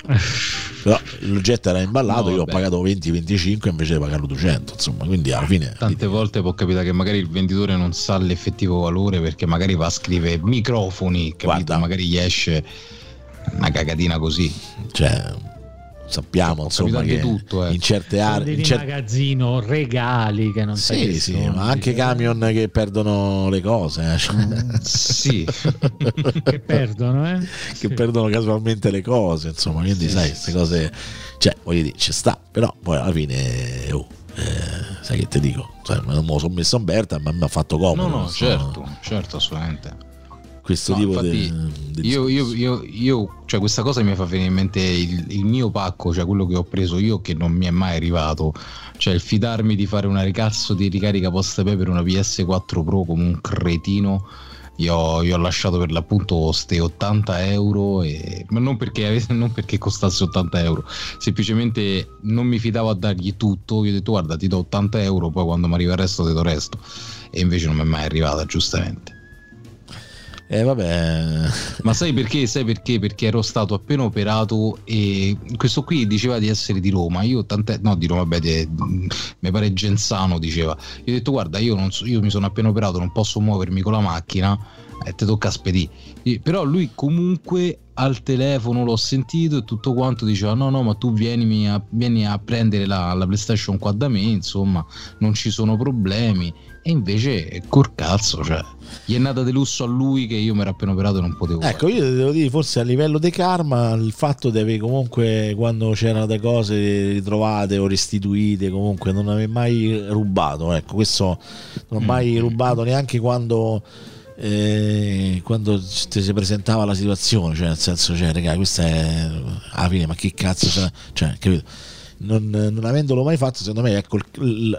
l'oggetto era imballato, io ho pagato 20-25 invece di pagarlo 200, insomma, quindi alla fine tante volte può capitare che magari il venditore non sa l'effettivo valore, perché magari va a scrivere microfoni, capito? Guarda, magari gli esce una cagatina così, cioè sappiamo insomma che tutto, in certe aree in magazzino regali che non sì, sì, ma anche camion che perdono le cose, sì che perdono che sì, perdono casualmente le cose, insomma, quindi sì, sai queste cose, cioè voglio dire ci sta, però poi alla fine sai che ti dico, cioè, non me lo sono messo a Berta ma mi ha fatto comodo, no certo assolutamente questo, no, tipo di io cioè questa cosa mi fa venire in mente il mio pacco, cioè quello che ho preso io che non mi è mai arrivato, cioè il fidarmi di fare una ricazzo di ricarica Postepay per una PS4 Pro come un cretino. Io ho lasciato per l'appunto ste 80 euro, ma non perché costasse 80 euro, semplicemente non mi fidavo a dargli tutto. Io ho detto guarda ti do 80 euro, poi quando mi arriva il resto ti do il resto, e invece non mi è mai arrivata, giustamente. Vabbè. Ma sai perché? Perché ero stato appena operato e questo qui diceva di essere di Roma. Io mi pare Genzano diceva. Io ho detto guarda, io mi sono appena operato, non posso muovermi con la macchina e te tocca spedì. Però lui comunque al telefono l'ho sentito e tutto quanto diceva no ma tu vieni a prendere la PlayStation qua da me, insomma non ci sono problemi. E invece col cazzo, cioè gli è nata di lusso a lui che io mi ero appena operato e non potevo fare. Io devo dire forse a livello di karma il fatto di avere comunque, quando c'erano delle cose ritrovate o restituite, comunque non avevo mai rubato, ecco questo non ho mai rubato, neanche quando si presentava la situazione, cioè nel senso, cioè raga questa è alla fine, ma che cazzo, cioè capito? Non avendolo mai fatto, secondo me ecco la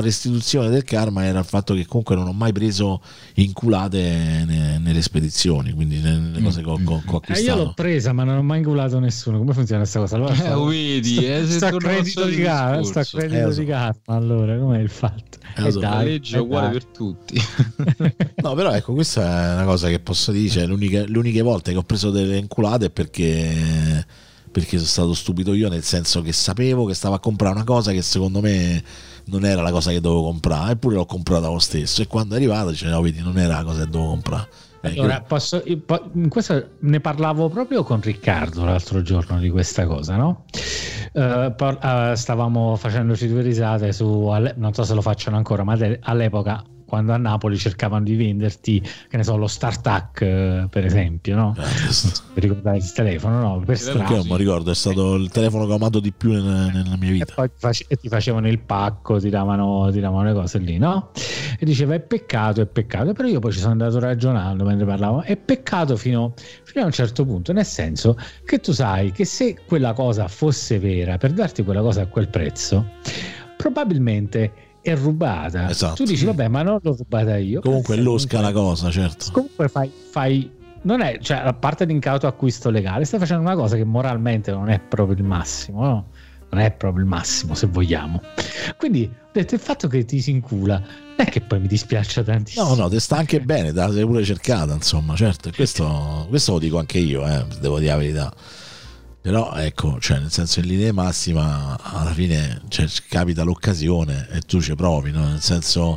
restituzione del karma era il fatto che comunque non ho mai preso inculate nelle spedizioni, quindi nelle cose che ho acquistato. Io l'ho presa ma non ho mai inculato nessuno. Come funziona questa cosa? Allora, vedi, sta credito di karma, allora com'è il fatto? La legge è uguale per tutti. No, però ecco questa è una cosa che posso dire, cioè, l'unica volta che ho preso delle inculate è perché sono stato stupido io, nel senso che sapevo che stavo a comprare una cosa che secondo me non era la cosa che dovevo comprare, eppure l'ho comprata lo stesso, e quando è arrivata dicevo no, vedi, non era la cosa che dovevo comprare. Allora, in questo ne parlavo proprio con Riccardo l'altro giorno di questa cosa, no? Stavamo facendoci due risate su, non so se lo facciano ancora, ma all'epoca quando a Napoli cercavano di venderti, che ne so, lo StarTAC per esempio, no? Vi ricordate il telefono, no? Per strada. Perché non mi ricordo, è stato il telefono che ho amato di più nella mia vita. E poi ti facevano il pacco, ti davano le cose lì, no? E diceva è peccato, però io poi ci sono andato ragionando mentre parlavo, è peccato fino a un certo punto, nel senso che tu sai che se quella cosa fosse vera, per darti quella cosa a quel prezzo, probabilmente è rubata, esatto. Tu dici vabbè ma non l'ho rubata io, comunque losca la cosa, certo, comunque fai non è, cioè a parte l'incauto acquisto legale stai facendo una cosa che moralmente non è proprio il massimo, no? Non è proprio il massimo, se vogliamo, quindi ho detto il fatto che ti si incula non è che poi mi dispiaccia tantissimo, no ti sta anche bene, te l'hai pure cercata, insomma, certo, questo lo dico anche io, devo dire la verità. Però ecco, cioè nel senso, in linea massima alla fine, cioè, capita l'occasione e tu ci provi, no? Nel senso,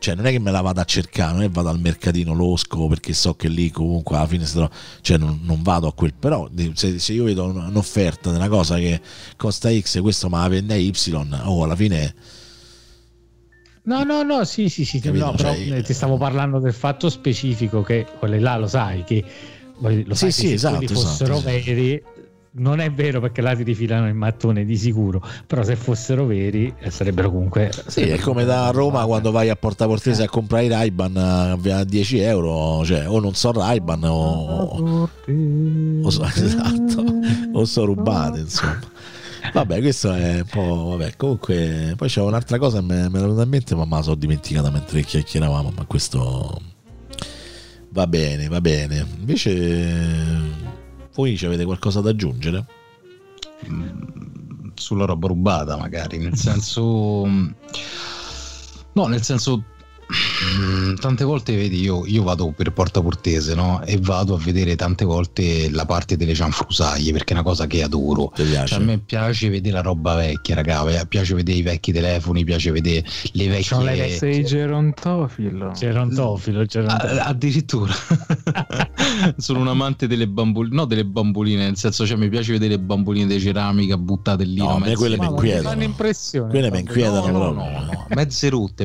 cioè non è che me la vado a cercare, non è che vado al mercatino losco perché so che lì comunque alla fine si trova, cioè non vado a quel, però se io vedo un'offerta di una cosa che costa X e questo ma la vende Y, alla fine no sì capito? No, cioè, però ti stavo parlando del fatto specifico che quelle là, lo sai che fossero veri. Non è vero, perché là ti rifilano il mattone di sicuro, però se fossero veri sarebbero comunque... Sì, è come da Roma quando vai a Porta Portese a comprare i Ray-Ban a 10 euro, cioè o non so Ray-Ban o so rubate, insomma. Vabbè, questo è un po'... Vabbè, comunque poi c'è un'altra cosa che me l'ho venuta in mente, ma me la sono dimenticata mentre chiacchieravamo, ma questo va bene. Invece... Voi ci avete qualcosa da aggiungere? Sulla roba rubata magari, nel senso tante volte vedi, io vado per Porta Portese, no? E vado a vedere tante volte la parte delle cianfrusaglie, perché è una cosa che adoro. Cioè, a me piace vedere la roba vecchia, raga, piace vedere i vecchi telefoni, piace vedere le vecchie. No, sei gerontofilo. Gerontofilo. Addirittura. Sono un amante delle bamboline, no, delle bamboline, nel senso, cioè mi piace vedere le bamboline di ceramica buttate lì. No, me quelle mi inquietano. Fanno impressione. Quelle mi inquietano. No. Mezze rotte,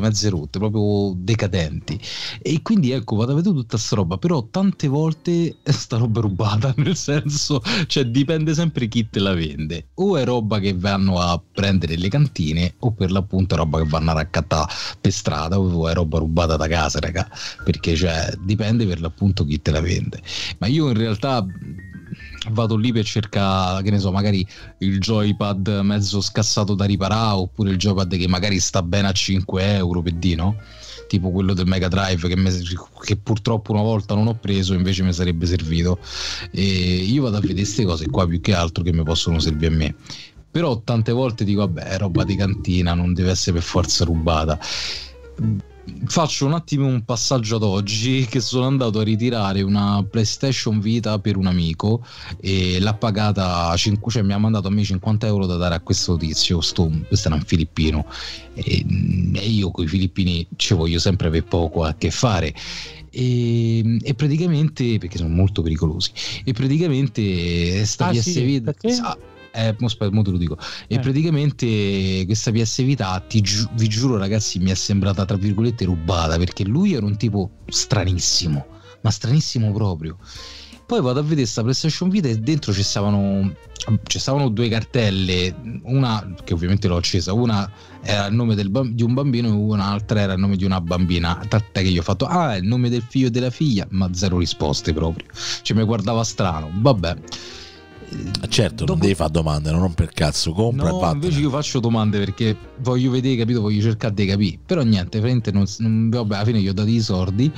proprio decadenti. E quindi ecco, vado a vedere tutta sta roba, però tante volte sta roba è rubata, nel senso, cioè dipende sempre chi te la vende. O è roba che vanno a prendere le cantine, o per l'appunto è roba che vanno a raccattare per strada, o è roba rubata da casa, raga, perché cioè dipende per l'appunto chi te la vende. Ma io in realtà vado lì per cercare, che ne so, magari il joypad mezzo scassato da riparare, oppure il joypad che magari sta bene a 5 euro, per dire, no? Tipo quello del Mega Drive che purtroppo una volta non ho preso, invece mi sarebbe servito. E io vado a vedere queste cose qua più che altro, che mi possono servire a me. Però tante volte dico vabbè, è roba di cantina, non deve essere per forza rubata. Faccio un attimo un passaggio ad oggi, che sono andato a ritirare una PlayStation Vita per un amico e l'ha pagata, cioè mi ha mandato a me 50 euro da dare a questo tizio, questo era un filippino, e io con i filippini ci voglio sempre avere poco a che fare. E praticamente, perché sono molto pericolosi, e praticamente sta PSV... mo te lo dico. E praticamente questa PS Vita, vi giuro ragazzi, mi è sembrata tra virgolette rubata, perché lui era un tipo stranissimo, ma stranissimo proprio. Poi vado a vedere sta PlayStation Vita e dentro ci stavano due cartelle, una che ovviamente l'ho accesa, una era il nome di un bambino e un'altra era il nome di una bambina, tant'è che io ho fatto è il nome del figlio e della figlia, ma zero risposte proprio, cioè mi guardava strano, vabbè. Certo, non devi fare domande, non per cazzo, compra e vattene. Invece io faccio domande perché voglio vedere, capito, voglio cercare di capire. Però niente, veramente vabbè, alla fine gli ho dato i soldi,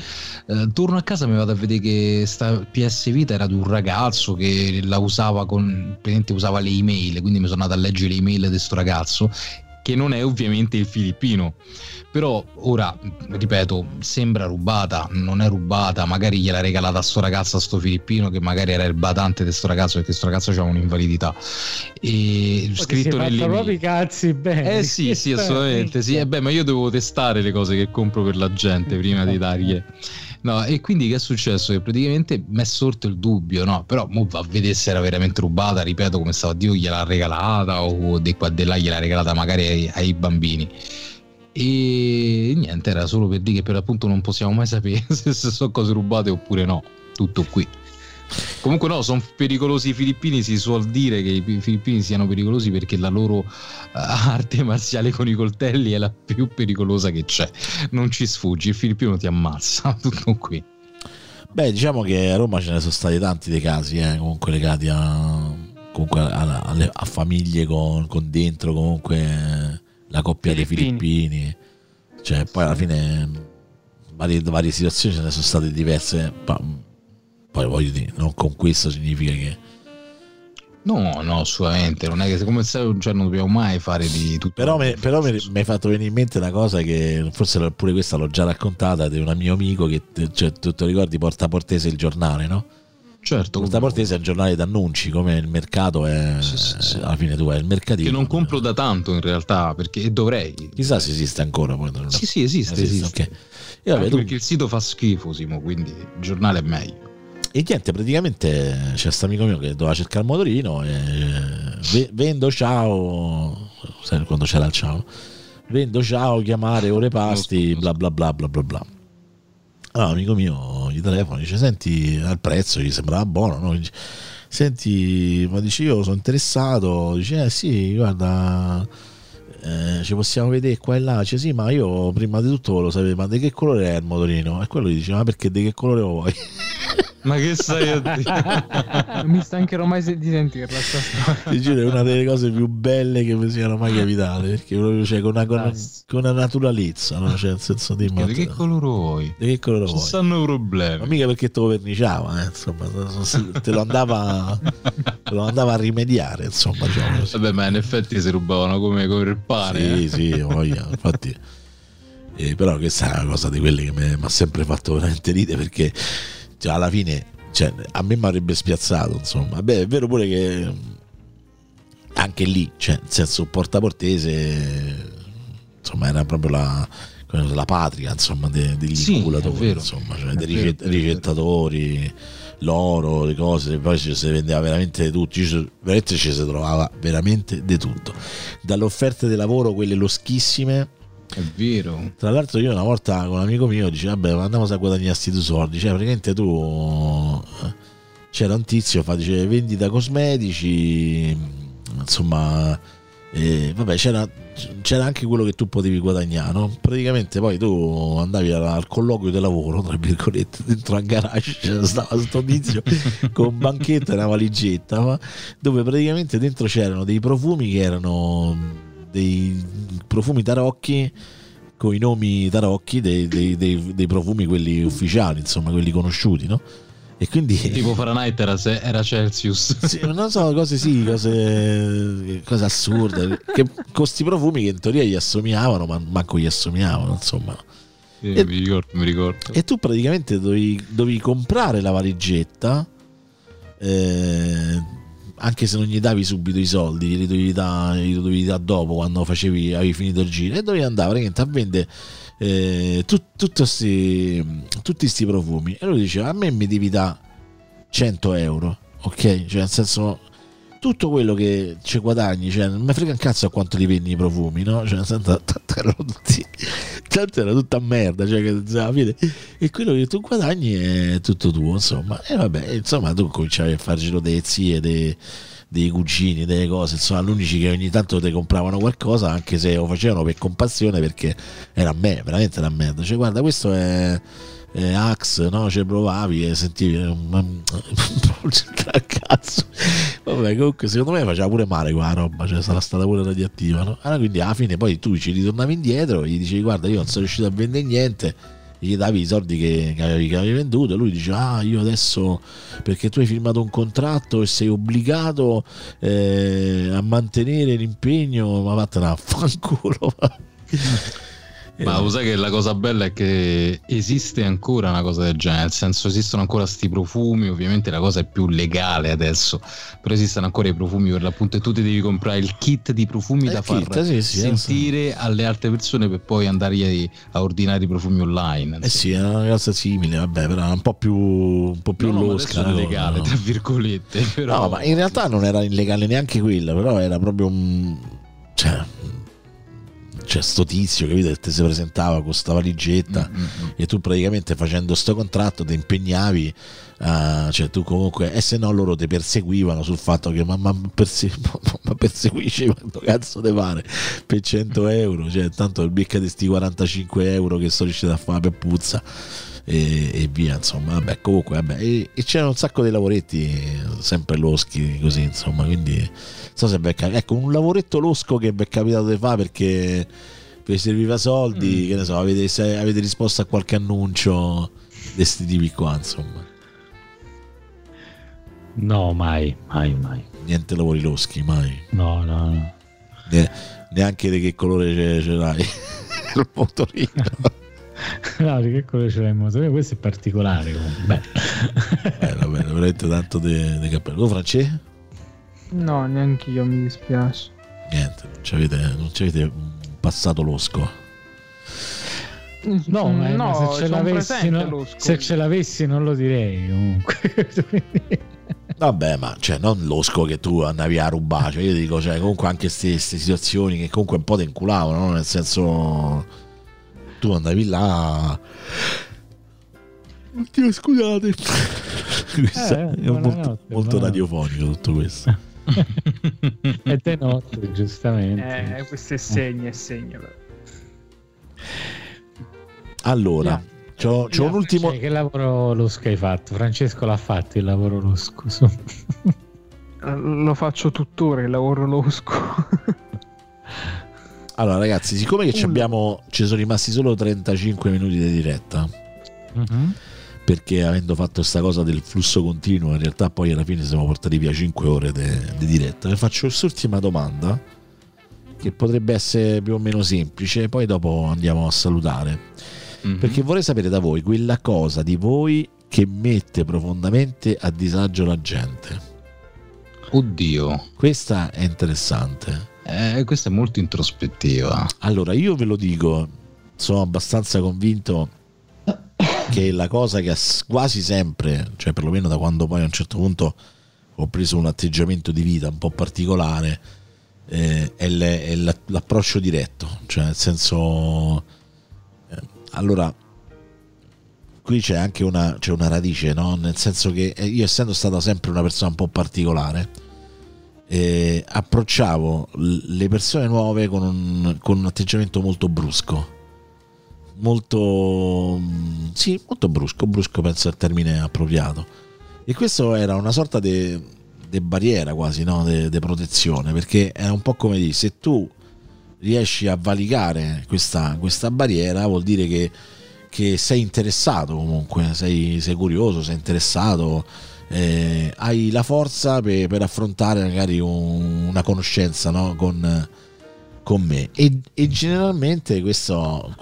torno a casa e mi vado a vedere che sta PS Vita era di un ragazzo che la usava usava le email, quindi mi sono andato a leggere le email di sto ragazzo, che non è ovviamente il filippino. Però ora, ripeto, sembra rubata, non è rubata, magari gliela regalata a sto ragazzo, a sto filippino, che magari era il badante di sto ragazzo, perché sto ragazzo aveva un'invalidità. E scritto nel libro. Ma proprio i cazzi belli. Sì, assolutamente. Sì. E beh, ma io devo testare le cose che compro per la gente prima di dargli. No, e quindi che è successo? Che praticamente mi è sorto il dubbio, no? Però mo va a vedere se era veramente rubata, ripeto, come stava a Dio gliel'ha regalata, o di qua di là gliel'ha regalata magari ai bambini. E niente, era solo per dire che per l'appunto non possiamo mai sapere se sono cose rubate oppure no, tutto qui. Comunque no, sono pericolosi i filippini, si suol dire che i filippini siano pericolosi perché la loro arte marziale con i coltelli è la più pericolosa che c'è, non ci sfuggi, il filippino ti ammazza, tutto qui. Beh, diciamo che a Roma ce ne sono stati tanti dei casi, comunque legati a famiglie con dentro comunque la coppia dei filippini, cioè poi alla fine varie situazioni ce ne sono state diverse. Poi voglio dire, non con questo significa che no, assolutamente non è che, come sai, cioè non dobbiamo mai fare di tutto. Però mi hai fatto venire in mente una cosa che forse pure questa l'ho già raccontata, di un mio amico che, cioè, tu ti ricordi Porta Portese, il giornale, no? Certo, Porta Portese è un giornale d'annunci, come il mercato è, sì. Alla fine tu hai il mercatino, che non compro da tanto in realtà, perché dovrei, chissà se esiste ancora poi. Sì, esiste. Okay. E vabbè, perché il sito fa schifo, Simo, quindi il giornale è meglio. E niente, praticamente c'è sta amico mio che doveva cercare il motorino e vendo, ciao, sai quando c'era il ciao, vendo, ciao, chiamare ore pasti, bla bla bla bla bla bla. Allora amico mio gli telefono, dice senti, al prezzo gli sembrava buono, no? Dice, senti, ma dici io sono interessato, dice sì, guarda, ci possiamo vedere qua e là, dice sì, ma io prima di tutto lo sapevo, ma di che colore è il motorino? E quello gli dice ma perché di che colore lo vuoi? Ma che sai a dire? Mi stancherò mai di sentirla sta storia. Ti giuro, è una delle cose più belle che mi siano mai capitate, perché proprio cioè, con una naturalezza, no? Cioè, nel senso di che colore vuoi? Di che colore vuoi? Ci stanno problemi. Ma mica perché te lo verniciava, insomma, te lo andava a rimediare, insomma, diciamo così. Vabbè, ma in effetti si rubavano come il pane. Sì, voglia, infatti. Però questa è una cosa di quelle che mi ha sempre fatto veramente ridere, perché cioè, alla fine cioè, a me mi avrebbe spiazzato, insomma. Beh, è vero pure che anche lì, cioè, nel senso, Porta Portese insomma era proprio la patria, insomma, degli inculatori, insomma, cioè dei ricettatori, l'oro, le cose. Poi ci si vendeva veramente di tutto, veramente ci si trovava veramente di tutto, dalle offerte di lavoro quelle loschissime. È vero. Tra l'altro io una volta con un amico mio dice: vabbè, ma andiamo a guadagnare sti due soldi, cioè praticamente tu, c'era un tizio fa, dice, vendita cosmetici, insomma, vabbè, c'era anche quello che tu potevi guadagnare, no? Praticamente poi tu andavi al colloquio del lavoro, tra virgolette, dentro a un garage, c'era stava sto tizio con un banchetto e una valigetta, ma, dove praticamente dentro c'erano dei profumi che erano dei profumi tarocchi con i nomi tarocchi dei profumi, quelli ufficiali, insomma, quelli conosciuti, no? E quindi tipo Fahrenheit era Celsius, sì, non so, cose assurde che questi profumi che in teoria gli assomigliavano, ma manco gli assomigliavano, insomma. Mi ricordo. E tu praticamente dovevi comprare la valigetta, anche se non gli davi subito i soldi, li dovevi dare dopo, quando avevi finito il giro, e dovevi andare praticamente a vendere tutti questi profumi. E lui diceva: a me mi devi dare 100 euro, ok? Cioè, nel senso, tutto quello che ci guadagni, cioè non mi frega un cazzo a quanto li vendi i profumi, no? Cioè, tanto era tutta merda, cioè, e quello che tu guadagni è tutto tuo, insomma. E vabbè, insomma, tu cominciavi a far giro delle zie, dei cugini, delle cose, insomma, l'unici che ogni tanto te compravano qualcosa, anche se lo facevano per compassione, perché era veramente una merda. Cioè, guarda, questo è Axe, no? Cioè, provavi e sentivi non c'entra un cazzo. Vabbè, comunque secondo me faceva pure male quella roba, cioè sarà stata pure radioattiva, no? Allora, quindi alla fine poi tu ci ritornavi indietro, gli dicevi: guarda, io non sono riuscito a vendere niente, gli davi i soldi che avevi venduto, e lui diceva: ah, io adesso, perché tu hai firmato un contratto e sei obbligato a mantenere l'impegno, ma vattene a fanculo. Ma lo sai che la cosa bella è che esiste ancora una cosa del genere, nel senso, esistono ancora sti profumi. Ovviamente la cosa è più legale adesso, però esistono ancora i profumi per l'appunto, e tu ti devi comprare il kit di profumi da far sentire alle altre persone, per poi andare a ordinare i profumi online. Sì, è una cosa simile, vabbè, però un po' più losca, no, illegale, no, tra virgolette, però. No, ma in realtà non era illegale neanche quella, però era proprio cioè sto tizio, capito, che ti si presentava con sta valigetta, e tu praticamente facendo sto contratto ti impegnavi cioè tu comunque, e se no loro ti perseguivano sul fatto che ma perseguisci quanto cazzo te pare per 100 euro, cioè tanto becca di sti 45 euro che sono riuscito a fare per puzza, e via, insomma. Vabbè, comunque vabbè, e c'erano un sacco di lavoretti sempre loschi così, insomma, quindi so se ecco un lavoretto losco che vi è capitato di fare perché vi serviva soldi, che ne so, avete risposto a qualche annuncio di questi tipi qua, insomma. No, mai niente lavori loschi, mai, no. Neanche di che colore ce l'hai il motorino. No, di che colore ce l'hai il motore? Questo è particolare. Beh, vabbè, veramente tanto di cappello. Francesco? No, neanche io, mi dispiace. Niente, non c'avete passato losco. No, ma se ce l'avessi non lo direi comunque. Vabbè, ma cioè, non losco che tu andavi a rubare, cioè, io dico, cioè, comunque anche queste situazioni che comunque un po' ti inculavano, no? Nel senso, tu andavi là, oddio, scusate, è molto radiofonico tutto questo. E te notte, giustamente, questo è segno. Allora c'ho un ultimo, che lavoro losco hai fatto? Francesco l'ha fatto il lavoro losco, lo faccio tuttora il lavoro losco. Allora ragazzi, siccome che ci sono rimasti solo 35 minuti di diretta, perché avendo fatto questa cosa del flusso continuo, in realtà poi alla fine siamo portati via 5 ore di diretta, vi faccio quest'ultima domanda che potrebbe essere più o meno semplice, poi dopo andiamo a salutare, perché vorrei sapere da voi quella cosa di voi che mette profondamente a disagio la gente. Oddio, questa è interessante, questa è molto introspettiva. Allora io ve lo dico, sono abbastanza convinto che la cosa che quasi sempre, cioè perlomeno da quando poi a un certo punto ho preso un atteggiamento di vita un po' particolare, è l'approccio diretto, cioè nel senso, allora qui c'è anche una radice, no? Nel senso che io, essendo stata sempre una persona un po' particolare, approcciavo le persone nuove con un atteggiamento molto brusco. Molto brusco, penso al termine appropriato, e questo era una sorta di barriera quasi, no? De protezione, perché è un po' come dire, se tu riesci a valicare questa barriera vuol dire che sei interessato, comunque sei curioso, sei interessato, hai la forza per affrontare magari una conoscenza, no? Con me, e generalmente questo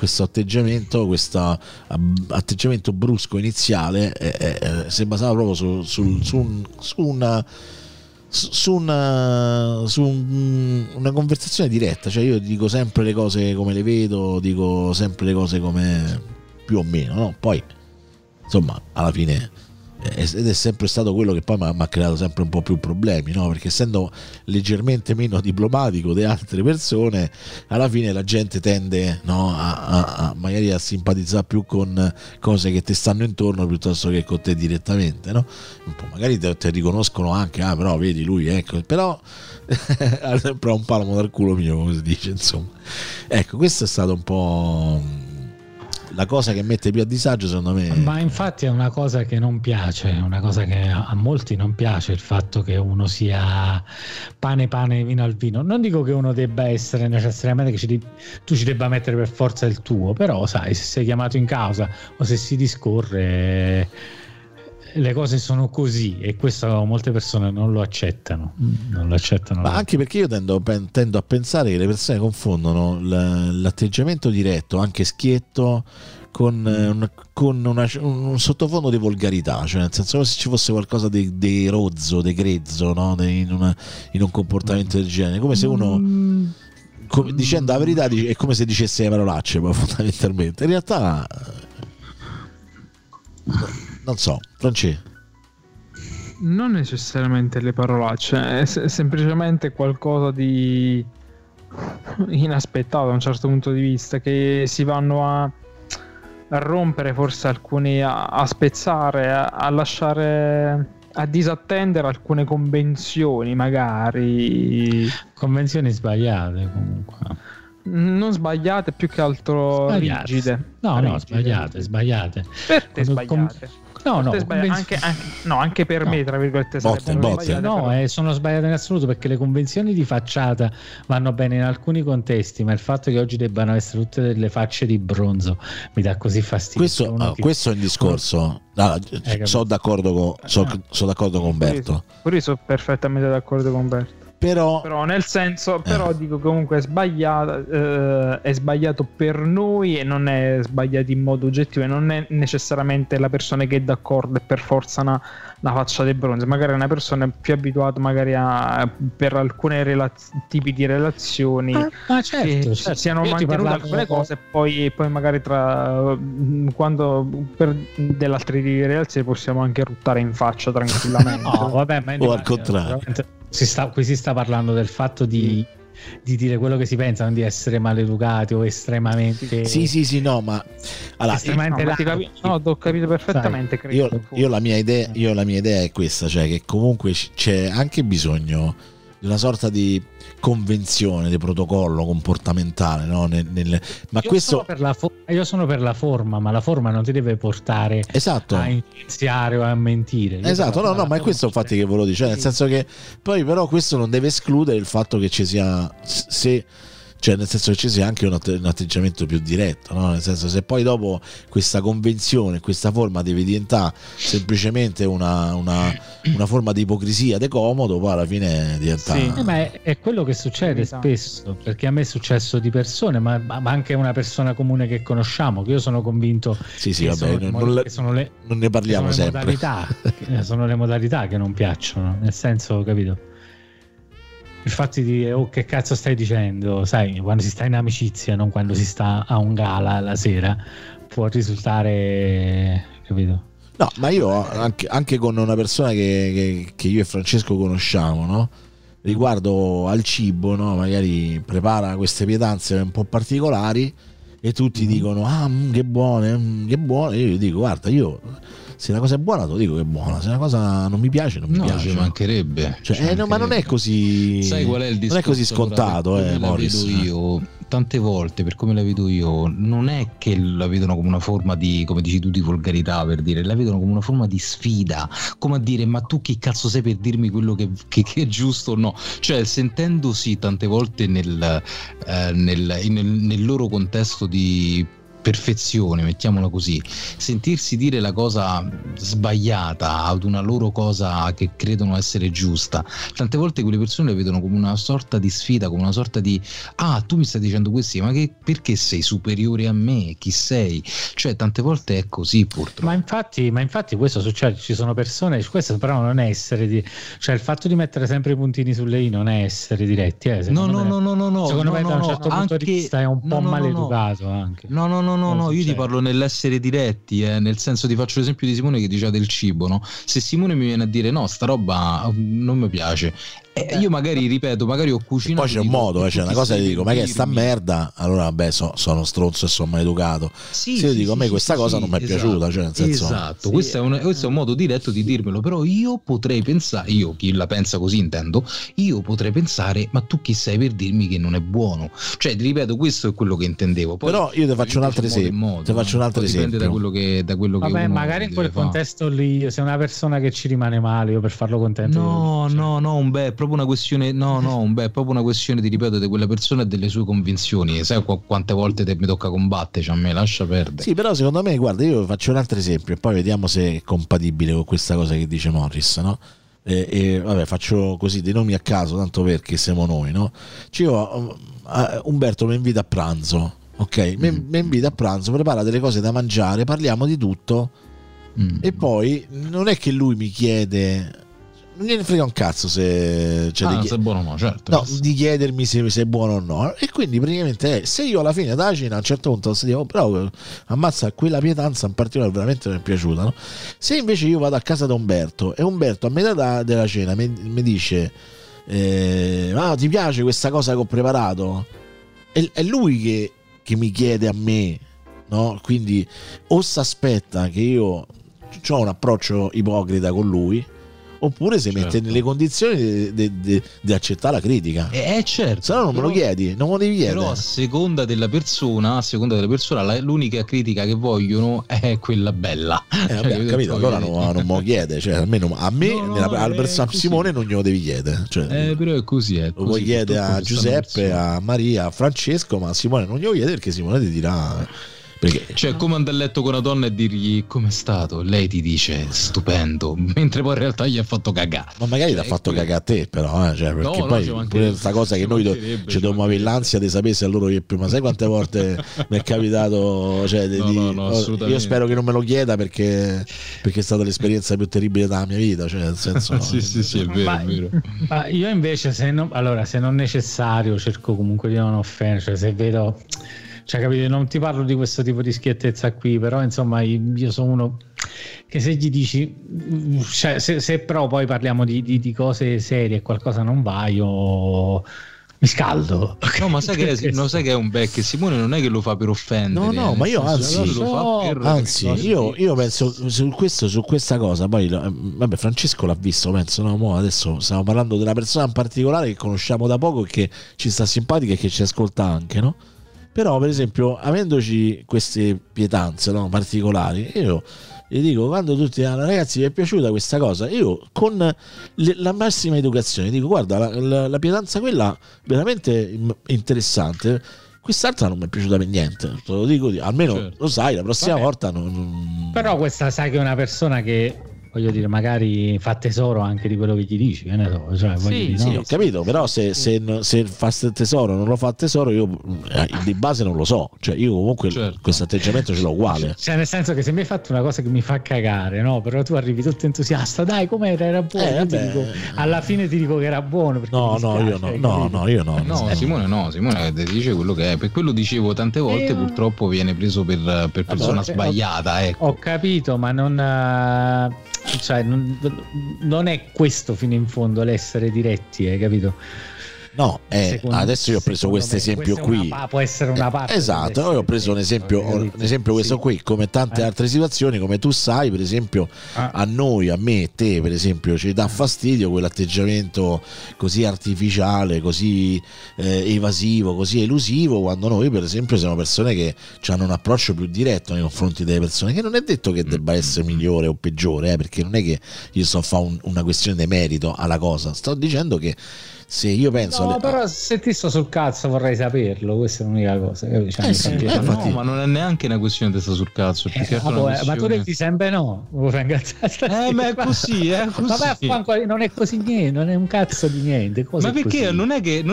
atteggiamento brusco iniziale si basava proprio su una conversazione diretta, cioè io dico sempre le cose come le vedo, dico sempre le cose come più o meno, no? Poi insomma alla fine, ed è sempre stato quello che poi mi ha creato sempre un po' più problemi, no? Perché essendo leggermente meno diplomatico di altre persone, alla fine la gente tende, no, a magari a simpatizzare più con cose che ti stanno intorno piuttosto che con te direttamente, no? Un po' magari te riconoscono anche, però vedi lui, ecco, però ha sempre un palmo dal culo mio, come si dice, insomma. Ecco, questo è stato un po' la cosa che mette più a disagio, secondo me. Ma infatti è una cosa che non piace, è una cosa che a molti non piace, il fatto che uno sia pane, vino al vino. Non dico che uno debba essere necessariamente, che tu ci debba mettere per forza il tuo, però sai, se sei chiamato in causa o se si discorre, le cose sono così, e questo molte persone non lo accettano. Ma anche perché io tendo a pensare che le persone confondono l'atteggiamento diretto, anche schietto, con un sottofondo di volgarità, cioè nel senso che se ci fosse qualcosa di rozzo, di grezzo, no? in un comportamento del genere, come se uno dicendo la verità è come se dicesse le parolacce, ma fondamentalmente in realtà non so, Francesco. Non necessariamente le parolacce, è semplicemente qualcosa di inaspettato da un certo punto di vista, che si vanno a rompere forse alcuni, a spezzare, a lasciare, a disattendere alcune convenzioni, magari convenzioni sbagliate, comunque non sbagliate, più che altro sbagliate. Rigide. No, sbagliate. Per te sbagliate. No, anche per me, tra virgolette, botte. No, sono sbagliate in assoluto, perché le convenzioni di facciata vanno bene in alcuni contesti, ma il fatto che oggi debbano essere tutte delle facce di bronzo mi dà così fastidio. Questo è il discorso. Sono d'accordo con Umberto. Pure io sono perfettamente d'accordo con Umberto. Però nel senso, dico, comunque è sbagliato per noi, e non è sbagliato in modo oggettivo, e non è necessariamente la persona che è d'accordo è per forza una faccia di bronzo, magari è una persona più abituata magari per alcuni tipi di relazioni, certo. siano mantenute alcune cose, poi magari quando per delle altre relazioni possiamo anche ruttare in faccia tranquillamente. No, vabbè, ma o al contrario. Qui si sta parlando del fatto di dire quello che si pensa, non di essere maleducati o estremamente. Sì, no, ma allora, ho capito perfettamente. Sai, credo. La mia idea è questa, cioè che comunque c'è anche bisogno di una sorta di convenzione, di protocollo comportamentale, no? Io sono per la forma, ma la forma non ti deve portare a iniziare o a mentire. Ma è questo infatti che volevo dire, cioè, nel senso che poi però questo non deve escludere il fatto che ci sia, se Cioè, nel senso che ci sia anche un atteggiamento più diretto, no? Nel senso, se poi dopo questa convenzione, questa forma deve diventare semplicemente una forma di ipocrisia de comodo, poi alla fine diventa... Sì. Ma è quello che succede spesso, perché a me è successo di persone, ma anche una persona comune che conosciamo, che io sono convinto non ne parliamo sono sempre. Sono le modalità che non piacciono, nel senso, capito? Infatti che cazzo stai dicendo, sai, quando si sta in amicizia, non quando si sta a un gala la sera, può risultare, capito? No, ma io anche con una persona che io e Francesco conosciamo, no? Riguardo al cibo, no? Magari prepara queste pietanze un po' particolari e tutti dicono che buone, che buone. Io gli dico: guarda, io se una cosa è buona te lo dico che è buona, se una cosa non mi piace non mi piace. Ci mancherebbe, cioè, ci mancherebbe. Ma non è così, sai qual è il discorso? Non è così scontato, Morris. Io tante volte, per come la vedo io, non è che la vedono come una forma di, come dici tu, di volgarità, per dire, la vedono come una forma di sfida, come a dire: ma tu chi cazzo sei per dirmi quello che è giusto o no? Cioè, sentendosi tante volte nel loro contesto di perfezione, mettiamola così, sentirsi dire la cosa sbagliata ad una loro cosa che credono essere giusta, tante volte quelle persone le vedono come una sorta di sfida, come una sorta di tu mi stai dicendo questo, ma che, perché sei superiore a me, chi sei? Cioè, tante volte è così, purtroppo. Ma infatti questo succede, ci sono persone, questo però non è essere cioè il fatto di mettere sempre i puntini sulle i non è essere diretti, secondo me da un certo punto di vista è un po' maleducato anche. No, io ti parlo nell'essere diretti, nel senso, ti faccio l'esempio di Simone che diceva del cibo, no? Se Simone mi viene a dire no, sta roba non mi piace, io magari ripeto, magari ho cucinato, poi c'è un modo, c'è una cosa che dico: ma che è sta merda, allora vabbè, sono stronzo e sono maleducato. Se io dico a me questa cosa non mi è piaciuta, cioè, nel senso, questo è un modo diretto di dirmelo, però io potrei pensare, io chi la pensa così intendo, io potrei pensare: ma tu chi sei per dirmi che non è buono? Cioè, ripeto, questo è quello che intendevo. Poi, però io ti faccio un altro esempio, dipende da quello che vabbè, magari in quel contesto lì, se è una persona che ci rimane male, io per farlo contento è proprio una questione, ti ripeto, di quella persona e delle sue convinzioni. Sai quante volte mi tocca combattere, cioè, a me lascia perdere. Sì, però secondo me, guarda, io faccio un altro esempio e poi vediamo se è compatibile con questa cosa che dice Morris, no? Vabbè, faccio così dei nomi a caso, tanto perché siamo noi, no? Umberto mi invita a pranzo, ok? Mi invita a pranzo, prepara delle cose da mangiare, parliamo di tutto, e poi non è che lui mi chiede... non gliene frega un cazzo se se è buono o no, certo, no, di chiedermi se è buono o no. E quindi praticamente se io alla fine della cena a un certo punto si dico: però ammazza, quella pietanza in particolare veramente non è piaciuta, no? Se invece io vado a casa da Umberto e Umberto a metà della cena mi dice: ma ti piace questa cosa che ho preparato? È lui che mi chiede a me, no? Quindi o si aspetta che io ho un approccio ipocrita con lui, oppure si mette nelle condizioni di accettare la critica. Certo, se no non me lo chiedi, non me lo devi chiedere. Però a seconda della persona l'unica critica che vogliono è quella bella. Vabbè, capito, allora non me lo chiede, cioè, almeno a me, a Simone non glielo devi chiedere, cioè, però è così, lo puoi chiedere a Giuseppe, a Maria, a Francesco, ma a Simone non glielo chiede, perché Simone ti dirà... Perché? Cioè, come andare a letto con una donna e dirgli com'è stato, lei ti dice stupendo, mentre poi in realtà gli ha fatto cagà. Ma magari l'ha fatto cagà a te, però cioè, perché poi questa cosa che noi ci dobbiamo avere l'ansia di sapere se loro che prima, sai quante volte mi è capitato, cioè, io spero che non me lo chieda, perché è stata l'esperienza più terribile della mia vita, cioè, nel senso sì, è vero, ma, è vero. Ma io invece se non necessario cerco comunque di non offendere, cioè, se vedo, cioè, capite, non ti parlo di questo tipo di schiettezza qui, però insomma io sono uno che se gli dici, cioè, se però poi parliamo di cose serie e qualcosa non va, io mi scaldo. No, ma sai che è un becco, Simone non è che lo fa per offendere. No, ma io anzi, io penso su questa cosa, poi vabbè, Francesco l'ha visto, penso, no? Mo adesso stiamo parlando della persona in particolare che conosciamo da poco e che ci sta simpatica e che ci ascolta anche, no? Però per esempio, avendoci queste pietanze, no, particolari, io gli dico, quando tutti dicono ragazzi vi è piaciuta questa cosa, io con la massima educazione dico guarda la pietanza quella veramente interessante, quest'altra non mi è piaciuta per niente, te lo dico, almeno certo, lo sai, la prossima volta non... Però questa sai che è una persona che, voglio dire, magari fa tesoro anche di quello che gli dici, che ne so, cioè, sì, dire, sì, no? Ho capito, però se fa tesoro, non lo fa tesoro, io di base non lo so, cioè io comunque certo, questo atteggiamento ce l'ho uguale, cioè nel senso che se mi hai fatto una cosa che mi fa cagare, no, però tu arrivi tutto entusiasta, dai com'era, era buono, dico, alla fine ti dico che era buono, io no. Simone dice quello che è, per quello dicevo tante volte purtroppo viene preso per persona sbagliata, ecco. Ho capito, ma non... Cioè, non è questo fino in fondo l'essere diretti, hai capito? No, adesso io ho preso questo esempio qui. Può essere una parte. Esatto, io ho preso un esempio questo qui, come tante altre situazioni, come tu sai, per esempio, a noi, a me, te, per esempio, ci dà fastidio quell'atteggiamento così artificiale, così evasivo, così elusivo, quando noi, per esempio, siamo persone che hanno un approccio più diretto nei confronti delle persone, che non è detto che debba essere migliore o peggiore, perché non è che io sto a fare una questione di merito alla cosa, sto dicendo che se io penso però se ti sto sul cazzo vorrei saperlo, questa è l'unica cosa, capisci? No, ma non è neanche una questione di stare sul cazzo, ma tu devi sempre no, ma è così, vabbè, non è così niente, non è un cazzo di niente, ma perché così? non è che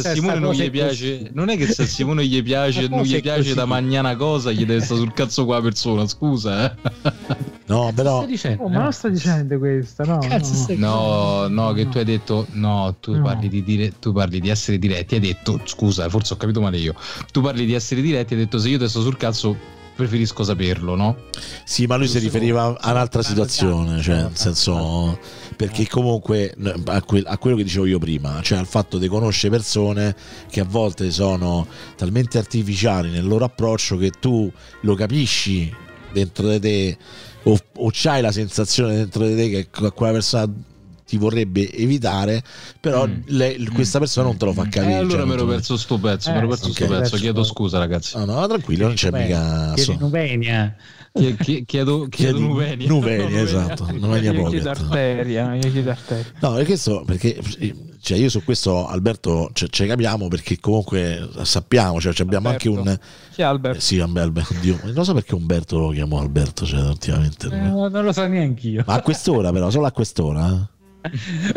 se a Simone non gli piace, non è che se a Simone gli piace non gli piace da magnana cosa gli deve stare sul cazzo qua persona, scusa No, però ma non sto dicendo questa, no, che tu hai detto, no, tu parli di dire, tu parli di essere diretti, hai detto, scusa, forse ho capito male io. Tu parli di essere diretti, hai detto se io te sto sul cazzo preferisco saperlo, no? Sì, ma lui si riferiva a un'altra situazione, cioè nel senso, perché comunque a quello che dicevo io prima, cioè al fatto di conoscere persone che a volte sono talmente artificiali nel loro approccio che tu lo capisci dentro di te, o c'hai la sensazione dentro di te che quella persona ti vorrebbe evitare, però questa persona non te lo fa capire. Allora me lo perso sto pezzo, chiedo scusa ragazzi. No, tranquillo, non c'è mica. Chiedo Nuvenia, esatto. Io chiedo arteria. No, perché cioè io su questo Alberto ci capiamo, perché comunque sappiamo, cioè abbiamo anche un... Chi è Alberto? Sì, Alberto, oddio, non so perché Umberto lo chiamo Alberto, cioè ultimamente... non lo so neanche io. Ma a quest'ora però, solo a quest'ora...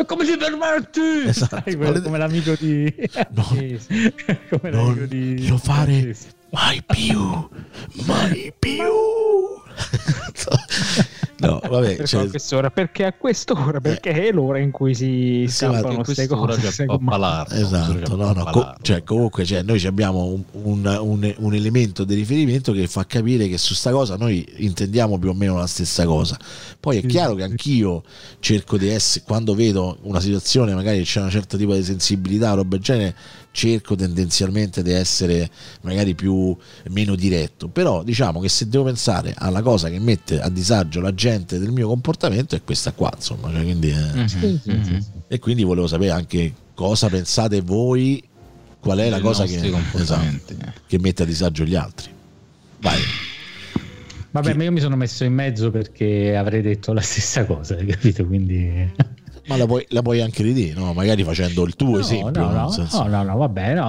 Come ti permetti? Esatto. Come l'amico di... Non lo fare mai più. No, vabbè, perché a quest'ora, perché è l'ora in cui si scappano queste cose, esatto. Cioè, comunque, noi abbiamo un elemento di riferimento che fa capire che su sta cosa noi intendiamo più o meno la stessa cosa. Poi è chiaro che anch'io cerco di essere, quando vedo una situazione magari c'è un certo tipo di sensibilità, roba del genere, cerco tendenzialmente di essere magari meno diretto, però diciamo che se devo pensare alla cosa che mette a disagio la gente del mio comportamento è questa qua, insomma, cioè, quindi, e quindi volevo sapere anche cosa pensate voi, qual è la cosa che mette a disagio gli altri. Vai. Vabbè, ma io mi sono messo in mezzo perché avrei detto la stessa cosa, capito? Quindi... Ma la puoi anche ridire, no? Magari facendo il tuo esempio. No,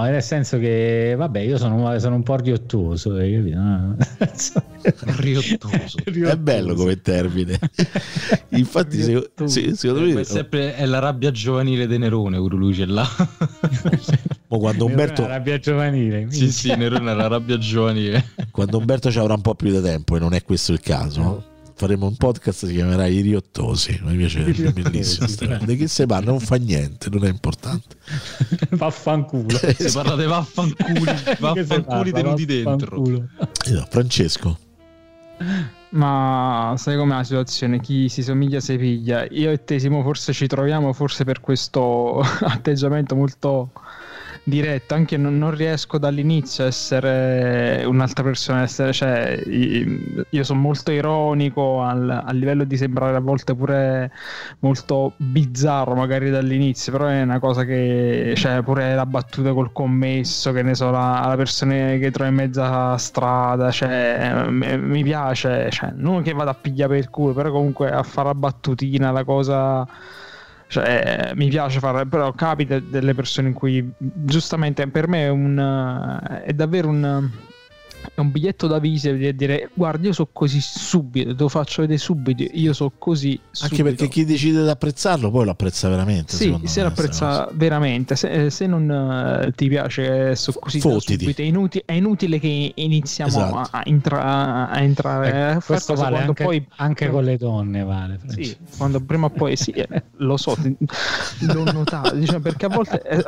nel senso che io sono un po' riottoso, capito? No? Riottoso. È bello come termine. Infatti, secondo me è la rabbia giovanile di Nerone, lui c'è là. Quando Umberto... la rabbia giovanile. Sì, Nerone è la rabbia giovanile. Quando Umberto ci avrà un po' più di tempo, e non è questo il caso, no? Faremo un podcast che si chiamerà I Riottosi, mi piace, è bellissimo. Di chi si parla non fa niente, non è importante. Vaffanculo. Si parla dei vaffanculi tenuti dentro. Francesco, ma sai com'è la situazione? Chi si somiglia si piglia. Io e Tesimo forse ci troviamo, forse per questo atteggiamento molto diretto, anche non riesco dall'inizio a essere un'altra persona, essere, cioè io sono molto ironico a livello di sembrare a volte pure molto bizzarro magari dall'inizio, però è una cosa che, cioè, pure la battuta col commesso, che ne so, la persona che trovo in mezza strada, cioè mi piace, cioè, non che vada a pigliare per culo, però comunque a fare la battutina, la cosa, cioè, mi piace fare. Però capita delle persone in cui giustamente per me è davvero un biglietto da visita per dire: guarda, io so così subito, te lo faccio vedere subito, io so così subito. Anche perché chi decide di apprezzarlo poi lo apprezza veramente. Sì, se lo apprezza veramente, se non ti piace so così subito, è inutile che iniziamo, esatto, a entrare. Questo vale anche, poi, anche con le donne, vale, sì, quando prima o poi sì, lo so, l'ho notato, diciamo, perché a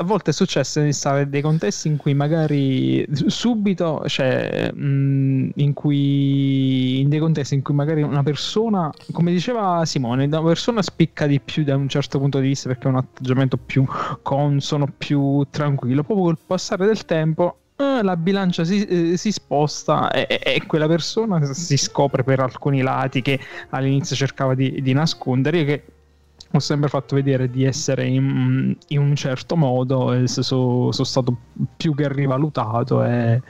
volte è successo di stare dei contesti in cui magari subito, cioè, in dei contesti in cui magari una persona, come diceva Simone, una persona spicca di più da un certo punto di vista perché ha un atteggiamento più consono, più tranquillo, proprio col passare del tempo la bilancia si sposta e quella persona si scopre per alcuni lati che all'inizio cercava di nascondere, che ho sempre fatto vedere di essere in un certo modo, e sono stato più che rivalutato e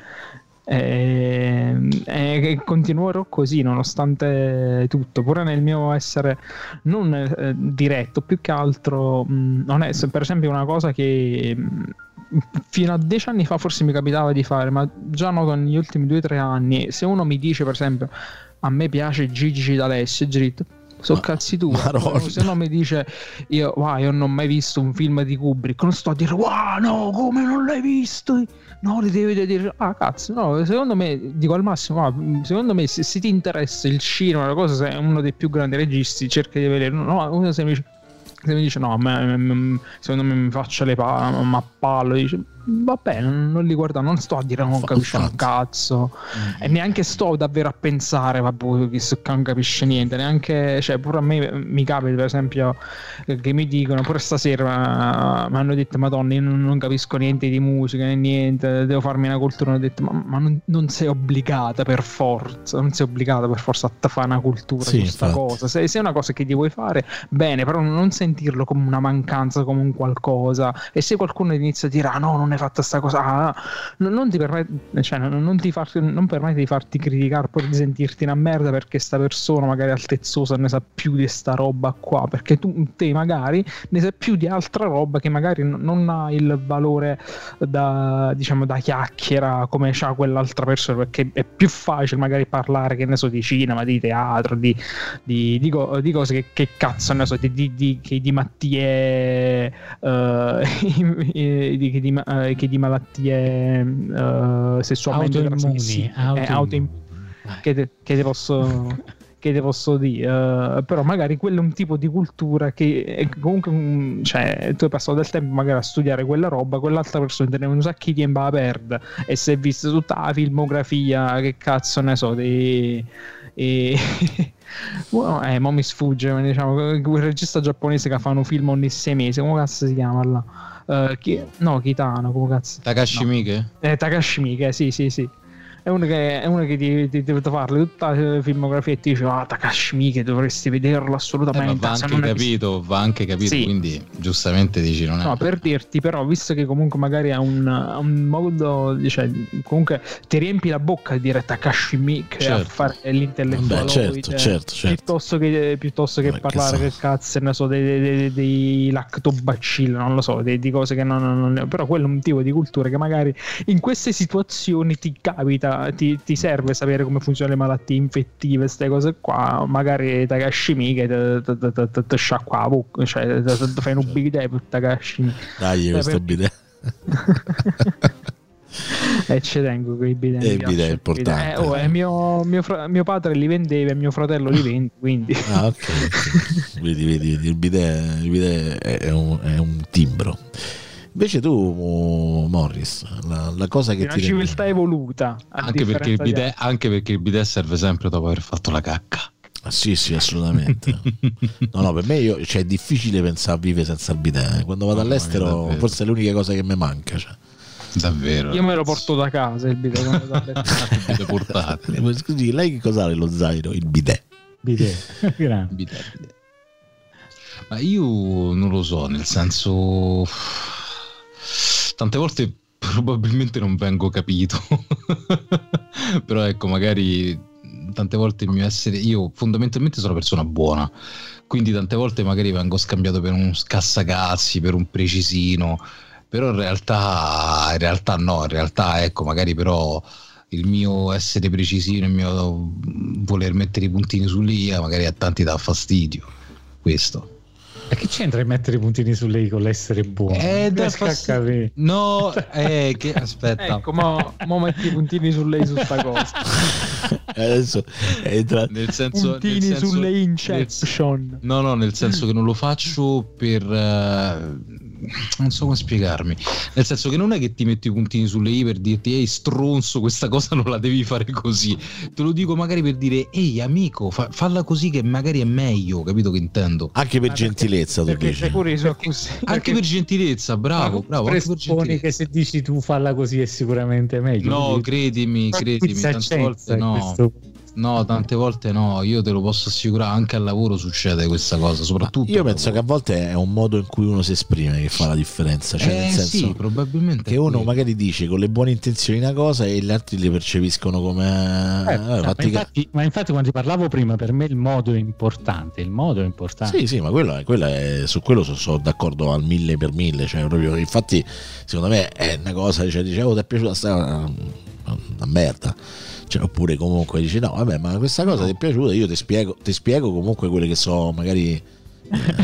continuerò così nonostante tutto, pure nel mio essere non diretto, più che altro non è, per esempio, una cosa che fino a 10 anni fa forse mi capitava di fare, ma già noto negli ultimi 2 o 3 anni. Se uno mi dice, per esempio, a me piace Gigi D'Alessio, dritto, so cazzi tu, se no mi dice io non ho mai visto un film di Kubrick, non sto a dire wow, no, come non l'hai visto? No, ti devi dire cazzo, no, secondo me, dico al massimo, secondo me se ti interessa il cinema, la cosa, sei uno dei più grandi registi, cerca di vedere, no, uno se mi dice no, secondo me mi faccio le palle, dice vabbè, non li guardo, non sto a dire non capisce un cazzo, e neanche sto davvero a pensare vabbè che non capisce niente, neanche, cioè, pure a me mi capita, per esempio, che mi dicono, pure stasera mi hanno detto madonna, io non capisco niente di musica né niente, devo farmi una cultura, hanno detto ma non sei obbligata per forza a fare una cultura su questa cosa, se è una cosa che ti vuoi fare, bene, però non sentirlo come una mancanza, come un qualcosa. E se qualcuno inizia a dire no, non è fatta sta cosa, non ti permette, cioè, non permette di farti criticare, poi di sentirti una merda perché sta persona magari altezzosa ne sa più di sta roba qua, perché te magari ne sai più di altra roba che magari non ha il valore da chiacchiera come c'ha quell'altra persona, perché è più facile magari parlare, che ne so, di cinema, di teatro, di cose che cazzo ne so, di malattie, di malattie sessualmente trasmissibili, che te posso dire, però magari quello è un tipo di cultura che è comunque cioè, tu hai passato del tempo magari a studiare quella roba, quell'altra persona teneva un sacco di tempo a perdere e si è vista tutta la filmografia, che cazzo ne so, mo mi sfugge, ma diciamo quel regista giapponese che fa un film ogni 6 mesi, come cazzo si chiama là? Kitano, come cazzo? Takashi Miike? Takashi Miike, sì. È uno che ti parla tutta la filmografia e ti dice Takashi Miike, dovresti vederlo assolutamente. Va anche capito, sì. Quindi giustamente dici non è. No, per dirti, però, visto che comunque magari ha un modo, cioè, comunque ti riempi la bocca a dire Takashi Miike, certo, a fare l'intellettuale, certo. piuttosto che parlare che cazzo ne so, dei lactobacilli, non lo so, di cose che non. Però quello è un tipo di cultura che magari in queste situazioni ti capita. Ti serve sapere come funzionano le malattie infettive, queste cose qua. Magari Takashi Miike ti sciacqua la bocca, cioè ti fai un bidè per Takashi Miike. Dai, questo bidè. E ci tengo quei bidè. È importante. Mio padre li vendeva e mio fratello li vende, quindi. Ok. Vedi, il bidè è un timbro. Invece tu, Morris, la cosa che ti una civiltà evoluta, anche perché il bidet serve sempre dopo aver fatto la cacca. Sì, assolutamente. no, per me è difficile pensare a vivere senza il bidet. Quando vado all'estero forse è l'unica cosa che mi manca, cioè. Davvero? Io me lo porto da casa il bidet. Bidet portatile. Ma scusi, lei che cosa ha nello zaino? Il bidet. Bidet. Grande. Bidet, bidet. Ma io non lo so, nel senso, tante volte probabilmente non vengo capito. Però ecco, magari tante volte il mio essere, io fondamentalmente sono una persona buona, quindi tante volte magari vengo scambiato per un scassacazzi, per un precisino, però in realtà no, in realtà ecco, magari però il mio essere precisino, il mio voler mettere i puntini sull'I, magari a tanti dà fastidio questo. E che c'entra mettere i puntini sull'I con l'essere buono? No, che aspetta. Ecco, mo metti i puntini sull'I su sta cosa. Adesso entra. Puntini sulle Inception. No, nel senso che non lo faccio per non so come spiegarmi. Nel senso che non è che ti metto i puntini sulle I per dirti ehi stronzo, questa cosa non la devi fare così. Te lo dico magari per dire ehi amico, falla così che magari è meglio, capito che intendo? Anche per gentilezza, anche per gentilezza, bravo, presupponi che se dici tu falla così è sicuramente meglio. No, credimi, tante volte no. No, tante volte no, io te lo posso assicurare, anche al lavoro succede questa cosa, soprattutto. Io penso che a volte è un modo in cui uno si esprime che fa la differenza, cioè nel senso sì, probabilmente che uno magari dice con le buone intenzioni una cosa e gli altri le percepiscono come ma infatti quando ti parlavo prima, per me il modo è importante. Sì, ma quella è, su quello sono d'accordo al 1000%, cioè proprio, infatti secondo me è una cosa, cioè dicevo ti è piaciuta una merda, cioè, oppure comunque dici no vabbè ma questa cosa ti è piaciuta, io ti spiego comunque quelle che so magari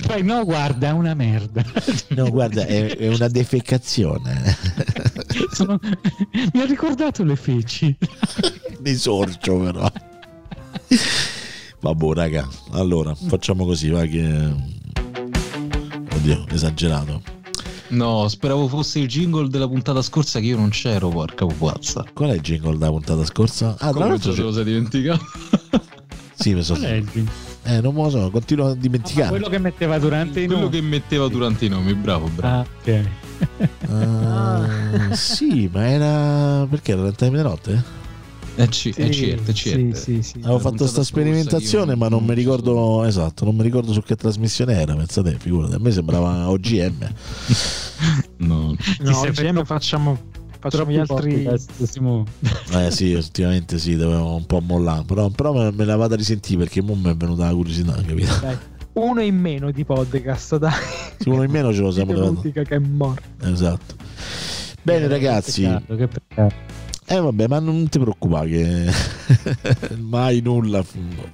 poi no guarda è una merda, no guarda è una defecazione. Mi ha ricordato le feci di sorcio, però vabbè raga, allora facciamo così, va che oddio esagerato. No, speravo fosse il jingle della puntata scorsa che io non c'ero, porca pupazza. Qual è il jingle della puntata scorsa? Ah, tra l'altro te lo sei dimenticato. Sì, penso. Qual è il jingle? Non lo so, continuo a dimenticare. Quello che metteva durante i nomi. Bravo. Ah, ok. Sì, ma era perché era Runtime di notte? Certo. Sì. Avevo fatto questa sperimentazione, ma non mi ricordo esatto, non mi ricordo su che trasmissione era. Pensate, figurate, a me sembrava OGM. No, OGM facciamo gli altri. Sì, ultimamente sì, dovevo un po' mollare, però me la vado a risentire perché mo mi è venuta la curiosità, capito? Dai, uno in meno di podcast, dai. Sì, uno in meno ce lo siamo trovati. Che è morto. Esatto. Bene ragazzi. Che peccato. Vabbè, ma non ti preoccupare che mai nulla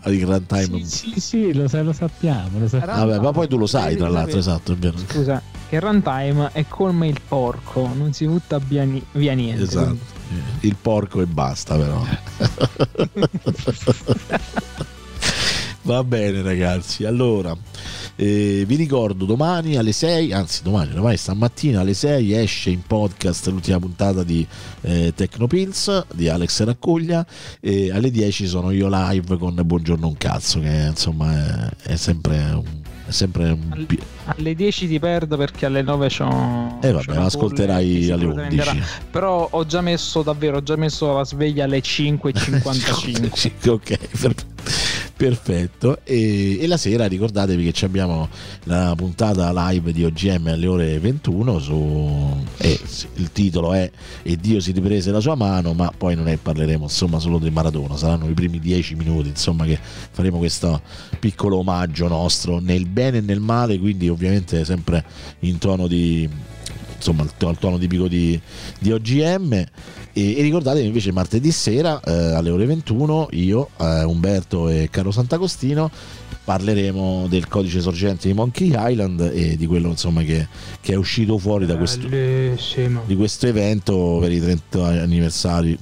di Runtime. Sì, lo sappiamo. Vabbè, ma poi tu lo sai, tra l'altro, esatto, è vero. Scusa, che Runtime è come il porco, non si butta via niente. Esatto, quindi. Il porco e basta, però. Va bene ragazzi, allora vi ricordo domani alle 6, anzi domani stamattina alle 6 esce in podcast l'ultima puntata di Tecnopills di Alex Raccoglia, e alle 10 sono io live con Buongiorno un cazzo, che insomma è sempre un... alle 10 ti perdo perché alle 9 c'ho vabbè, ascolterai alle 11 prenderà. Però ho già messo la sveglia alle 5:55. Ok, perfetto. E la sera ricordatevi che abbiamo la puntata live di OGM alle ore 21 su, il titolo è E Dio si riprese la sua mano, ma poi non parleremo insomma solo di Maradona, saranno i primi 10 minuti insomma che faremo questo piccolo omaggio nostro nel bene e nel male, quindi ovviamente sempre in tono di insomma il tono tipico di OGM. E ricordatevi invece martedì sera alle ore 21 io, Umberto e Carlo Sant'Agostino parleremo del codice sorgente di Monkey Island e di quello insomma che è uscito fuori da questo, di questo evento per il 30° anniversario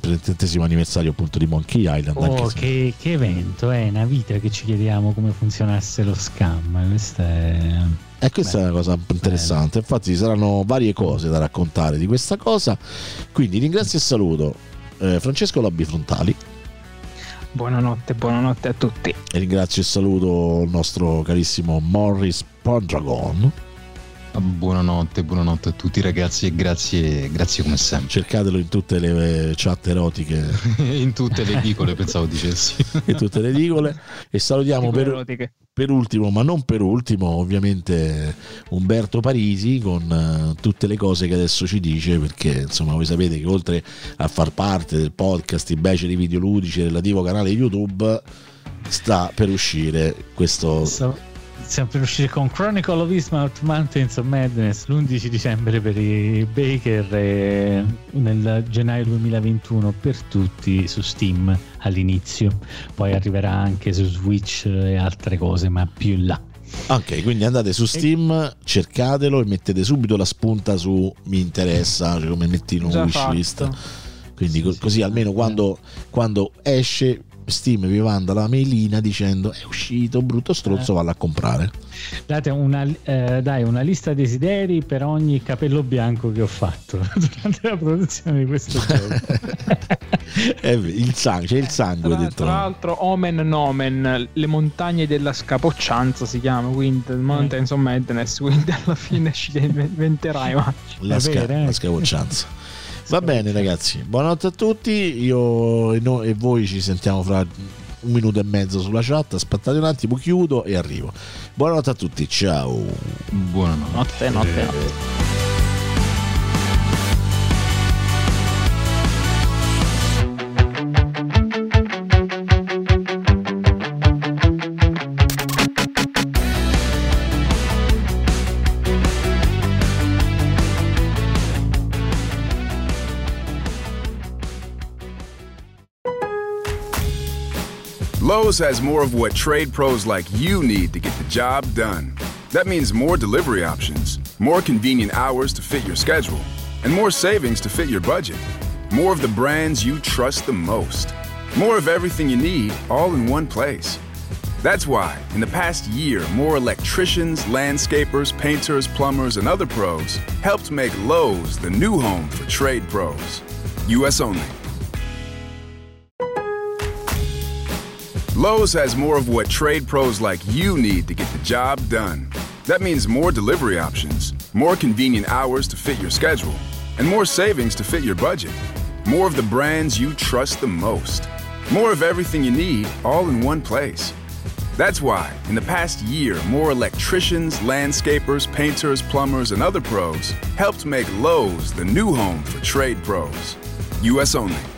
appunto di Monkey Island. Che evento, è una vita che ci chiediamo come funzionasse lo scam, questa è una cosa interessante. Infatti ci saranno varie cose da raccontare di questa cosa, quindi ringrazio e saluto Francesco Lobby Frontali. Buonanotte a tutti. E ringrazio e saluto il nostro carissimo Morris Pondragon. Buonanotte a tutti ragazzi e grazie come sempre. Cercatelo in tutte le chat erotiche in tutte le edicole pensavo dicessi in tutte le edicole. E salutiamo per ultimo ma non per ultimo ovviamente Umberto Parisi con tutte le cose che adesso ci dice, perché insomma voi sapete che oltre a far parte del podcast invece di Videoludici relativo canale YouTube sta per uscire questo siamo per uscire con Chronicle of Eastmount Mountains of Madness l'11 dicembre per i Baker e nel gennaio 2021 per tutti su Steam all'inizio, poi arriverà anche su Switch e altre cose ma più in là. Ok, quindi andate su Steam, cercatelo e mettete subito la spunta su mi interessa, cioè come metti in un wishlist, quindi così almeno quando esce Steam vi manda la mailina dicendo è uscito, brutto strozzo, valla a comprare. Date una lista desideri per ogni capello bianco che ho fatto durante la produzione di questo gioco. C'è il sangue dentro. Tra l'altro Omen Nomen, le montagne della scapoccianza si chiama, quindi Mountains of Madness, quindi alla fine ci inventerai la scapoccianza. Va bene ragazzi, buonanotte a tutti, io e voi ci sentiamo fra 1 minuto e mezzo sulla chat, aspettate un attimo, chiudo e arrivo. Buonanotte a tutti, ciao. Buonanotte. Notte. Lowe's has more of what trade pros like you need to get the job done. That means more delivery options, more convenient hours to fit your schedule, and more savings to fit your budget. More of the brands you trust the most. More of everything you need, all in one place. That's why, in the past year, more electricians, landscapers, painters, plumbers, and other pros helped make Lowe's the new home for trade pros. U.S. only. Lowe's has more of what trade pros like you need to get the job done. That means more delivery options, more convenient hours to fit your schedule, and more savings to fit your budget. More of the brands you trust the most. More of everything you need, all in one place. That's why, in the past year, more electricians, landscapers, painters, plumbers, and other pros helped make Lowe's the new home for trade pros. U.S. only.